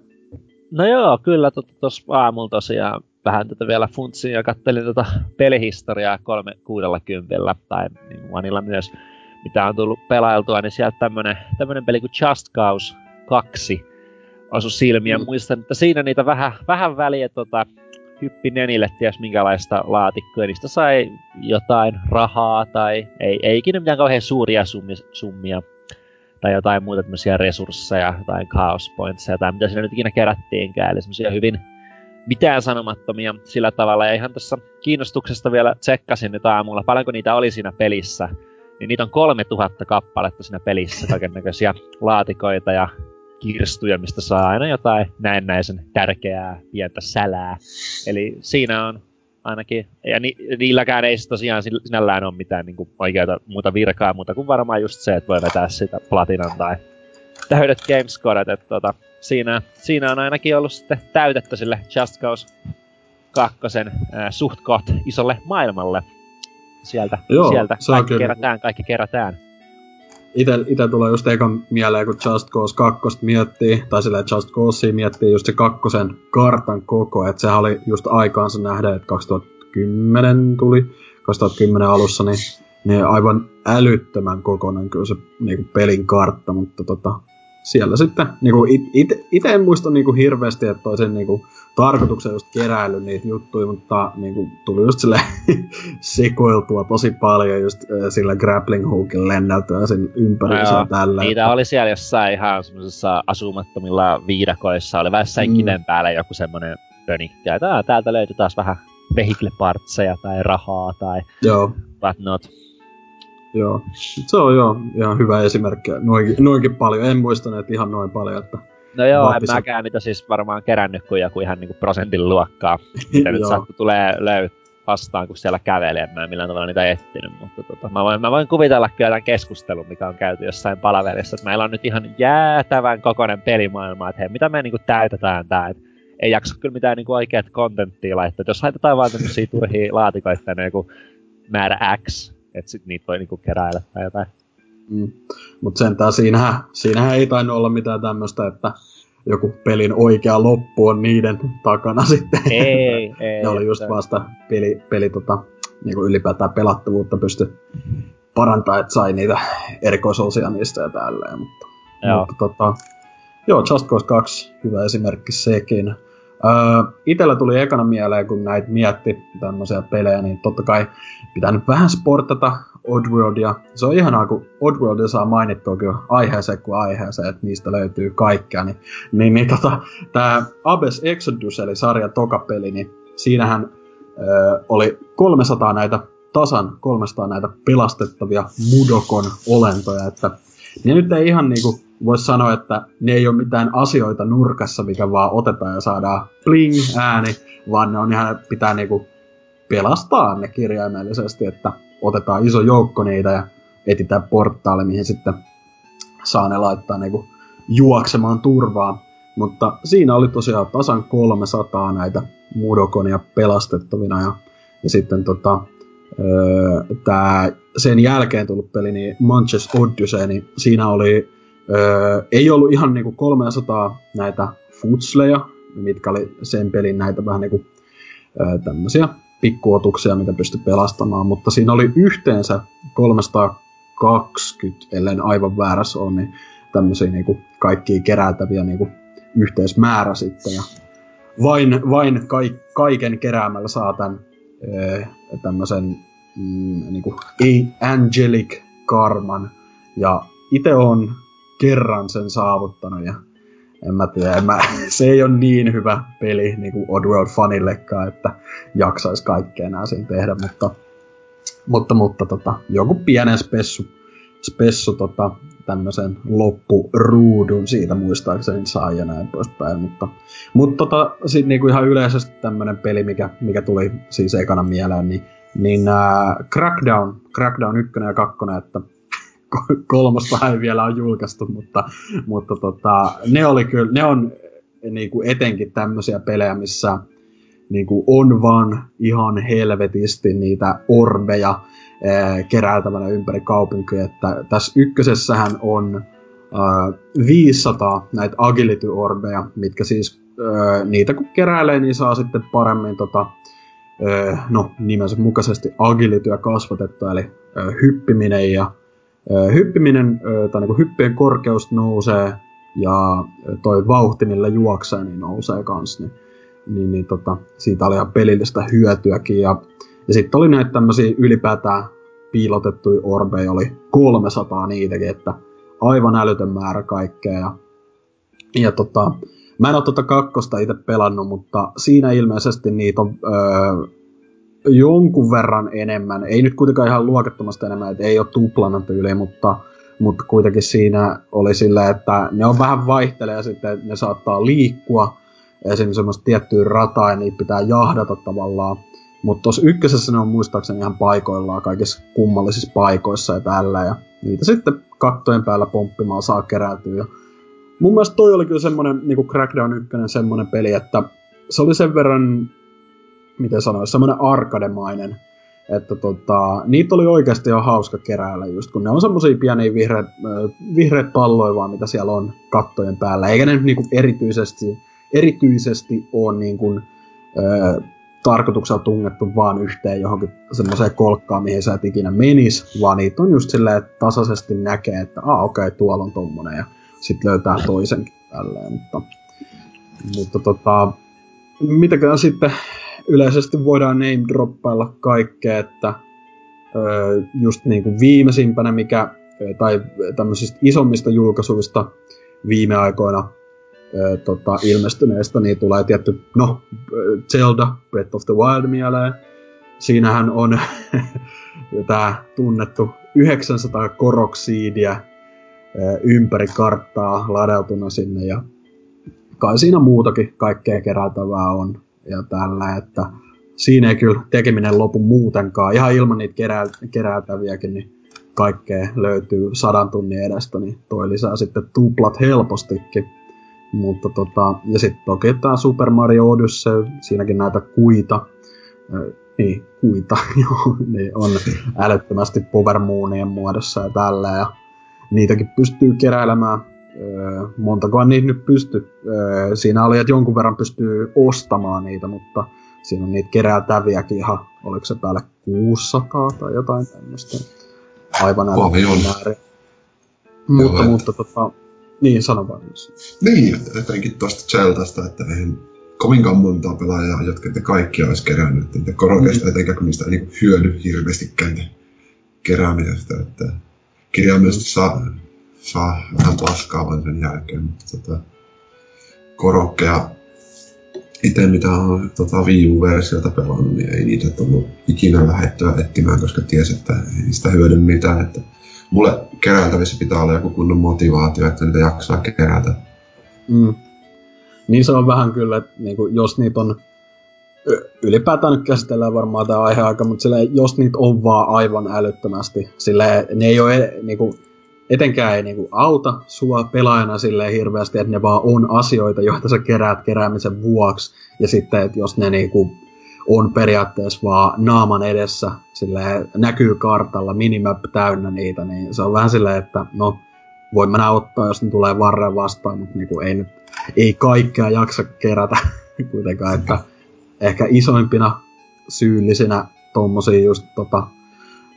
No joo, kyllä tuossa to, aamulla tosiaan vähän tätä vielä funtsin ja kattelin tota pelihistoriaa kolme kuudella kympillä, tai niin vanilla myös, mitä on tullut pelailtua, niin sieltä tämmönen, tämmönen peli kuin Just Cause kaksi osui silmiä. Mm. Muistan, että siinä niitä vähän, vähän väliä tota... hyppi nenille, ties minkälaista laatikkoa, niistä sai jotain rahaa tai ei, ei ikinä mitään kauhean suuria summi, summia tai jotain muuta tämmöisiä resursseja, jotain chaos pointseja tai mitä siinä nyt ikinä kerättiinkään, eli semmoisia hyvin mitään sanomattomia sillä tavalla. Ja ihan tuossa kiinnostuksesta vielä tsekkasin nyt aamulla, paljonko niitä oli siinä pelissä, niin niitä on kolmetuhatta kappaletta siinä pelissä, kaikennäköisiä laatikoita ja kirstuja, mistä saa aina jotain näennäisen tärkeää pientä sälää. Eli siinä on ainakin, ja ni, niilläkään ei tosiaan sinällään ole mitään niin kuin oikeata muuta virkaa, muuta kuin varmaan just se, että voi vetää sitä Platinan tai täydet Gamescoret, että tota, siinä, siinä on ainakin ollut sitten täytettä sille Just Cause kakkosen äh, suht koht isolle maailmalle. Sieltä, Joo, sieltä kaikki kyllä. kerätään, kaikki kerätään. Ite, ite tulee just ekan mieleen, kun Just Cause kakkosta miettii, tai silleen Just Causea miettii just se kakkosen kartan koko, että sehän oli just aikaansa nähdä, että kaksituhattakymmenen tuli, kaksituhattakymmenen alussa, niin, niin aivan älyttömän kokoinen kyllä se niinku pelin kartta, mutta tota, siellä sitten, niinku it, it, ite en muista niinku hirveästi, että olisin niinku tarkoituksen just keräily niitä juttuja, mutta niinku tuli just silleen sekoiltua tosi paljon just äh, sillä grappling hookin lenneltyä sen ympäriinsä tällä. Niitä oli siellä jossain ihan semmoisessa asumattomilla viidakoissa, oli vähän jossain mm. kiven päällä joku semmonen pönikkä, että ah, täältä löytyi taas vähän vehiklepartseja tai rahaa tai Joo. what not. Joo, se on joo, ihan hyvä esimerkki. Noinkin, noinkin paljon, en muistanut ihan noin paljon, että... No joo, en mäkään niitä siis varmaan kerännyt kuin joku ihan niinku prosentin luokkaa, mitä nyt sattu tulee löytää vastaan, kun siellä kävelee. Mä en millään tavalla niitä etsinyt, mutta tota, mä, voin, mä voin kuvitella kyllä tämän keskustelun, mikä on käyty jossain palaverissa, että meillä on nyt ihan jäätävän kokoinen pelimaailma, että hei, mitä me niinku täytetään tää, että ei jaksa kyllä mitään niinku oikeat kontenttia laittaa. Et jos laitetaan vaan tämmösiä turhia laatikoita tänne joku määrä X, että sit niitä voi niinku keräillä tai jotain. Mm. Mut sentään siinähän, siinähän ei tainnut olla mitään tämmöstä, että joku pelin oikea loppu on niiden takana sitten. Ei, ei. Ne oli just ei. vasta peli, peli tota, niinku ylipäätään pelattavuutta pysty parantamaan, että sai niitä erikoisosia niistä ja tälleen. Mutta, joo. Mutta tota, joo, Just Cause kaksi, hyvä esimerkki sekin. Öö, itellä tuli ekana mieleen, kun näitä mietti tämmöisiä pelejä, niin totta kai pitää nyt vähän sportata Oddworldia. Se on ihanaa, kun Oddworldia saa mainittua kyllä aiheeseen kuin aiheeseen, että niistä löytyy kaikkea. Niin, niin, niin tota, tää Abyss Exodus, eli sarjan toka peli, niin siinähän öö, oli kolmesataa näitä, tasan kolmesataa näitä pelastettavia Mudokon olentoja, että ne nyt ei ihan niinku voisi sanoa, että ne ei ole mitään asioita nurkassa, mikä vaan otetaan ja saadaan bling-ääni, vaan ne on ihan, pitää niinku pelastaa ne kirjaimellisesti, että otetaan iso joukko niitä ja etsitään portaali, mihin sitten saa ne laittaa niinku juoksemaan turvaan. Mutta siinä oli tosiaan tasan kolmesataa näitä mudokonia pelastettavina ja, ja sitten tota... Öö, tää sen jälkeen tullut peli, niin Manchus Odyssey, niin siinä oli, öö, ei ollut ihan niinku kolmesataa näitä futsleja, mitkä oli sen pelin näitä vähän niinku öö, tämmösiä pikkuotuksia, mitä pystyi pelastamaan, mutta siinä oli yhteensä kolmesataakaksikymmentä, ellen aivan väärässä ole, niin tämmösiä niinku kaikkia kerätäviä niinku yhteismäärä sitten, ja vain, vain kaik, kaiken keräämällä saa tän öö, tämmösen mm, niinku Angelic Karman, ja ite on kerran sen saavuttanut, ja en mä tiedä, en mä, se ei ole niin hyvä peli niinku Oddworld-fanillekaan, että jaksais kaikkea enää siinä tehdä, mutta mutta, mutta tota, joku pienen spessu, spessu tota, tämmösen loppuruudun siitä muistaakseni saa ja näin poispäin, mutta mutta tota, sit niinku ihan yleisesti tämmönen peli, mikä, mikä tuli siis ekana mieleen, niin, niin ää, Crackdown, Crackdown ykkönen ja kakkonen, että kolmosta ei vielä ole julkaistu, mutta, mutta tota, ne oli kyllä, ne on niinku etenkin tämmösiä pelejä, missä niinku on vaan ihan helvetisti niitä orbeja keräiltävänä ympäri kaupunkia, että tässä ykkösessähän on äh, viisisataa näitä agility-orbeja, mitkä siis äh, niitä kun keräilee, niin saa sitten paremmin tota, äh, no nimensä mukaisesti agilityä kasvatettua, eli äh, hyppiminen ja äh, hyppiminen, äh, tai niinku hyppien korkeus nousee ja toi vauhti, millä juoksee, niin nousee kans, niin, niin, niin tota, siitä oli ihan pelillistä hyötyäkin, ja Ja sitten oli näitä tämmösiä ylipäätään piilotettuja orbeja, oli kolmesataa niitäkin, että aivan älytön määrä kaikkea. Ja, ja tota, mä en oo tota kakkosta itse pelannut, mutta siinä ilmeisesti niitä on öö, jonkun verran enemmän. Ei nyt kuitenkaan ihan luokattomasti enemmän, et ei oo tuplana tyyliin, mutta mutta kuitenkin siinä oli sillä, että ne on vähän vaihtelee sitten, että ne saattaa liikkua. Esimerkiksi semmoista tiettyä rataa, ja niitä pitää jahdata tavallaan. Mutta tuossa ykkösessä ne on muistaakseni ihan paikoillaan, kaikissa kummallisissa paikoissa ja tällä. Ja niitä sitten kattojen päällä pomppimaan saa kerätyä. Mun mielestä toi oli kyllä semmoinen, niinku Crackdown yksi, semmoinen peli, että se oli sen verran, miten sanoisi, semmoinen arkademainen. Että tota, niitä oli oikeasti ihan hauska keräillä just, kun ne on semmosia pieniä vihreät, vihreät palloja vaan, mitä siellä on kattojen päällä. Eikä ne niinku erityisesti, erityisesti ole niinku, ö, tarkoituksella tungettu vaan yhteen johonkin semmoiseen kolkkaan, mihin sä et ikinä menis, vaan niitä on just silleen, että tasaisesti näkee, että aa okei, okay, tuolla on tommonen ja sit löytää toisenkin tälleen. Mutta, mutta tota, mitäkään sitten... Yleisesti voidaan name-droppailla kaikkea, että öö, just niinku viimeisimpänä, mikä, tai tämmöisistä isommista julkaisuista viime aikoina öö, tota, ilmestyneistä, niin tulee tietty, no, Zelda, Breath of the Wild mieleen. Siinähän on tää tunnettu yhdeksänsataa koroksiidiä öö, ympäri karttaa ladautuna sinne, ja kai siinä muutakin kaikkea kerätävää on. Ja tällä, että siinä ei kyllä tekeminen lopu muutenkaan. Ihan ilman niitä kerä- keräiltäviäkin, niin kaikkea löytyy sadan tunnin edestä, niin toi lisää sitten tuplat helpostikin. Mutta tota, ja sitten toki tää Super Mario Odyssey, siinäkin näitä kuita, äh, niin kuita, niin on älyttömästi Power Moonien muodossa ja tällä, ja niitäkin pystyy keräilemään. Öö, montakohan niitä nyt pysty. Öö, siinä oli, että jonkun verran pystyy ostamaan niitä, mutta siinä on niitä kerätäviäkin ihan, oliko se päälle kuusisataa tai jotain tämmöistä. Aivan älyttömän määrin. Mutta, joo, mutta et... tota, niin sano vaan. Niin, etenkin tuosta Zeldasta, että eihän kovinkaan montaa pelaajaa, jotka te kaikkia olisi kerännyt. Niitä korokkeista mm. etenkään, kun niistä ei niinku hyödy hirveästikään ne keräämisestä. Että kirjaimellisesti saa... Saa vähän paskaavan sen jälkeen, mutta tota, korokkeja itse mitä on tota, Wii U-versiota pelannut, niin ei niitä tullut ikinä lähdettyä etsimään, koska ties, että ei niistä hyödy mitään. Että mulle keräiltävissä pitää olla joku kunnon motivaatio, että niitä jaksaa kerätä. Mm. Niin se on vähän kyllä, että niinku, jos niitä on, ylipäätään nyt käsitellään varmaan tämä aiheaika, mutta silleen, jos niitä on vaan aivan älyttömästi, silleen, ne ei ole niinku... Etenkään ei niinku auta sua pelaajana silleen hirveästi, että ne vaan on asioita, joita sä keräät keräämisen vuoksi. Ja sitten, että jos ne niinku on periaatteessa vaan naaman edessä, silleen näkyy kartalla, minimap täynnä niitä, niin se on vähän silleen, että no, voin mä nää ottaa, jos ne tulee varren vastaan, mutta niinku ei, nyt, ei kaikkea jaksa kerätä kuitenkaan. Että ehkä isoimpina syyllisinä tommosia just tota...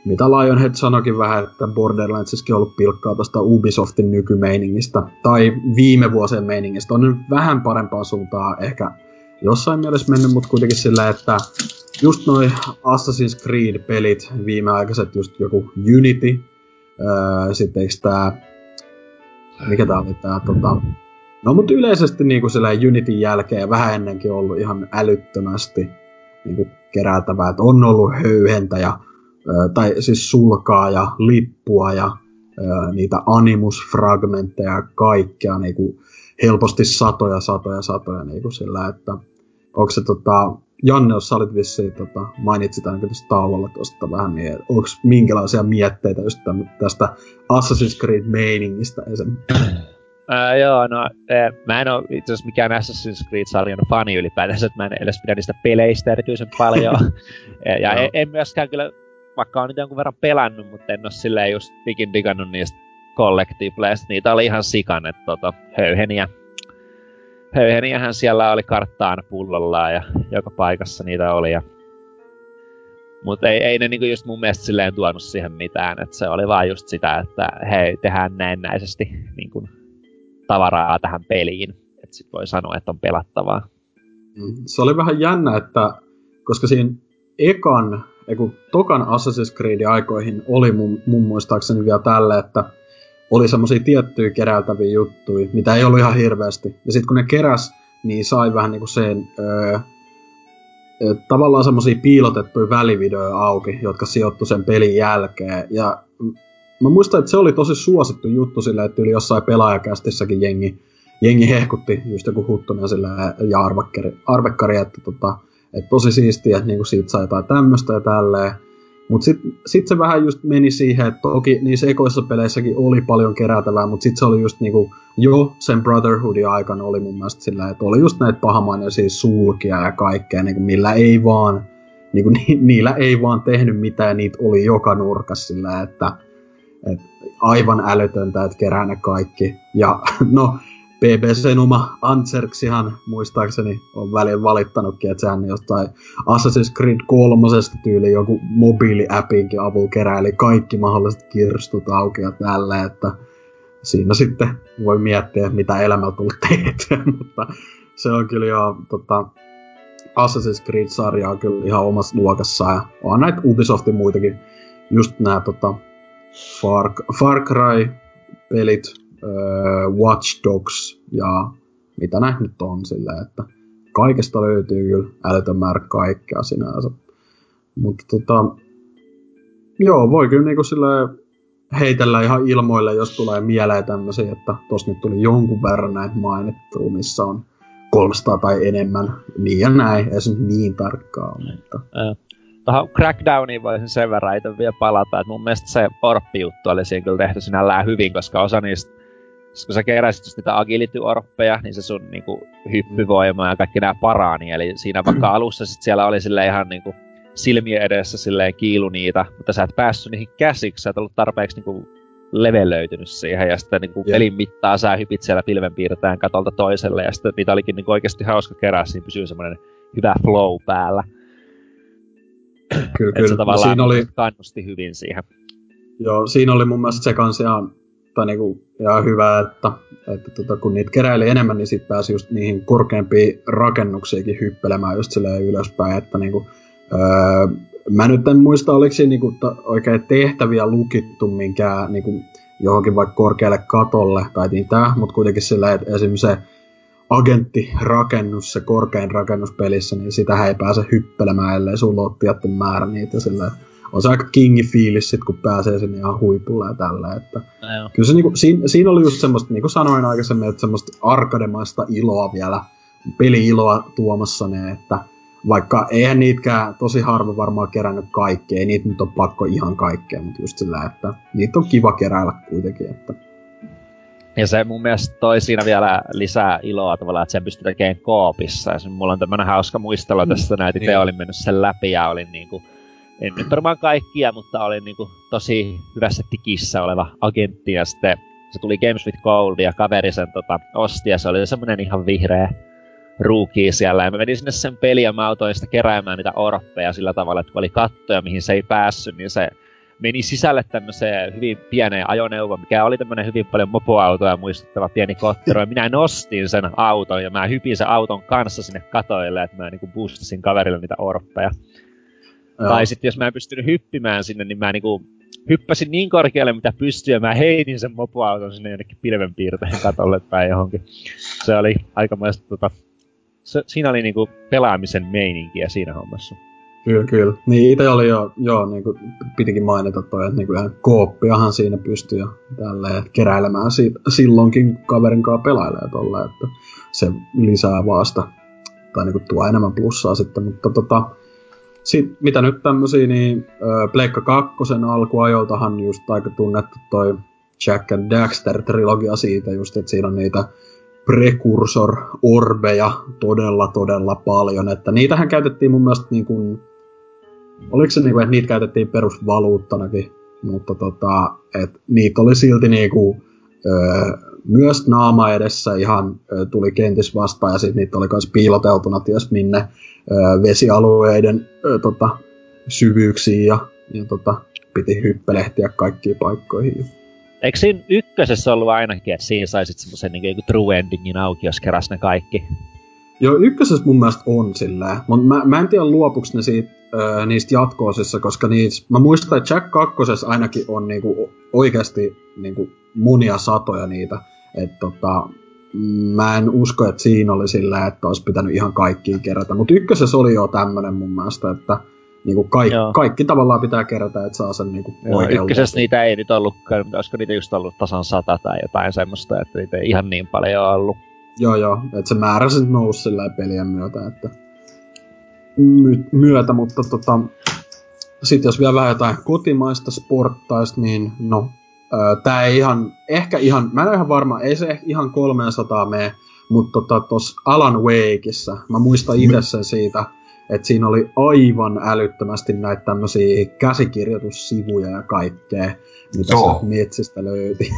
Mitä Lionhead sanoikin vähän, että Borderlandsissakin on ollut pilkkaa tuosta Ubisoftin nykymeiningistä, tai viime vuosien meiningistä. On nyt vähän parempaa suuntaan ehkä jossain mielessä mennyt, mutta kuitenkin sillä, että just noi Assassin's Creed-pelit, viimeaikaiset just joku Unity, öö, sitten eiks tää, mikä tää oli tää, tota, no mut yleisesti niinku sillä Unityn jälkeen vähän ennenkin ollut ihan älyttömästi niinku kerätävää, että on ollut höyhentä ja tai siis sulkaa ja lippua ja ö, niitä animusfragmentteja ja kaikkea, niinku helposti satoja, satoja, satoja niinku sillä, että onko se tota, Janne, jos sä olit vissiin, tota, mainitsit ainakin tuossa tauolla tuosta vähän, niin onko minkälaisia mietteitä just tämän, tästä Assassin's Creed-meiningistä esimerkiksi? Uh, joo, no uh, mä en oo itse asiassa mikään Assassin's Creed-sarjan fani ylipäätänsä, että mä en edes pidä niistä peleistä erityisen paljon, ja en, en myöskään kyllä vaikka on niitä jonkun verran pelannut, mutta en oo silleen just ikin digannut niistä collectibleista. Niitä oli ihan sikan, että tota, höyheniä. Höyheniähän siellä oli karttaan pullollaan ja joka paikassa niitä oli. Ja... Mutta ei, ei ne niinku just mun mielestä silleen tuonut siihen mitään, että se oli vaan just sitä, että hei, tehdään näennäisesti niinku tavaraa tähän peliin. Että sit voi sanoa, että on pelattavaa. Se oli vähän jännä, että koska siinä ekan Eiku, tokan Assassin's Creedin aikoihin oli mun, mun muistaakseni vielä tälle, että oli semmosia tiettyjä keräiltäviä juttuja, mitä ei ollut ihan hirveästi. Ja sit kun ne keräs, niin sai vähän niinku sen öö, tavallaan semmosia piilotettuja välivideoja auki, jotka sijoittu sen pelin jälkeen. Ja mä muistan, että se oli tosi suosittu juttu sillä, että yli jossain pelaajakästissäkin jengi, jengi hehkutti just joku Huttunen sillä ja Arvekkari, että tota, et tosi siistiä, että niinku siitä sai jotain tämmöstä ja tälleen. Mut sit, sit se vähän just meni siihen, että toki niissä ekoissa peleissäkin oli paljon kerätävää, mut sit se oli just niinku, jo sen Brotherhoodin aikana oli mun mielestä sillä, että oli just näitä pahamaisia sulkia ja kaikkea, niinku millä ei vaan, niinku ni, niillä ei vaan tehnyt mitään, niitä oli joka nurkas sillä, että et aivan älytöntä, että kerää ne kaikki. Ja no, B B C:n oma Anserksihan muistaakseni on välillä valittanutkin, että sehän jostain Assassin's Creed kolmosesta tyyliin joku mobiiliäpinkin avulla keräili kaikki mahdolliset kirstut auki ja tällä, että siinä sitten voi miettiä, mitä elämällä tullut tehtyä, mutta se on kyllä jo tota, Assassin's Creed-sarja on kyllä ihan omassa luokassaan ja on näitä Ubisoftin muitakin, just nää tota, Far, Far Cry-pelit, Watch Dogs ja mitä näin nyt on silleen, että kaikesta löytyy kyllä älytön määrä kaikkea sinänsä. Mutta tota, joo, voi kyllä niinku silleen heitellä ihan ilmoille, jos tulee mieleen tämmösiä, että tossa nyt tuli jonkun verran näitä mainittua, missä on kolmesataa tai enemmän, niin ja näin, ei se nyt niin tarkkaa ole, mutta... Ää. Tuohon Crackdowniin voisin sen verran itse vielä palata, että mun mielestä se orppi-juttu oli siinä kyllä tehty sinällään hyvin, koska osa niistä, kun sä keräsit just niitä agility-orppeja, niin se sun niinku hyppyvoima ja kaikki nää parani, eli siinä vaikka alussa sit siellä oli silleen ihan niinku silmien edessä silleen kiilu niitä, mutta sä et päässyt niihin käsiksi, sä et ollut tarpeeksi niinku levelöitynyt siihen, ja sitten niinku elin mittaa sä hypit siellä pilvenpiirtäjän katolta toiselle, ja sitten niitä olikin niinku oikeesti hauska kerää, siinä pysyy semmonen hyvä flow päällä. Kyllä, kyllä. Siinä oli kannusti hyvin siihen. Joo, siinä oli mun mielestä se kans ihan, tai niinku, ihan hyvä, että, että tota, kun niitä keräili enemmän, niin sit pääsi just niihin korkeampiin rakennuksiinkin hyppelemään just silleen ylöspäin, että niinku, öö, mä nyt en muista, oliko siinä niinku, oikein tehtäviä lukittu minkään niinku, johonkin vaikka korkealle katolle tai niitä, mutta kuitenkin silleen, että esimerkiksi se agenttirakennus, se korkein rakennus pelissä, niin sitähän ei pääse hyppelemään, ellei sun lottijatten määrä niitä sillä. On se aika kingi fiilis sit, kun pääsee sinne ihan huipulle ja tällä, että... No, kyllä se niinku, siinä, siinä oli just semmoista, niinku sanoin aikaisemmin, että semmoista arkademaista iloa vielä, peli-iloa tuomassa ne, että vaikka eihän niitkään tosi harva varmaan kerännyt kaikkea, ei niitä nyt on pakko ihan kaikkea, mutta just sillä, että niitä on kiva keräillä kuitenkin, että... Ja se mun mielestä toi siinä vielä lisää iloa tavallaan, että sen pystyy tekemään koopissa. Ja mulla on tämmönen hauska muistelu tässä, näitä itse olin mennyt sen läpi ja olin niinku... En nyt varmaan kaikkia, mutta olin niinku tosi hyvässä tikissä oleva agentti. Ja sitten se tuli Games with Gold ja kaveri sen tota osti ja se oli semmonen ihan vihreä ruuki siellä. Ja mä menin sinne sen peliin ja mä autoin sitä keräämään niitä orppeja sillä tavalla, että kun oli kattoja, mihin se ei päässyt, niin se... meni sisälle tämmöseen hyvin pieneen ajoneuvoon, mikä oli tämmönen hyvin paljon mopoautoja muistuttava pieni kottero, ja minä nostin sen auton, ja mä hypin sen auton kanssa sinne katoille, että mä niinku boostasin kaverille niitä orppeja. Joo. Tai sitten jos mä en pystynyt hyppimään sinne, niin mä niinku hyppäsin niin korkealle, mitä pystyi, ja mä heitin sen mopoauton sinne jonnekin pilvenpiirtäjän katolle tai johonkin. Se oli aikamoista tota... Se, siinä oli niinku pelaamisen meininkiä siinä hommassa. Kyllä, kyllä. Niin ite oli jo, joo, niinku pitikin mainita toi, että niinku ihan kooppiahan siinä pystyy jo tälleen keräilemään siitä silloinkin, kun kaverin kanssa pelailee tolleen, että se lisää vaasta, tai niinku tuo enemmän plussaa sitten, mutta tota, sit mitä nyt tämmösiä, niin Pleikka kakkosen alkuajoltahan just aika tunnettu toi Jack and Daxter-trilogia siitä just, että siinä on niitä prekursor-orbeja todella, todella paljon, että niitähän käytettiin mun mielestä niin kuin, oliko se niin kuin, että niitä käytettiin perusvaluuttanakin, mutta tota, että niitä oli silti niin kuin, öö, myös naama edessä ihan öö, tuli kentis vastaan ja sit niitä oli myös piiloteltuna ties minne öö, vesialueiden öö, tota, syvyyksiin ja, ja tota, piti hyppelehtiä kaikkiin paikkoihin. Eikö siinä ykkösessä ollut ainakin, että siinä saisit semmosen niin kuin true endingin auki, jos keräs ne kaikki? Joo, ykkösessä mun mielestä on sillä. Mä, mä en tiedä luopuks ne siitä, ö, niistä jatko-osissa, koska niistä... Mä muistan, että Jack kakkosessa ainakin on niinku oikeasti niinku monia satoja niitä. Että tota, mä en usko, että siinä oli sillä, että olisi pitänyt ihan kaikkiin kerätä. Mutta ykkösessä oli jo tämmönen mun mielestä, että Niinku kaikki, kaikki tavallaan pitää kerätä, että saa sen niinku oikean. Ykkösessä niitä ei nyt ollutkaan, mutta olisiko niitä just ollut tasan sata tai jotain semmoista, että niitä ei ihan niin paljon ollut. Joo joo, että se määrä sitten nousi sillä pelien myötä, että My- myötä, mutta tota... Sitten jos vielä vähän jotain kotimaista sporttaisi, niin no... Öö, tää ei ihan, ehkä ihan, mä en ole ihan varma, ei se ihan kolmesataa mene, mutta tota tossa Alan Wakeissa, mä muistan itse sen siitä, että siinä oli aivan älyttömästi näitä tämmösiä käsikirjoitussivuja ja kaikkea, mitä no. se metsistä löyti.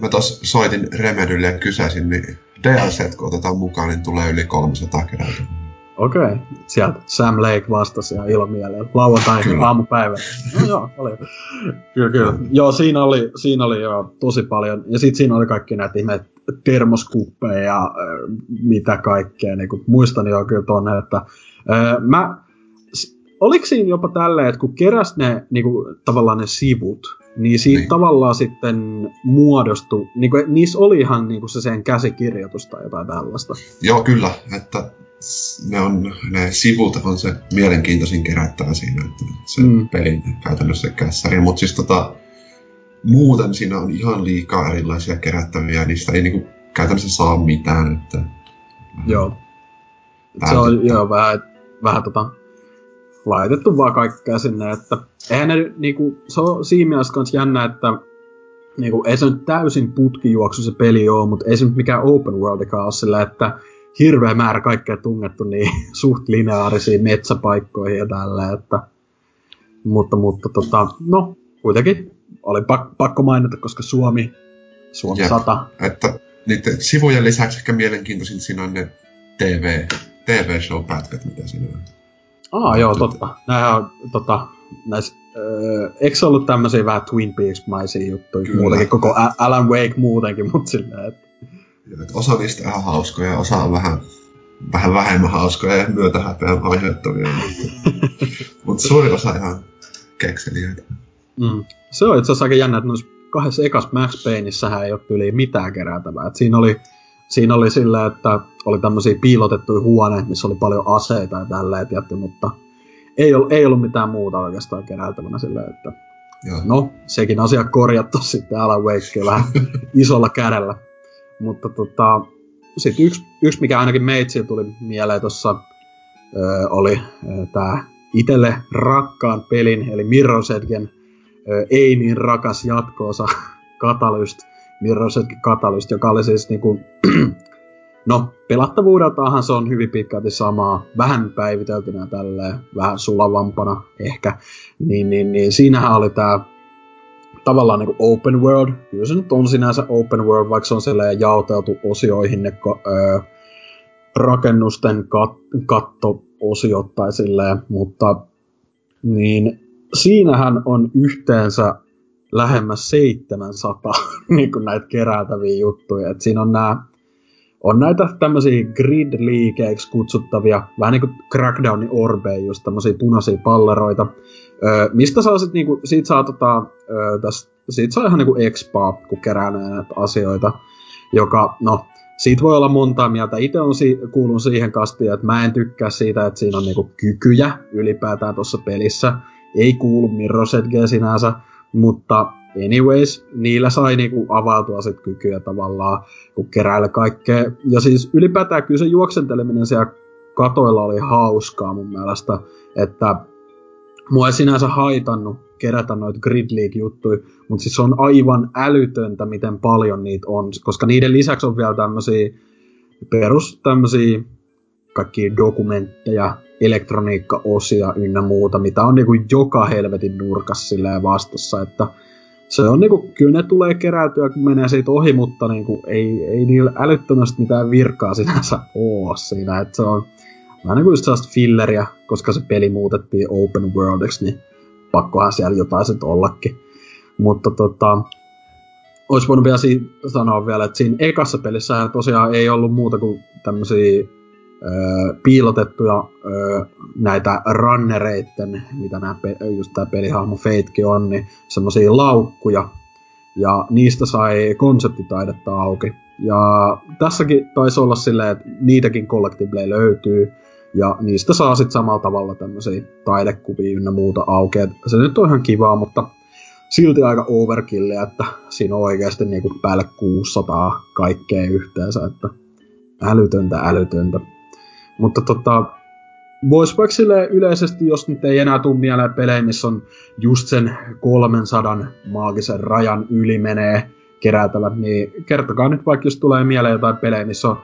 Mä tos soitin Remedylle ja kysäsin, niin D L C, kun otetaan mukaan, niin tulee yli kolmesataa kerätä. Okei, okay. Sieltä Sam Lake vastasi ihan ilomielellä, lauantain aamupäivällä. No joo, oli. Kyllä, kyllä. Joo, siinä oli, siinä oli joo, tosi paljon. Ja sit siinä oli kaikki näitä ihmeitä termoskuppeja ja äh, mitä kaikkea. Niin kun muistan jo kyllä tonne, että äh, mä, oliko siinä jopa tälleen, että kun keräs ne niin kun, tavallaan ne sivut, niin siitä niin. tavallaan sitten muodostui, niin kun, niissä oli ihan niin kun se sen käsikirjoitus tai jotain tällaista. Joo, kyllä, että... Ne, on, ne sivut on se mielenkiintoisin kerättää siinä, että se mm. pelin käytännössä kässäri. Mutta siis tota, muuten siinä on ihan liikaa erilaisia kerättäviä, niistä ei niinku käytännössä saa mitään. Että, joo. Se on joo, vähän, vähän tota, laitettu vaan kaikkea sinne, että eihän ne niinku, se on siinä mielessä kans jännä, että niinku, ei se nyt täysin putkijuoksu se peli ole, mutta ei se nyt mikään open worldikaan ole sillä, että hirveä määrä kaikkea tungettu niin suht lineaarisiin metsäpaikkoihin ja tälleen, että... Mutta, mutta tota, no, kuitenkin oli pak- pakko mainita, koska Suomi, Suomi Jep. sata. Että niiden sivujen lisäksi ehkä mielenkiintoisin siinä on ne T V, T V-show-pätkät, mitä siinä on. Aa, joo, totta. Näinhän on, tota, näissä... Öö, eikö se ollut tämmösiä vähän Twin Peaks-maisia juttuja? Kyllä. Muutenkin koko Alan Wake muutenkin, mutta silleen, että... Osa niistä ihan hauskoja, osa on vähän, vähän vähemmän hauskoja ja myötähäpeän aiheuttavia. Mutta suuri osa ihan kekselijöitä. Mm. Se on itse asiassa aika jännä, että noissa kahdessa ekassa Max Payneissähän ei ole yli mitään kerätävää. Et siinä oli, siinä oli sillä, että oli tämmöisiä piilotettuja huoneita, missä oli paljon aseita ja tälleen tietty, mutta ei, ol, ei ollut mitään muuta oikeastaan kerätävänä sillä, että Joo. no, sekin asia korjattu sitten Alan Wakeen vähän isolla kädellä. Mutta tota, sit yksi, yksi mikä ainakin meitsi tuli mieleen tossa ö, oli ö, tää itelle rakkaan pelin, eli Mirror's Edgen ö, ei niin rakas jatkoosa Catalyst, Mirror's Edgen Catalyst, joka oli siis niinku, no pelattavuudeltaanhan se on hyvin pitkälti samaa, vähän päiviteltynä tälleen, vähän sulavampana ehkä, niin, niin, niin siinähän oli tää tavallaan niin kuin open world, kyllä se nyt on sinänsä open world, vaikka se on silleen jaoteltu osioihin ne öö, rakennusten kat- katto-osiot tai silleen, mutta niin siinähän on yhteensä lähemmäs seitsemänsataa niin kuin näitä kerätäviä juttuja, että siinä on nää, on näitä tämmöisiä grid-liikeiksi kutsuttavia, vähän niin kuin Crackdownin orbeja, just tämmöisiä punaisia palleroita, Öö, mistä saa sit niinku, siitä saa tota, öö, täs, siitä saa ihan niinku expaa, kun kerää näitä asioita, joka, no, siitä voi olla montaa mieltä. Itse on si- kuulun siihen kastiin, että mä en tykkää siitä, että siinä on niinku kykyjä ylipäätään tuossa pelissä. Ei kuulu Mirror's Edgeen sinänsä, mutta anyways, niillä sai niinku avautua sit kykyjä tavallaan, kun keräillä kaikkea. Ja siis ylipäätään kyllä se juoksenteleminen siellä katoilla oli hauskaa mun mielestä, että mua ei sinänsä haitannut kerätä noita Grid League-juttuja, mutta siis se on aivan älytöntä, miten paljon niitä on, koska niiden lisäksi on vielä tämmöisiä perus tämmöisiä kaikkia dokumentteja, elektroniikkaosia ynnä muuta, mitä on niinku joka helvetin nurkassa silleen vastassa, että se on niinku, kyllä ne tulee keräytyä, kun menee siitä ohi, mutta niinku ei, ei niillä älyttömästi mitään virkaa sinänsä oo siinä, että se on vähän niin kuin just sellaista filleriä, koska se peli muutettiin open worldiksi, niin pakkohan siellä jotain sitten ollakin. Mutta tota, olisi voinut vielä si- sanoa vielä, että siinä ekassa pelissähän tosiaan ei ollut muuta kuin tämmöisiä öö, piilotettuja öö, näitä runnereitten, mitä nämä pe- just tämä pelihahmo Fatekin on, niin semmoisia laukkuja. Ja niistä sai konseptitaidetta auki. Ja tässäkin taisi olla silleen, että niitäkin collectibleja löytyy. Ja niistä saa sitten samalla tavalla tämmöisiä taidekuvia ynnä muuta aukeaa. Se nyt on ihan kivaa, mutta silti aika overkille, että siinä on oikeasti niinku päälle kuusisataa kaikkea yhteensä, että älytöntä, älytöntä. Mutta tota, vois vaikka silleen yleisesti, jos nyt ei enää tule mieleen pelejä, missä on just sen kolmesataa maagisen rajan yli menee kerätävät, niin kertokaa nyt vaikka, jos tulee mieleen jotain pelejä, missä on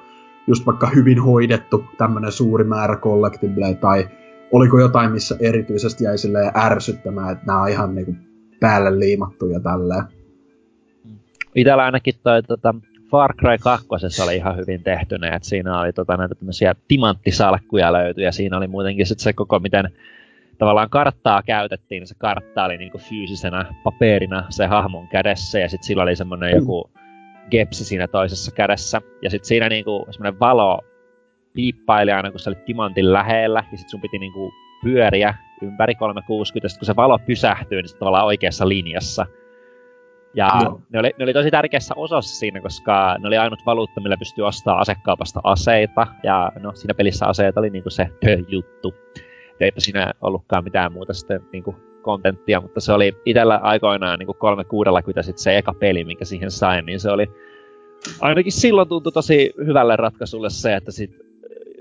just vaikka hyvin hoidettu tämmönen suuri määrä collectibleja, tai oliko jotain, missä erityisesti jäi silleen ärsyttämään, että nää on ihan niinku päälle liimattuja tälleen. Itellä ainakin toi tota Far Cry kaksi oli ihan hyvin tehtyne, että siinä oli tota näitä tämmösiä timanttisalkkuja löytyi, ja siinä oli muutenkin sit se koko miten tavallaan karttaa käytettiin, niin se kartta oli niinku fyysisenä paperina se hahmon kädessä, ja sit sillä oli semmonen mm. joku gepsi siinä toisessa kädessä, ja sit siinä niinku semmonen valo piippaili aina, kun sä olit timantin lähellä, ja sit sun piti niinku pyöriä ympäri kolmesataakuusikymmentä, ja sit kun se valo pysähtyy, niin se tavallaan oikeassa linjassa. Ja no. ne, oli, ne oli tosi tärkeässä osassa siinä, koska ne oli ainut valuutta, millä pystyi ostamaan asekaupasta aseita, ja no siinä pelissä aseet oli niinku se juttu. Eipä siinä ollutkaan mitään muuta sitten niinku kontenttia, mutta se oli itellä aikoinaan niinku kolmesataakuusikymmentä sit se eka peli, minkä siihen sain, niin se oli ainakin silloin tuntui tosi hyvälle ratkaisulle se, että sit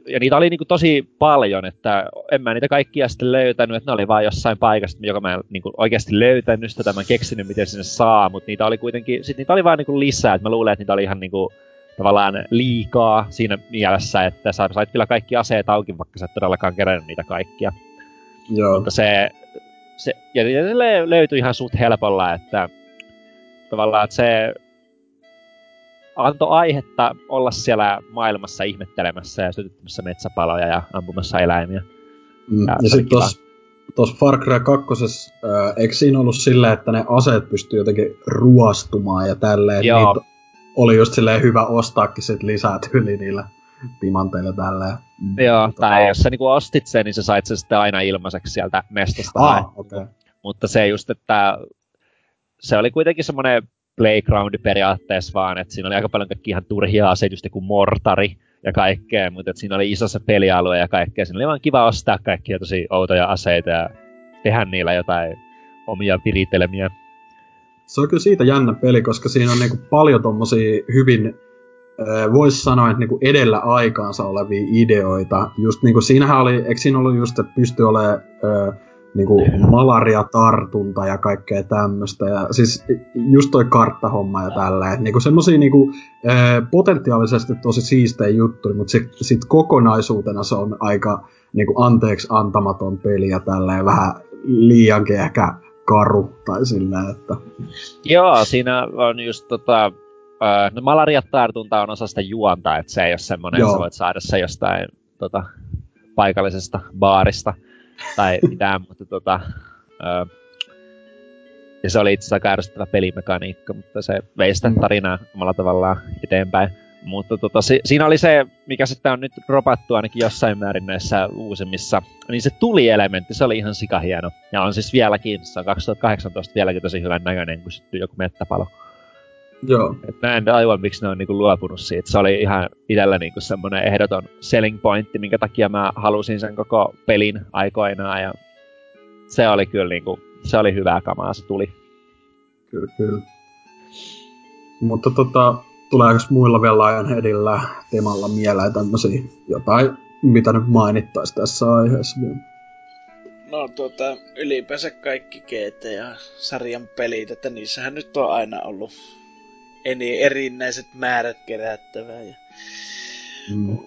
ja niitä oli niinku tosi paljon, että en mä niitä kaikkia sitten löytänyt, että ne oli vaan jossain paikassa, joka mä en niinku oikeasti löytänyt sitä, mä en keksinyt miten sinne saa, mutta niitä oli kuitenkin, sit niitä oli vaan niinku lisää, että mä luulen, että niitä oli ihan niinku tavallaan liikaa siinä mielessä, että sä sait kyllä kaikki aseet auki, vaikka sä et todellakaan kerännyt niitä kaikkia. Joo. Mutta se, se ja se löytyi ihan suht helpolla, että tavallaan että se antoi aihetta olla siellä maailmassa ihmettelemässä ja sytyttämässä metsäpaloja ja ampumassa eläimiä. Mm. Ja, ja sitten tos, tos Far Cry kaksi, äh, eikö siinä ollut silleen, että ne aseet pystyy jotenkin ruostumaan ja tälleen? Joo. Niitä oli just silleen hyvä ostaakin sit lisää tyli niillä timanteilla tälleen. Joo, tota, tai jos sä niinku ostit sen, niin sä sait sen sitten aina ilmaiseksi sieltä mestosta. Ah, okay. Mutta se just, että se oli kuitenkin semmoinen playground periaatteessa vaan, että siinä oli aika paljon kaikki ihan turhia aseita, just joku mortari ja kaikkea, mutta siinä oli iso se pelialue ja kaikkea. Siinä oli vaan kiva ostaa kaikkia tosi outoja aseita ja tehdä niillä jotain omia viritelmiä. Se on kyllä siitä jännä peli, koska siinä on niinku paljon tommosia hyvin, voisi sanoa, että niinku edellä aikaansa olevia ideoita. Just niinku siinähän oli, eikö siinä ollut just, että pystyi olemaan niinku malariatartunta ja kaikkea tämmöstä. Ja siis just toi karttahomma ja tälleen. Niinku semmosia niinku, potentiaalisesti tosi siistejä juttuja, mutta sit, sit kokonaisuutena se on aika niinku anteeksi antamaton peli ja tälleen vähän liiankin ehkä karu tai sillä, että joo, siinä on just tota no malariatartunta on osa sitä juonta, että se ei ole semmoinen, että sä voit saada se jostain tota, paikallisesta baarista tai mitään, mutta tota ö, ja se oli itse asiassa kärsittävä pelimekaniikka, mutta se vei sitä tarinaa omalla tavallaan eteenpäin. Mutta tota, si- siinä oli se, mikä sitten on nyt dropattu ainakin jossain määrin näissä uusimmissa, niin se tuli-elementti, se oli ihan sikahieno. Ja on siis vieläkin, se on kaksituhattakahdeksantoista vieläkin tosi hyvän näköinen, kun sitten joku mettäpalo. Joo. Et mä en aivan, miksi ne on niinku luopunut siitä. Se oli ihan itsellä niinku semmonen ehdoton selling pointti, minkä takia mä halusin sen koko pelin aikoinaan. Ja se oli kyllä niinku, se oli hyvää kamaa, se tuli. Kyllä, kyllä. Mutta tota tuleeko muilla vielä Lionheadillä temalla mieleen tämmösiä jotain, mitä nyt mainittaisi tässä aiheessa? No tuota, ylipäänsä kaikki G T A-sarjan pelit, että niissähän nyt on aina ollut eni erinäiset määrät kerättävää. Ja mm.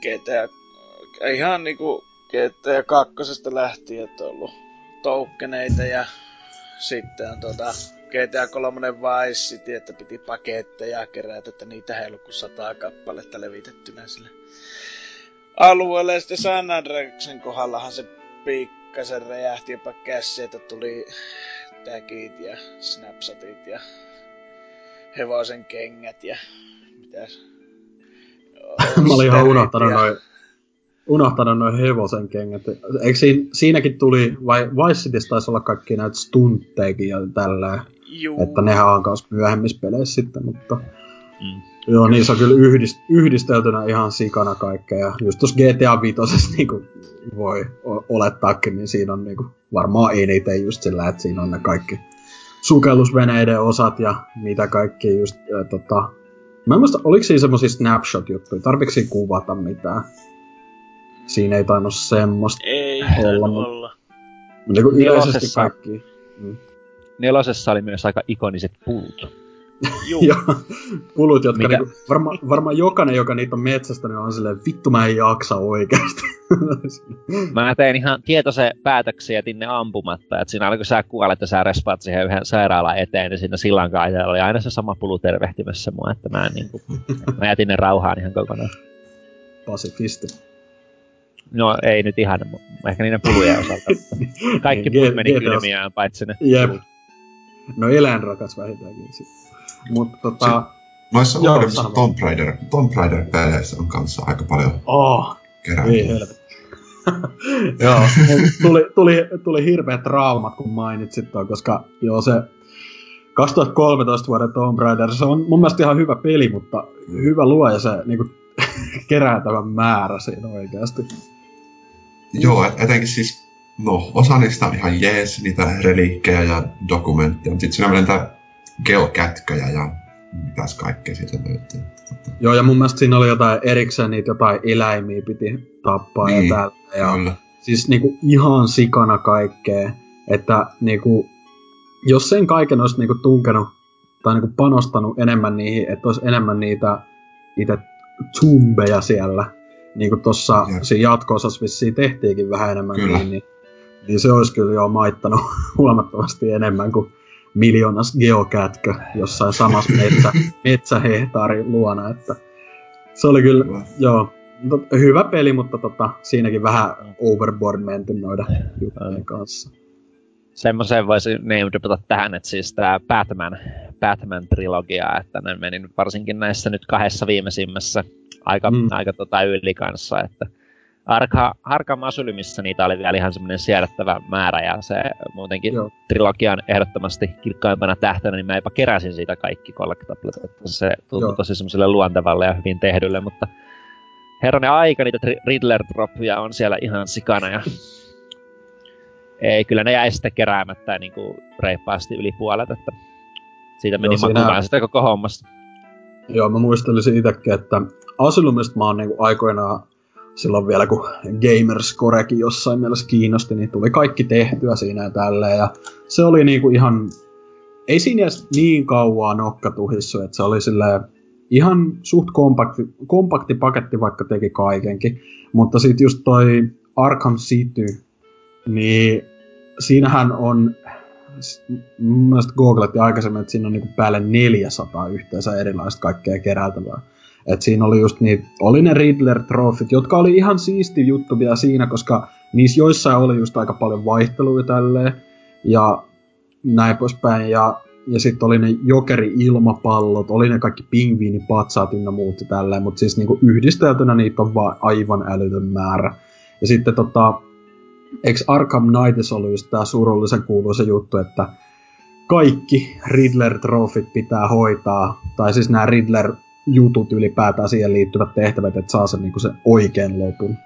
G T A, ihan niinku G T A kakkosesta lähtien, että on ollut toukkeneita ja sitten on tuota G T A kolme Vice City, että piti paketteja kerätä, että niitä ei ollut kuin sataa kappaletta levitettynä sille alueelle. Ja sitten San Andreasen kohdallahan se pikkasen räjähti jopa käsi, että tuli tagit ja snapshotit ja hevosen kengät ja mitäs. Mä olin ihan unohtanut noin. Unohtanut noin hevosen kengät. Eikö siin, siinäkin tuli, vai Vice Cityssä taisi olla kaikki näitä stuntteikin ja tällä, että nehän on myös myöhemmissä peleissä sitten, mutta Mm. Joo, niissä on kyllä yhdist- yhdisteltynä ihan sikana kaikkea. Ja just tuossa G T A viitosessa niin kuin voi o- olettaakin, niin siinä on niin kuin varmaan eniten just sillä, että siinä on ne kaikki sukellusveneiden osat ja mitä kaikki just äh, tota... Mä en muista, oliko siinä semmosia snapshot-juttuja? Tarviiko siinä kuvata mitään? Siinä ei tainnut semmoista ei olla. Ei olla. Mutta niin yleisesti kaikki. Mm. Nelosessa oli myös aika ikoniset pulut. Joo. Pulut, jotka niinku, varmaan varma jokainen, joka niitä on metsästänyt, on silleen, vittu mä en jaksa oikeasti. Mä tein ihan tietoisen päätöksen, jätin ne ampumatta. Et siinä kun sä kuolet ja sä respaat siihen yhden sairaalan eteen, niin siinä sillankaisella oli aina se sama pulu tervehtimässä mua. Että mä, en, niinku, mä jätin ne rauhaan ihan kokonaan. Pasifisti. No ei nyt ihan, ehkä niiden pulujen osalta. Kaikki pulut meni kylmiään, paitsi ne. Jep. No eläinrakas vähintäänkin sitten. Mutta tota... Noissa uudemmissa Tomb Raider, Tomb Raider-peleissä on kanssa aika paljon oh, keräämistä. Ei helvetti. Joo, tuli, tuli, tuli hirveät traumat, kun mainitsit tuon, koska joo se kaksituhattakolmetoista vuoden Tomb Raider, se on mun mielestä ihan hyvä peli, mutta hyvä luoja se niinku keräätävän määrä siinä oikeasti. Joo, etenkin siis... No, osa niistä on ihan jees, niitä reliikkejä ja dokumentteja, mutta sitten siinä menee niitä geokätköjä ja mitäs kaikkea siitä löytyy. Joo, ja mun mielestä siinä oli jotain erikseen, niitä jotain eläimiä piti tappaa niin, ja tälleen. Ja siis niinku ihan sikana kaikkea, että niinku, jos sen kaiken olisi niinku tunkenut tai niinku panostanut enemmän niihin, että olisi enemmän niitä itse tombeja siellä, niinku tossa ja siinä jatko-osassa vissiin tehtiinkin vähän enemmän niin, niin niin se olisi kyllä jo maittanut huomattavasti enemmän kuin miljoonas geokätkö jossain samassa metsä, metsähehtaarin luona. Että se oli kyllä, hyvä. Joo, hyvä peli, mutta tota, siinäkin vähän overboard menty noida juttujen kanssa. Semmoisen voisi name-dropata tähän, että siis tämä Batman, Batman-trilogia, että ne meni varsinkin näissä nyt kahdessa viimeisimmässä aika, mm. aika tota yli kanssa, että Arka, Arkham Asylumissä niitä oli vielä ihan semmoinen siedettävä määrä, ja se muutenkin Joo. trilogian ehdottomasti kirkkaimpana tähtänä, niin mä jopa keräsin siitä kaikki collectablet, että se tuntui Joo. tosi semmoiselle luontevalle ja hyvin tehdylle, mutta herranen aika, niitä Riddler-dropia on siellä ihan sikana, ja ei, kyllä ne jäi sitten keräämättä niin kuin reippaasti yli puolet, että siitä meni Joo, makukaan sitä koko hommasta. Joo, mä muistelisin itsekin, että Asylumista mä oon niin kuin aikoinaan silloin vielä, kun Gamerscorekin jossain mielessä kiinnosti, niin tuli kaikki tehtyä siinä ja tälleen. Ja se oli niinku ihan... Ei siinä edes niin kauaa nokka tuhissu, että se oli silleen ihan suht kompakti, kompakti paketti, vaikka teki kaikenkin. Mutta sit just toi Arkham City, niin siinähän on... Mun mielestä googletti aikaisemmin, että siinä on niinku päälle neljäsataa yhteensä erilaista kaikkea keräiltävää. Et siinä oli just niitä, oli ne Riddler-trofit, jotka oli ihan siisti juttu vielä siinä, koska niissä joissain oli just aika paljon vaihtelua tälleen, ja näin poispäin, ja, ja sitten oli ne jokeri-ilmapallot, oli ne kaikki pingviinipatsaat ynnä muut ja tälleen, mutta siis niinku yhdisteltynä niitä on vaan aivan älytön määrä. Ja sitten tota, eiks Arkham Knightissa oli just tää surullisen kuuluisa juttu, että kaikki Riddler-trofit pitää hoitaa, tai siis nämä Riddler jutut ylipäätään siihen liittyvät tehtävät, että saa sen, niin kuin sen oikean lopun.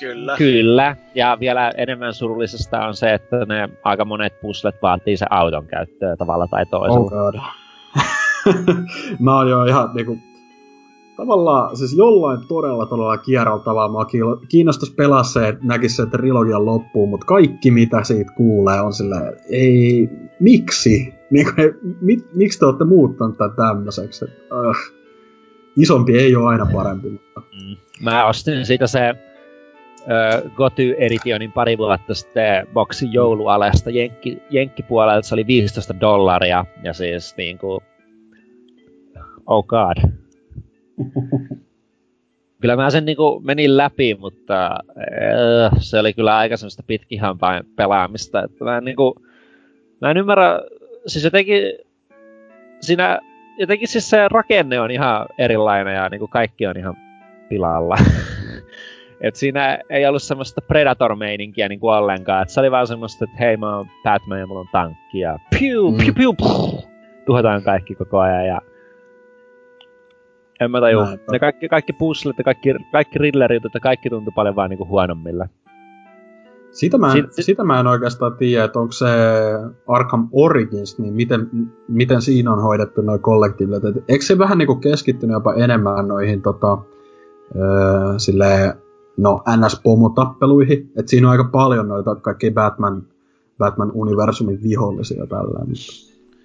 Kyllä. Kyllä, ja vielä enemmän surullisesta on se, että ne aika monet puslet vaatii sen auton käyttöä tavalla tai toisella. Oh mä oon jo ihan niinku... Tavallaan, siis jollain todella todella kierralla tavalla mua kiinnostaisi pelaa se, että näkisi sen trilogian loppuun, mutta kaikki mitä siitä kuulee on silleen, ei... Miksi? Niin kuin, mit, miksi te ootte muuttanut tämän tämmöiseksi? Äh. Isompi ei ole aina parempi, mutta... Mm. Mä ostin siitä se Goty-editionin pari vuotta sitten boksin joulualesta Jenkki, Jenkkipuolelta. Se oli viisitoista dollaria, ja siis niinku... Oh god. Kyllä mä sen niinku menin läpi, mutta äh, se oli kyllä aika semmoista pitkihampain pelaamista. Että mä en niinku... Mä en ymmärrä... Siis jotenkin... Siinä... Jotenkin siis se rakenne on ihan erilainen ja niinku kaikki on ihan pilalla. Et siinä ei ollut semmoista Predator-meininkiä niinku ollenkaan. Et se oli vaan semmoista, että hei mä oon Batman ja mulla on tankki ja piu, piu, piu, piu, tuhotaan kaikki koko ajan. Ja En mä tajuu. Mä ne kaikki, kaikki puzzlet ja kaikki, kaikki rillerit, että kaikki tuntuu paljon vaan niinku huonommilla. Sitä mä, en, si- sitä mä en oikeastaan tiedä, että onko se Arkham Origins, niin miten, miten siinä on hoidettu noi kollektiivit. Et eikö se vähän niinku keskittynyt jopa enemmän noihin tota, öö, silleen, no N S-pomotappeluihin? Että siinä on aika paljon noita kaikki Batman, Batman-universumin vihollisia tällä.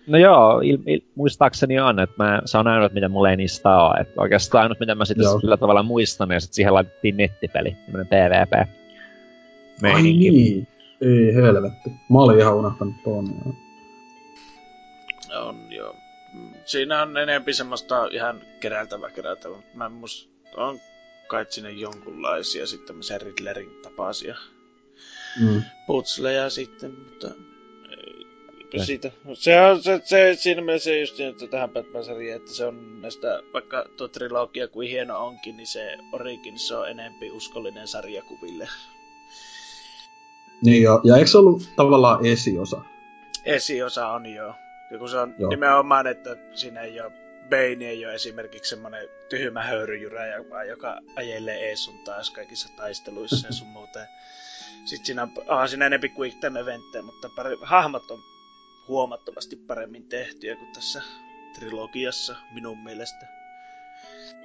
No joo, il, il, muistaakseni on, että mä, se on ainut, mitä mulla ei niistä ole. Et oikeastaan ainut, mitä mä sitten sillä tavalla muistan, ja sit siihen laitettiin nettipeli, tämmönen P V P. Ai niin, ei helvetti. Mä olin ihan unohtanut tuon. On joo. Siinä on enemmän semmoista ihan keräiltävää keräiltävää. Mä en musta, on kai sinne jonkunlaisia sitten tämmöisiä Riddlerin tapaisia mm. putsleja sitten, mutta ei siitä. Se on se, se siinä mielessä just niin, että tähän Batman-sarjaan, että se on näistä, vaikka tuo trilogia kuin hieno onkin, niin se Origins on enemmän uskollinen sarjakuville. Niin joo, ja eikö se ollut tavallaan esiosa? Esiosa on joo. Ja kun se on joo. Nimenomaan, että siinä ei ole, Bane ei ole esimerkiksi semmoinen tyhmä höyryjyräjä, joka ajelee ees sun taas kaikissa taisteluissa ja sun muuten. Sitten siinä on, onhan siinä enempi quick time eventtejä, mutta pari, hahmot on huomattavasti paremmin tehtyjä kuin tässä trilogiassa minun mielestä.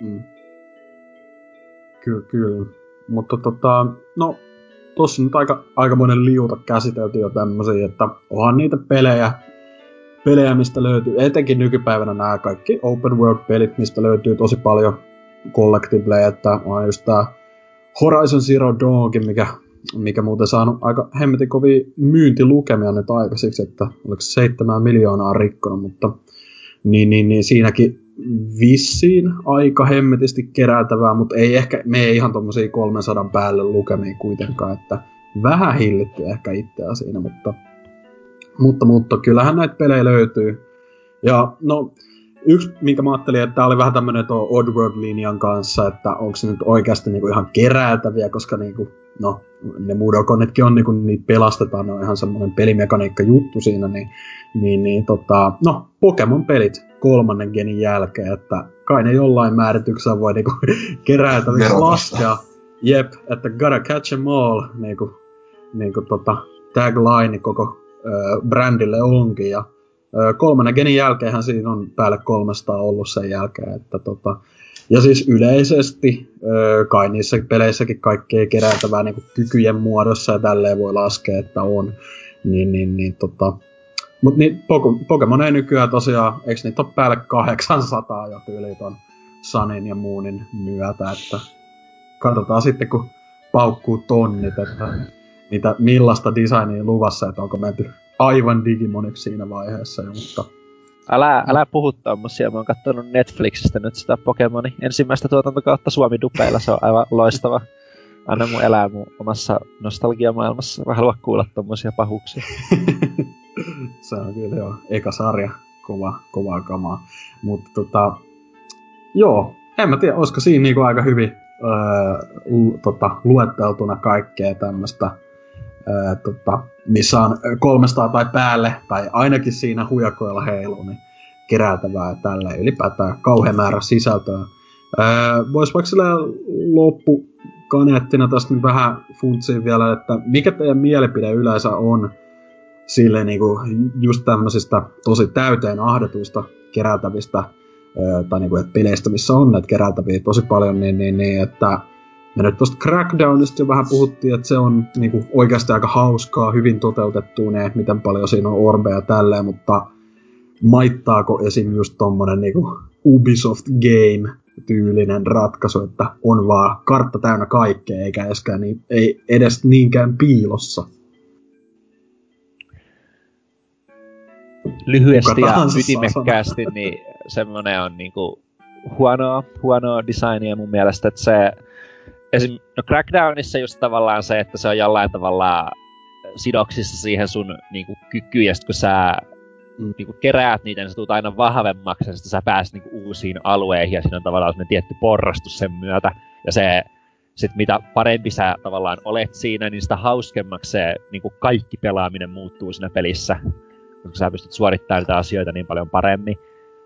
Mm. Kyllä, kyllä. Mutta tota, no... Tossa nyt aika, aikamoinen liuta käsitelty jo tämmösiä, että onhan niitä pelejä, pelejä, mistä löytyy, etenkin nykypäivänä nämä kaikki open world-pelit, mistä löytyy tosi paljon collectibleja, että on just tää Horizon Zero Dawnkin, mikä, mikä muuten saanut aika hemmetin kovia myyntilukemia nyt aikaisiksi, että oliko se seitsemän miljoonaa rikkonut, mutta niin, niin, niin siinäkin vissiin aika hemmetisti kerätävää, mutta ei ehkä, me ei ihan tommosia kolmensadan päälle lukemiin kuitenkaan, että vähän hillitty ehkä itseä siinä, mutta, mutta, mutta kyllähän näitä pelejä löytyy. Ja no, yksi, minkä mä ajattelin, että tää oli vähän tämmönen tuo Oddworld-linjan kanssa, että onko se nyt oikeasti niinku ihan kerätäviä, koska niinku, no, ne Mudokonitkin on niinku, niitä pelastetaan, ne on ihan semmoinen pelimekaniikka juttu siinä, niin, niin, niin tota, no, Pokemon-pelit kolmannen genin jälkeen, että kai ne jollain määrityksellä voi niinku kerätäviä laskea. Jep, että gotta catch em all, niinku, niinku tota, tagline koko ö, brändille onkin, ja kolmannen genin jälkeenhän siinä on päälle kolmesataa ollut sen jälkeen, että tota, ja siis yleisesti kai niissä peleissäkin kaikkea kerätävää niin kuin kykyjen muodossa ja tälleen voi laskea, että on, niin, niin, niin tota, mut niin Pokemon ei nykyään tosiaan, eikö niitä ole päälle kahdeksansataa jo tyyli ton Sunin ja Moonin myötä, että katsotaan sitten kun paukkuu tonnit, että niitä, millaista designia luvassa, että onko menty aivan Digimoniksi siinä vaiheessa jo, mutta... Älä, älä puhu tommosia, mä oon kattonut Netflixistä nyt sitä Pokemoni. Ensimmäistä tuotantokautta Suomi-dupeilla, se on aivan loistava. Anna mun elää mun omassa nostalgiamaailmassa, mä haluan kuulla tommosia pahuuksia. Se on kyllä joo, eka sarja, kova, kovaa kamaa. Mutta tota, joo, en mä tiedä, olisiko siinä niinku aika hyvin öö, lu, tota, luetteltuna kaikkea tämmöstä. Ää, tota, missä on kolmesataa tai päälle, tai ainakin siinä hujakoilla heiluu, niin kerätävää tällä ylipäätään kauhean määrä sisältöä. Voisi vaikka silleen loppukaneettina tästä nyt vähän funtsiin vielä, että mikä teidän mielipide yleensä on silleen niinku just tämmöisistä tosi täyteen ahdetuista kerätävistä, ää, tai niinku et peleistä, missä on näitä kerätäviä tosi paljon, niin, niin, niin että me nyt tosta Crackdownista jo vähän puhuttiin, että se on niinku oikeasti aika hauskaa, hyvin toteutettu ne, miten paljon siinä on orbeja tälleen, mutta maittaako esim. Just tommonen niinku Ubisoft Game-tyylinen ratkaisu, että on vaan kartta täynnä kaikkea, eikä edeskään niin, ei edes niinkään piilossa. Lyhyesti ja ytimekkäästi, niin semmonen on niinku huonoa, huonoa designia mun mielestä, että se... Esim, no Crackdownissa just tavallaan se, että se on jollain tavalla sidoksissa siihen sun niinku kykyyn, ja sit kun sä mm. niinku keräät niitä, niin sä tulet aina vahvemmaksi, ja sit sä pääset niinku uusiin alueihin, ja siinä on tavallaan semmoinen tietty porrastus sen myötä, ja se sit mitä parempi sä tavallaan olet siinä, niin sitä hauskemmaksi se niinku kaikki pelaaminen muuttuu siinä pelissä, koska sä pystyt suorittamaan niitä asioita niin paljon paremmin,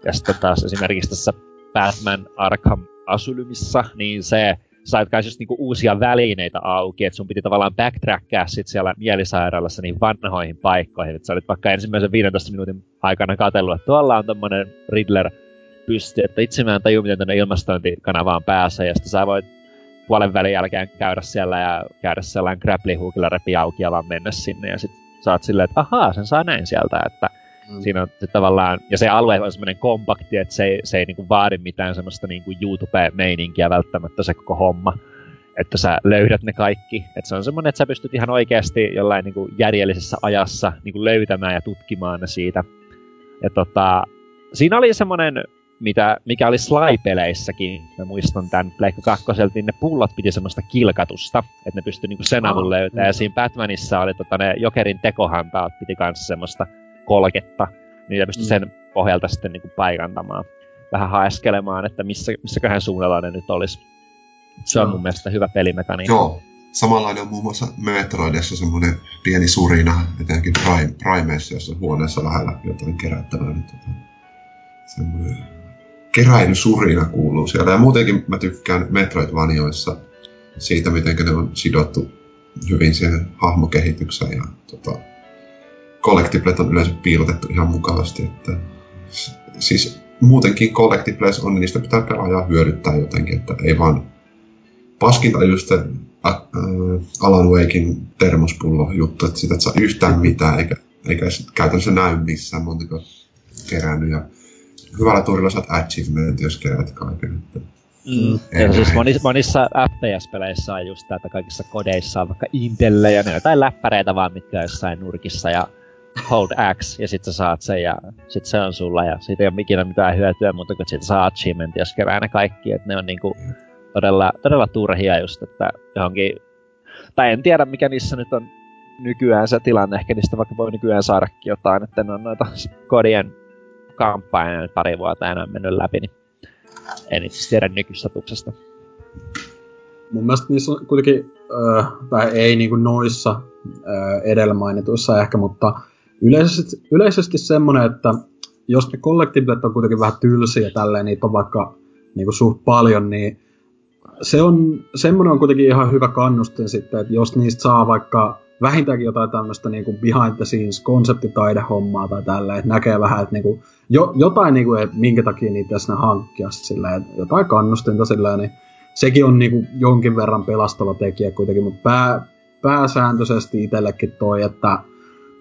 ja sitten taas esimerkiksi tässä Batman Arkham Asylumissa, niin se sait kai just niinku uusia välineitä auki, että sun piti tavallaan backtrackkää sit siellä mielisairaalassa niin vanhoihin paikkoihin. Et sä olit vaikka ensimmäisen viidentoista minuutin aikana katsellut, että tuolla on tommonen Riddler pysti, että itse mä en tajua, miten tonne ilmastointikanavaan pääsee, ja sitten sä voit puolen välin jälkeen käydä siellä ja käydä sellainen grappling-hookilla repi auki ja vaan mennä sinne, ja sit sä oot silleen, että ahaa, sen saa näin sieltä, että mm. siinä on tavallaan, ja se alue on semmoinen kompakti, että se ei, se ei niinku vaadi mitään semmoista niinku YouTube-meininkiä välttämättä se koko homma, että sä löydät ne kaikki, että se on semmoinen, että sä pystyt ihan oikeasti jollain niinku järjellisessä ajassa niinku löytämään ja tutkimaan ne siitä, ja tota, siinä oli semmoinen, mitä, mikä oli Sly-peleissäkin, mä muistan tän Pleikka kakkoselta, niin ne pullot piti semmoista kilkatusta, että ne pystyi niinku sen avun löytämään, ja siinä Batmanissa oli tota ne Jokerin tekohantaat piti kans semmoista kolketta, niin ne pystyi mm. sen pohjalta sitten niinku paikantamaan, vähän haeskelemaan, että missä, missäköhän suunnalla ne nyt olis. Se on mun mielestä hyvä pelimekaniikka. Joo, samanlainen on muun muassa Metroidissa semmoinen pieni surina, etenkin prime, Primeissa, jossa huoneessa lähellä jotain kerättävää, niin tota, semmoinen keräilysurina kuuluu siellä. Ja muutenkin mä tykkään Metroidvanioissa siitä, miten ne on sidottu hyvin siihen hahmokehitykseen. Ja tota, collectiblet on yleensä piilotettu ihan mukavasti. Että, siis muutenkin collectibles on, niin niistä pitää pelaajaa hyödyttää jotenkin. Että ei vaan paskinta just ä, ä, Alan Wakein termospullo-juttu, että sitä et saa yhtään mitään, eikä, eikä käytännössä näy missään montako kerännyt. Ja hyvällä tuurilla saat achievement, jos kerät kaiken. Mm. Ja siis monissa, monissa F P S-peleissä on just tätä, kaikissa kodeissa on vaikka Intelle ja ne jotain läppäreitä vaan, mitkä on jossain nurkissa ja hold X ja sit sä saat sen ja sit se on sulla ja siitä ei ole ikinä mitään hyötyä, mutta kun sit saa achievement, jos kerää ne kaikki, että ne on niinku todella, todella turhia just, että johonkin, tai en tiedä mikä niissä nyt on nykyään se tilanne, ehkä niistä vaikka voi nykyään saadakin jotain, että ne on noita kodien kampanjan pari vuotta enää mennyt läpi, niin en itse tiedä nykystatuksesta. Mun mielestä niissä on kuitenkin, äh, tai ei niin kuin noissa äh, edellä mainituissa ehkä, mutta yleisesti, yleisesti semmoinen, että jos ne collectiblet on kuitenkin vähän tylsiä tälleen, niitä on vaikka niin kuin suht paljon, niin se on, semmoinen on kuitenkin ihan hyvä kannustin sitten, että jos niistä saa vaikka vähintäänkin jotain tämmöistä niinku behind the scenes konseptitaidehommaa tai tälleen, että näkee vähän, että niinku, jo, jotain, niinku, et minkä takia niitä tässä hankkia silleen, jotain kannustinta silleen, niin sekin on niinku jonkin verran pelastava tekijä kuitenkin, mutta pää, pääsääntöisesti itsellekin toi, että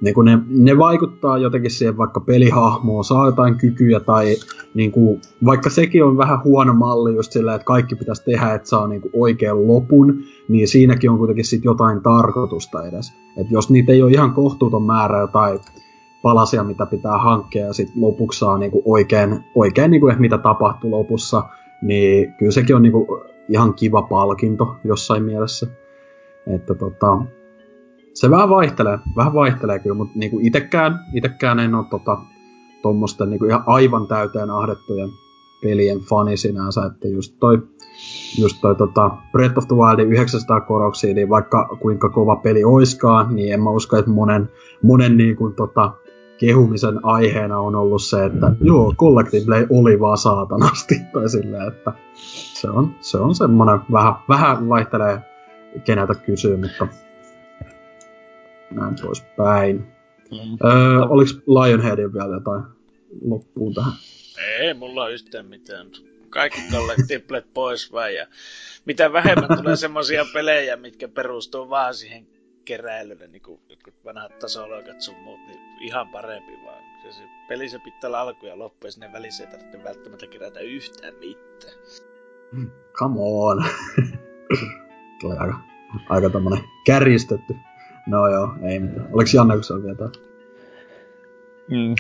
niinku ne, ne vaikuttaa jotenkin siihen vaikka pelihahmoon, saa jotain kykyjä tai niinku, vaikka sekin on vähän huono malli just silleen, että kaikki pitäisi tehdä, että saa niinku oikean lopun, niin siinäkin on kuitenkin sit jotain tarkoitusta edes. Et jos niitä ei ole ihan kohtuuton määrä jotain palasia, mitä pitää hankkia ja sit lopuksi saa niinku oikein, oikein niinku, että mitä tapahtui lopussa, niin kyllä sekin on niinku ihan kiva palkinto jossain mielessä. Että tota, se vähän vaihtelee, vähän vaihtelee kyllä, mutta niinku itekään, itekään en ole tota, tuommoisten niinku ihan aivan täyteen ahdettujen pelien fani sinänsä, että just toi, just toi tota Breath of the Wildin yhdeksänsataa koroksia, niin vaikka kuinka kova peli oiskaan, niin en mä usko, että monen, monen niinku tota kehumisen aiheena on ollut se, että mm-hmm. joo, Collectible oli vaan saatanasti, tai silleen, että se on, se on semmonen vähän, vähän vaihtelee keneltä kysyy, mutta näin poispäin. Mm. Öö, oliko Lionheadin vielä jotain loppuun tähän? Ei mulla ole yhtään mitään. Kaikki collectiblet pois vaan. Ja mitä vähemmän tulee semmoisia pelejä, mitkä perustuu vaan siihen keräilylle, niin kuin jotkut vanhat tasoloikat sun muut, niin ihan parempi vaan. Se, se peli se pitää olla alku ja loppu, ja sinne välissä ei tarvitse välttämättä kerätä yhtään mitään. Come on! Tulee aika, aika tommonen kärjistetty. No joo, ei mitään. Oliko Janneksella vielä tämä? Mm.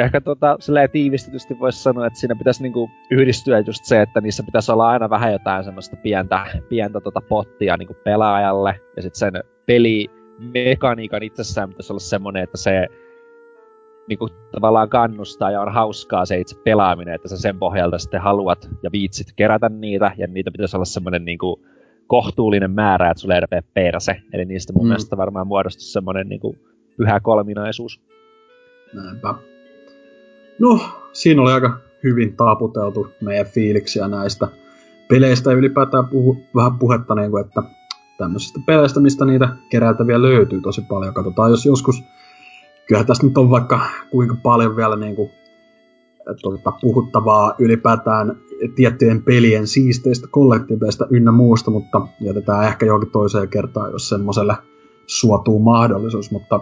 Ehkä tota, silleen tiivistetysti voisi sanoa, että siinä pitäisi niinku yhdistyä just se, että niissä pitäisi olla aina vähän jotain semmoista pientä, pientä tota pottia niinku pelaajalle. Ja sitten sen pelimekaniikan itsessään pitäisi olla semmoinen, että se niinku tavallaan kannustaa ja on hauskaa se itse pelaaminen, että sä sen pohjalta sitten haluat ja viitsit kerätä niitä, ja niitä pitäisi olla semmoinen niinku kohtuullinen määrä, että sulle ei repee perse. Eli niistä mun mm. mielestä varmaan muodostui semmoinen niinku pyhä kolminaisuus. Näinpä. No, siinä oli aika hyvin taaputeltu meidän fiiliksiä näistä peleistä. Ylipäätään puhu, vähän puhetta, niin kuin, että tämmöisistä peleistä, mistä niitä keräiltäviä löytyy tosi paljon. Katsotaan, jos joskus, kyllähän tässä nyt on vaikka kuinka paljon vielä niin kuin, tuota, puhuttavaa ylipäätään tiettyjen pelien siisteistä, kollektiiveista ynnä muusta, mutta jätetään ehkä johonkin toiseen kertaan, jos semmoiselle suotuu mahdollisuus, mutta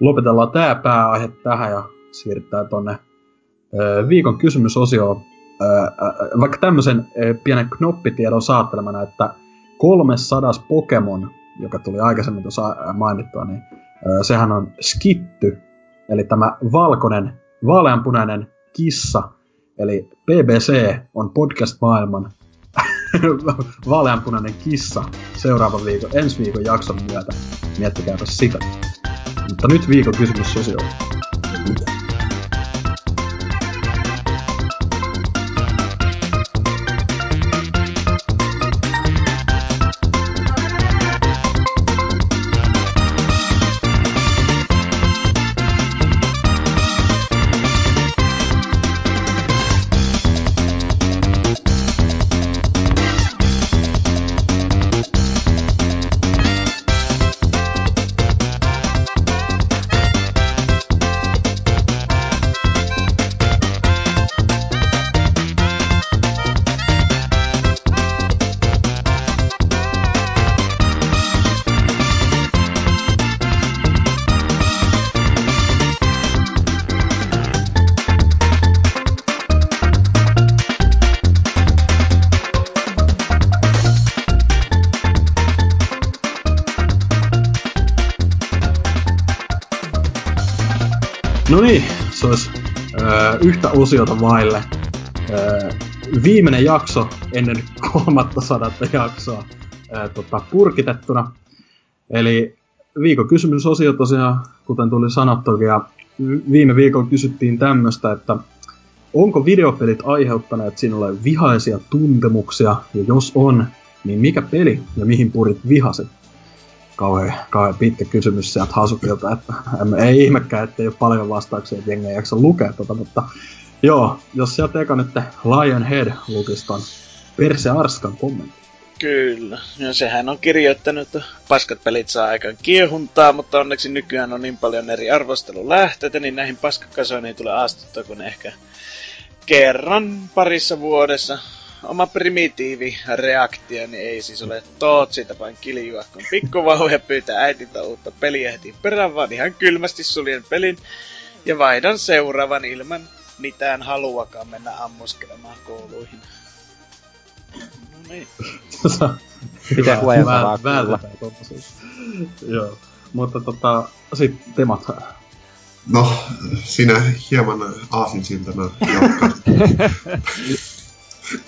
lopetellaan tämä pääaihe tähän ja siirrytään tuonne viikon kysymysosioon. Vaikka tämmöisen pienen knoppitiedon saattelemana, että kolmesataa Pokemon, joka tuli aikaisemmin tuossa mainittua, niin sehän on skitty, eli tämä valkoinen, vaaleanpunainen kissa, eli P B C on podcast-maailman vaaleanpunainen kissa seuraavan viikon, ensi viikon jakson myötä. Miettikääpä sitä. Mutta nyt viikon kysymys sosioon. Yhtä osiota vaille. Öö, viimeinen jakso ennen kolmatta sadatta jaksoa öö, tota, purkitettuna. Eli viikon kysymysosio tosiaan, kuten tuli sanottukin, ja viime viikolla kysyttiin tämmöstä, että onko videopelit aiheuttaneet sinulle vihaisia tuntemuksia, ja jos on, niin mikä peli ja mihin purit vihaset? Kauhean, kauhean pitkä kysymys sieltä Hasukilta, että ei ihmekään, ettei ole paljon vastauksia, että jengen ei jaksa lukea tota, mutta joo, jos sieltä eka nyt Lionhead lukisi ton Perse Arskan kommentin. Kyllä, ja sehän on kirjoittanut, että paskat pelit saa aikaan kiehuntaa, mutta onneksi nykyään on niin paljon eri arvostelulähteitä, niin näihin paskakasoihin tulee astuttaa kuin ehkä kerran parissa vuodessa. Oma primitiivi reaktio, niin ei siis ole tootsi tapaan kiljua, kun pikkuvauhja pyytää äitiltä uutta peliä heti perään, vaan ihan kylmästi suljen pelin ja vaihdan seuraavan ilman mitään haluakaan mennä ammuskelemaan kouluihin. No niin. Mitä huojentaa välttää tuollaisuus. Joo, mutta tota, sit Temathail. No, sinä hieman aasinsiltana jokkaat.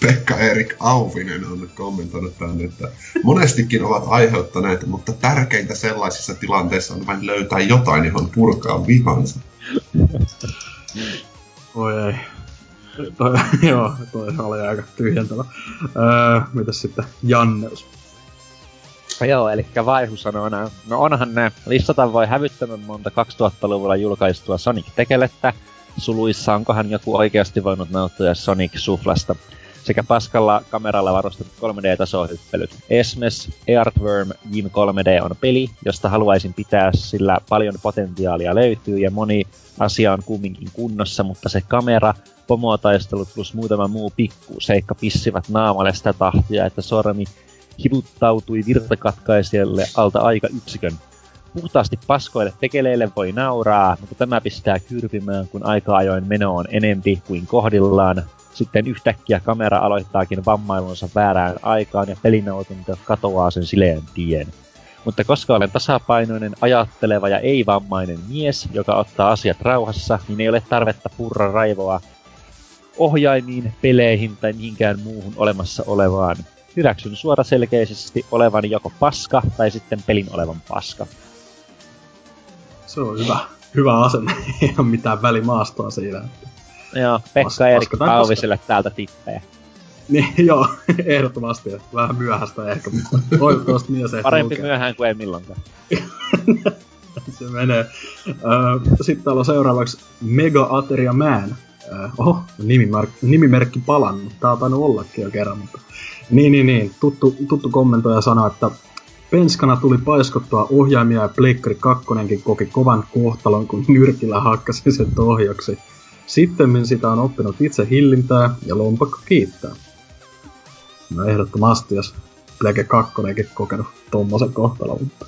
Pekka Erik Auvinen on kommentoinut tänne, että monestikin ovat aiheuttaneet, mutta tärkeintä sellaisissa tilanteissa on vain löytää jotain, johon purkaa vihansa. Oi ei. Toi, joo, toi oli aika tyhjentävä. Öö, mitäs sitten Janneus? Joo, elikkä Vaihu sanoo nää. No onhan nää. Listata voi hävyttömän monta kaksituhattaluvulla julkaistua Sonic-tekelettä. Suluissa onkohan joku oikeasti voinut nauttia Sonic-suflasta. Sekä paskalla kameralla varustetut kolme D-tasohyppelyt. Esmes Earthworm Jim kolme D on peli, josta haluaisin pitää, sillä paljon potentiaalia löytyy ja moni asia on kumminkin kunnossa, mutta se kamera, pomotaistelut plus muutama muu pikkuseikka pissivät naamalle sitä tahtia, että sormi hivuttautui virtakatkaisijalle alta aika yksikön. Puhtaasti paskoille tekeleille voi nauraa, mutta tämä pistää kyrpimään, kun aika ajoin meno on enempi kuin kohdillaan. Sitten yhtäkkiä kamera aloittaakin vammailunsa väärään aikaan ja pelinautinto katoaa sen sileän tien. Mutta koska olen tasapainoinen, ajatteleva ja ei-vammainen mies, joka ottaa asiat rauhassa, niin ei ole tarvetta purra raivoa ohjaimiin, peleihin tai mihinkään muuhun olemassa olevaan. Hyväksyn suoraselkeisesti olevan joko paska tai sitten pelin olevan paska. Se on hyvä, hyvä asenne, ei ole mitään välimaastoa siinä. Joo, Pekka Erik Kauviselle täältä tippejä. Niin, joo, ehdottomasti. Vähän myöhäistä ehkä, mutta toivottavasti mies ehti lukea. Parempi myöhään kuin ei milloinkaan. se menee. Sitten täällä on seuraavaksi Mega Ateria Man. Oho, nimimerk- nimimerkki palannut. Tää on tainnut ollakin jo kerran, mutta... Niin, niin, niin. Tuttu, tuttu kommentoija sanoi, että penskana tuli paiskottua ohjaimia ja Pleikkari kakkonenkin koki kovan kohtalon, kun nyrkillä hakkasi sen ohjaksi. Sittemmin sitä on oppinut itse hillintää ja lompakko kiittää. No ehdottomasti, jos Pleike kakkonenkin kokenut tommosen kohtalon, mutta...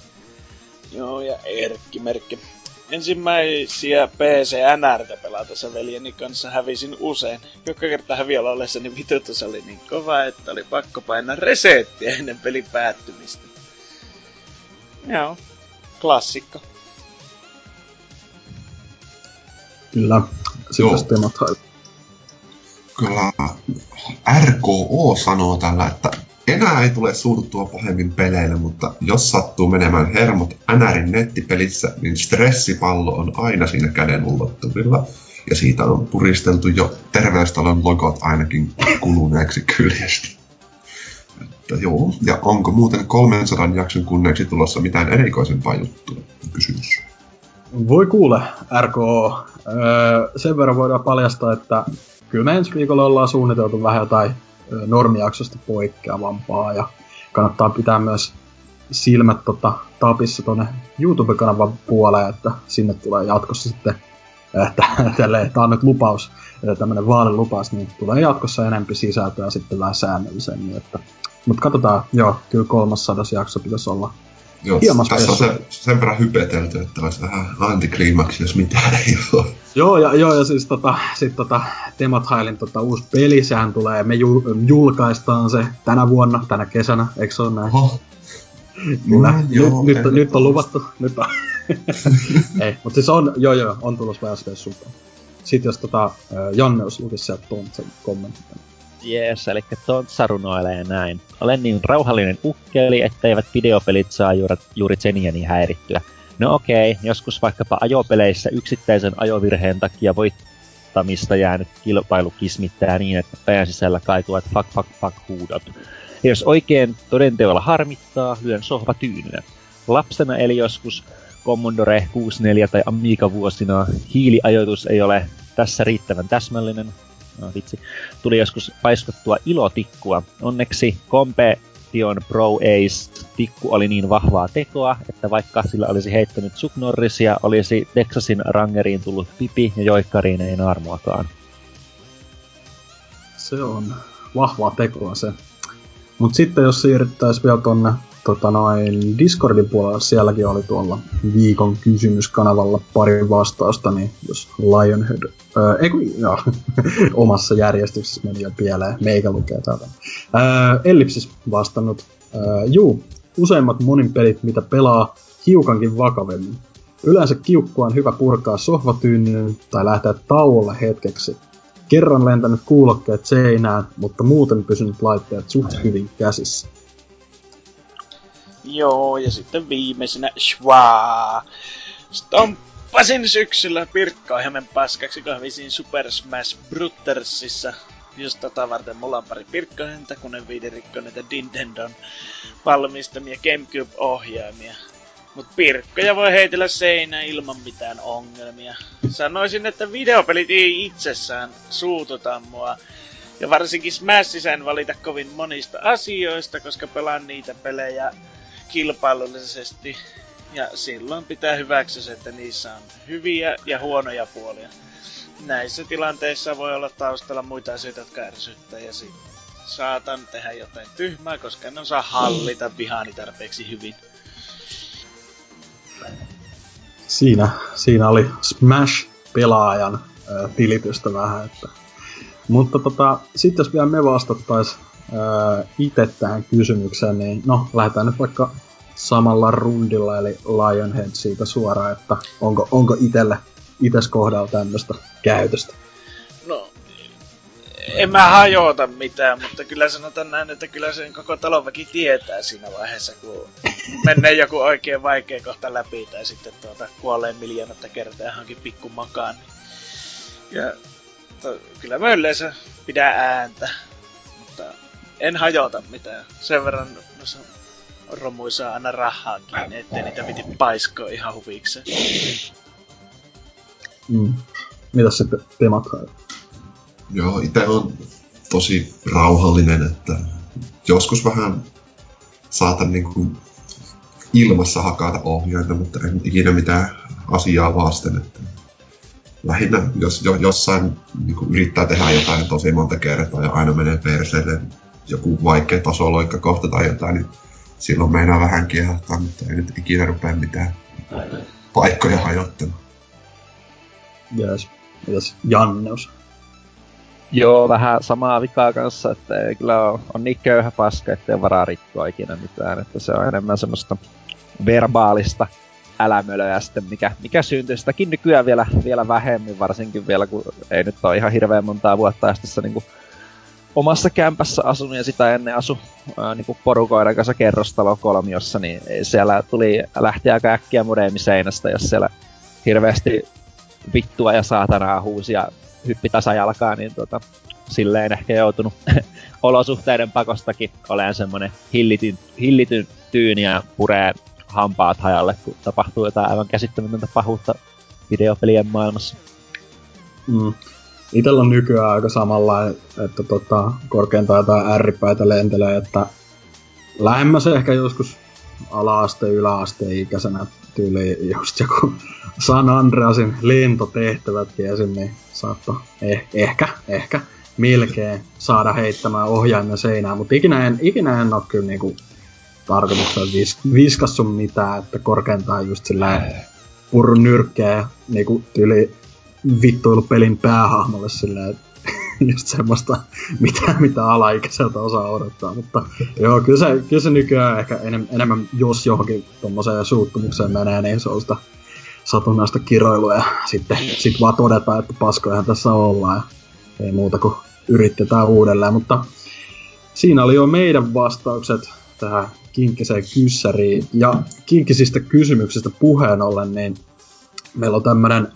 Joo, ja Erkki-merkki. Ensimmäisiä P C N R-tä pelatessa veljeni kanssa hävisin usein. Joka kerta häviöllä ollessani vitutus oli niin kova, että oli pakko painaa resettiä ennen pelin päättymistä. Joo, klassikko. Kyllä, sitten Temathail. Kyllä, R K O sanoo tällä, että enää ei tule suuttua pahemmin peleille, mutta jos sattuu menemään hermot N R:n nettipelissä, niin stressipallo on aina siinä käden ulottuvilla. Ja siitä on puristeltu jo terveystalon logot ainakin kuluneeksi kyljestä. Että joo, ja onko muuten kolmesataa jakson kunneeksi tulossa mitään erikoisempaa juttua? Kysymys. Voi kuule, R K O. Öö, sen verran voidaan paljastaa, että kyllä me ensi viikolla ollaan suunniteltu vähän jotain normijaksosta poikkeavampaa, ja kannattaa pitää myös silmät tota, tapissa tuonne YouTube-kanavan puoleen, että sinne tulee jatkossa sitten, että tälleen, tää on nyt lupaus, tämmönen vaalilupaus, niin tulee jatkossa enemmän sisältöä sitten vähän säännöllisemmin, että mut katsotaan, joo, kyllä kolmasataa jakso pitäisi olla. Joo, tässä on se, sen verran hypetelty, että olisi vähän antikliimaksi, jos mitään ei ole. Joo, ja, joo, ja siis tota, sit tota Temathailin tota uusi peli, sehän tulee, me ju, julkaistaan se tänä vuonna, tänä kesänä, eikö se ole näin? Oho. Kyllä, mm, joo, nyt, nyt, nyt on luvattu, nyt on. Ei, mutta siis on, joo joo, on tulossa vähän sitä suuntaan. Sitten jos tota, Janneus lukisi sieltä Tontsen kommentin. Jees, eli Tontsa runoilee näin. Olen niin rauhallinen ukkeli, etteivät videopelit saa juuri Zeniani häirittyä. No okei, joskus vaikkapa ajopeleissä yksittäisen ajovirheen takia voittamista jäänyt kilpailu kismittää niin, että pään sisällä kaikuvat fuck fuck fuck huudot. Ja jos oikein todenteolla harmittaa, lyön sohva tyynyä. Lapsena eli joskus Commodore kuusikymmentäneljä tai Amiga vuosina hiiliajoitus ei ole tässä riittävän täsmällinen. No, vitsi. Tuli joskus paiskottua ilotikkua. Onneksi Competition Pro Ace-tikku oli niin vahvaa tekoa, että vaikka sillä olisi heittänyt Chuck Norrisia, olisi Texasin rangeriin tullut pipi ja joikkariin ei naarmuakaan. Se on vahvaa tekoa se. Mut sitten jos siirryttäis vielä tonne tota noin, Discordin puolella, sielläkin oli tuolla viikon kysymyskanavalla pari vastausta, niin jos Lionhead, öö, ei kun, joo, omassa järjestyksessä meni jo pieleen, meikä lukee täältä. Öö, Ellipsis vastannut, öö, juu, useimmat monin pelit, mitä pelaa, hiukankin vakavemmin. Yleensä kiukkua on hyvä purkaa sohvatyynyyn tai lähteä tauolle hetkeksi. Kerran lentänyt kuulokkeet seinään, mutta muuten pysynyt laitteet suht hyvin käsissä. Joo, ja sitten viimeisenä shwaa. Stomppasin syksyllä pirkkaohjelmen paskaksi kahvisiin Super Smash Bruttersissa. Just tota varten mulla on pari pirkkaohjelmia, kun en viiden rikkoneita Nintendon valmistamia GameCube-ohjaimia. Mut pirkkoja voi heitellä seinään ilman mitään ongelmia. Sanoisin, että videopelit ei itsessään suututa mua. Ja varsinkin Smashissa en valita kovin monista asioista, koska pelaan niitä pelejä kilpailullisesti. Ja silloin pitää hyväksyä, että niissä on hyviä ja huonoja puolia. Näissä tilanteissa voi olla taustalla muita asioita, jotka ärsyttää, ja sit saatan tehdä jotain tyhmää, koska en osaa hallita vihaani tarpeeksi hyvin. Siinä, siinä oli Smash-pelaajan ää, tilitystä vähän, että... Mutta tota, sit jos vielä me vastattais ää, ite tähän kysymykseen, niin no, lähdetään nyt vaikka samalla rundilla, eli Lionhead siitä suoraan, että onko, onko itellä, ites kohdalla tämmöstä käytöstä? No, en mä hajota mitään, mutta kyllä sanotaan näin, että kyllä sen koko talonväki tietää siinä vaiheessa, kun menee joku oikein vaikea kohta läpi, tai sitten tuota kuolee miljoonatta kertaa johonkin pikku makaan. Ja... Kyllä mä yleensä pidän ääntä, mutta en hajota mitään. Sen verran romu saa aina rahaankin, ettei niitä piti paiskoa ihan huvikseen. Mm. Mitäs sitten Temathail? Joo, itse on tosi rauhallinen, että joskus vähän saatan niinku ilmassa hakata ohjainta, mutta en ikinä mitään asiaa vasten. Että lähinnä, jos jo, jossain niinku yrittää tehdä jotain tosi monta kertaa ja aina menee perseelle joku vaikea tasoloikka kohta tai jotain, niin silloin meinaa vähän kiehahtaa, mutta ei nyt ikinä rupea mitään paikkoja hajottamaan. Jes, mitäs Janneus? Joo, vähän samaa vikaa kanssa, että kyllä on, on niin köyhä paska, ettei varaa rikkoa ikinä mitään, että se on enemmän semmoista verbaalista älämölöä sitten, mikä, mikä syntyy sitäkin nykyään vielä, vielä vähemmin, varsinkin vielä, kun ei nyt ole ihan hirveän montaa vuotta ja tässä niin kuin omassa kämpässä asunut ja sitä ennen asu ää, niin kuin porukoiden kanssa kerrostalokolmiossa, niin siellä tuli lähti aika äkkiä mureemi seinästä, jos siellä hirveästi vittua ja saatanaa huusi ja hyppi tasajalkaa, niin tota, silleen ehkä joutunut olosuhteiden pakostakin olemaan semmoinen hillityn, hillityn tyyni ja puree hampaat hajalle, kun tapahtuu jotain aivan käsittämätöntä pahuutta videopelien maailmassa. Mm. Itellä on nykyään aika samalla, että tota, korkeintaan jotain ääripäitä lentelee, että lähemmäs ehkä joskus ala-aste, yläaste ikäisenä tyyliin just joku San Andreasin lentotehtävätkin esim. Niin saattoi eh, ehkä, ehkä melkein saada heittämään ohjaimen seinään, mutta ikinä en, ikinä en ole kyllä niinku tarkoituksella vis, viskassu mitään, että korkeintaan just silleen purun nyrkkeä niinku tyyli vittuilupelin päähahmolle silleen just semmoista, mitä, mitä alaikäiseltä osaa odottaa, mutta joo, kyllä se, kyllä se nykyään ehkä enem, enemmän, jos johonkin tommoseen suuttumukseen menee, niin se on sitä satunnaista kiroilua ja sitten sit vaan todetaan, että paskojahan tässä ollaan ja ei muuta kuin yritetään uudelleen, mutta siinä oli jo meidän vastaukset tähän kinkkiseen kyssäriin ja kinkkisistä kysymyksistä puheen ollen, niin meillä on tämmönen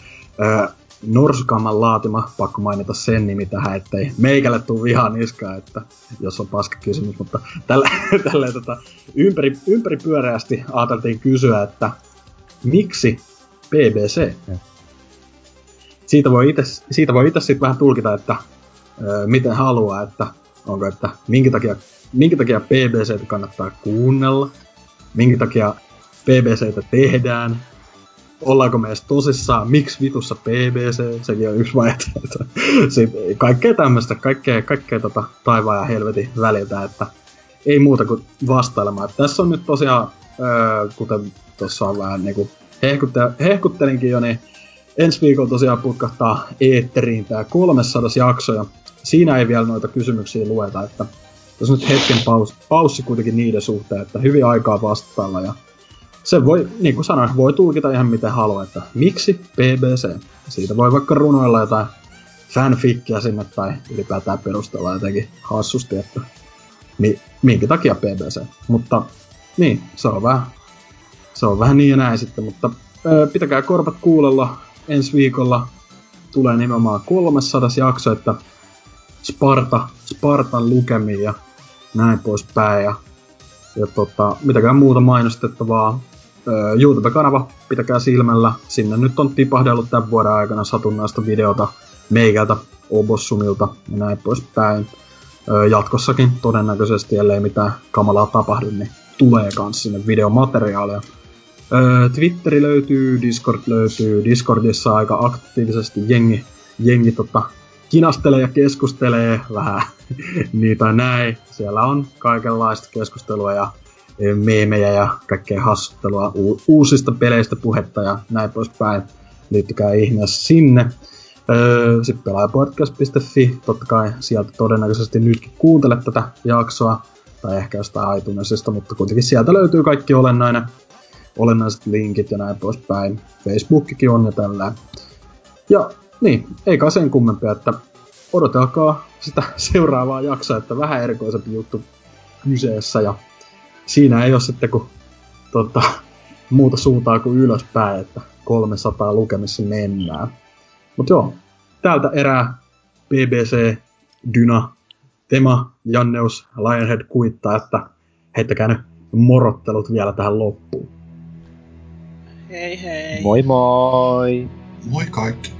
öö, Norsukamman laatima, pakko mainita sen nimi tähän, ettei meikälle tuu vihaa niskaan, että jos on paska kysymys, mutta tällä, tällä tota, ympäri, ympäripyöreästi ajateltiin kysyä, että miksi P B C? Siitä voi itse siitä voi itse sit vähän tulkita, että ö, miten haluaa, että onko, että minkä takia, minkä takia P B C:tä kannattaa kuunnella, minkä takia P B C:tä tehdään, ollaanko me edes tosissaan, miksi vitussa P B C, sekin on yksi vaihtoehto. Kaikkea tämmöistä, kaikkea, kaikkea tota taivaan ja helvetin väliltä, että ei muuta kuin vastailemaan. Tässä on nyt tosiaan, öö, kuten tuossa on vähän niinku hehkuttelinkin jo, niin ensi viikolla tosiaan putkahtaa eetteriin tää kolmesataa jakso, ja siinä ei vielä noita kysymyksiä lueta, että jos nyt hetken paus, paussi kuitenkin niiden suhteen, että hyvin aikaa vastailla, ja se voi, niin kuin sanoin, voi tulkita ihan miten haluaa, että miksi P B C? Siitä voi vaikka runoilla jotain fanfickia sinne tai ylipäätään perustella jotenkin hassusti, että mi, minkä takia P B C? Mutta niin, se on vähän, se on vähän niin ja näin sitten, mutta ö, pitäkää korvat kuulolla. Ensi viikolla tulee nimenomaan kolmesataa jakso, että Sparta, Spartan lukemiin ja näin poispäin. Ja Ja tota, mitäkään muuta mainostettavaa. Öö, YouTube-kanava, pitäkää silmällä. Sinne nyt on tipahdellut tämän vuoden aikana satunnaista videota meikältä, Obossumilta ja näin poispäin. Öö, jatkossakin todennäköisesti, ellei mitään kamalaa tapahdu, niin tulee kans sinne videomateriaalia. Öö, Twitteri löytyy, Discord löytyy. Discordissa aika aktiivisesti jengi, jengi tota, kinastelee ja keskustelee vähän niitä näin. Siellä on kaikenlaista keskustelua ja meemejä ja kaikkea hassuttelua, u- uusista peleistä puhetta ja näin poispäin. Liittykää ihmeessä sinne. Öö, Sitten pelaajapodcast piste fi, totta kai sieltä todennäköisesti nytkin kuuntele tätä jaksoa. Tai ehkä jostain iTunesista, mutta kuitenkin sieltä löytyy kaikki olennainen, olennaiset linkit ja näin poispäin. Facebookkikin on ja tällä. Ja niin, eikä sen kummempia, että odotelkaa sitä seuraavaa jaksoa, että vähän erikoisempi juttu kyseessä, ja siinä ei ole sitten kun, tota, muuta suuntaa kuin ylöspäin, että kolmesataa lukemissa mennään. Mut joo, täältä erää P B C, Dyna, Tema, Janneus, Lionhead kuittaa, että heittäkää nyt morottelut vielä tähän loppuun. Hei hei. Moi moi. Moi kaikki.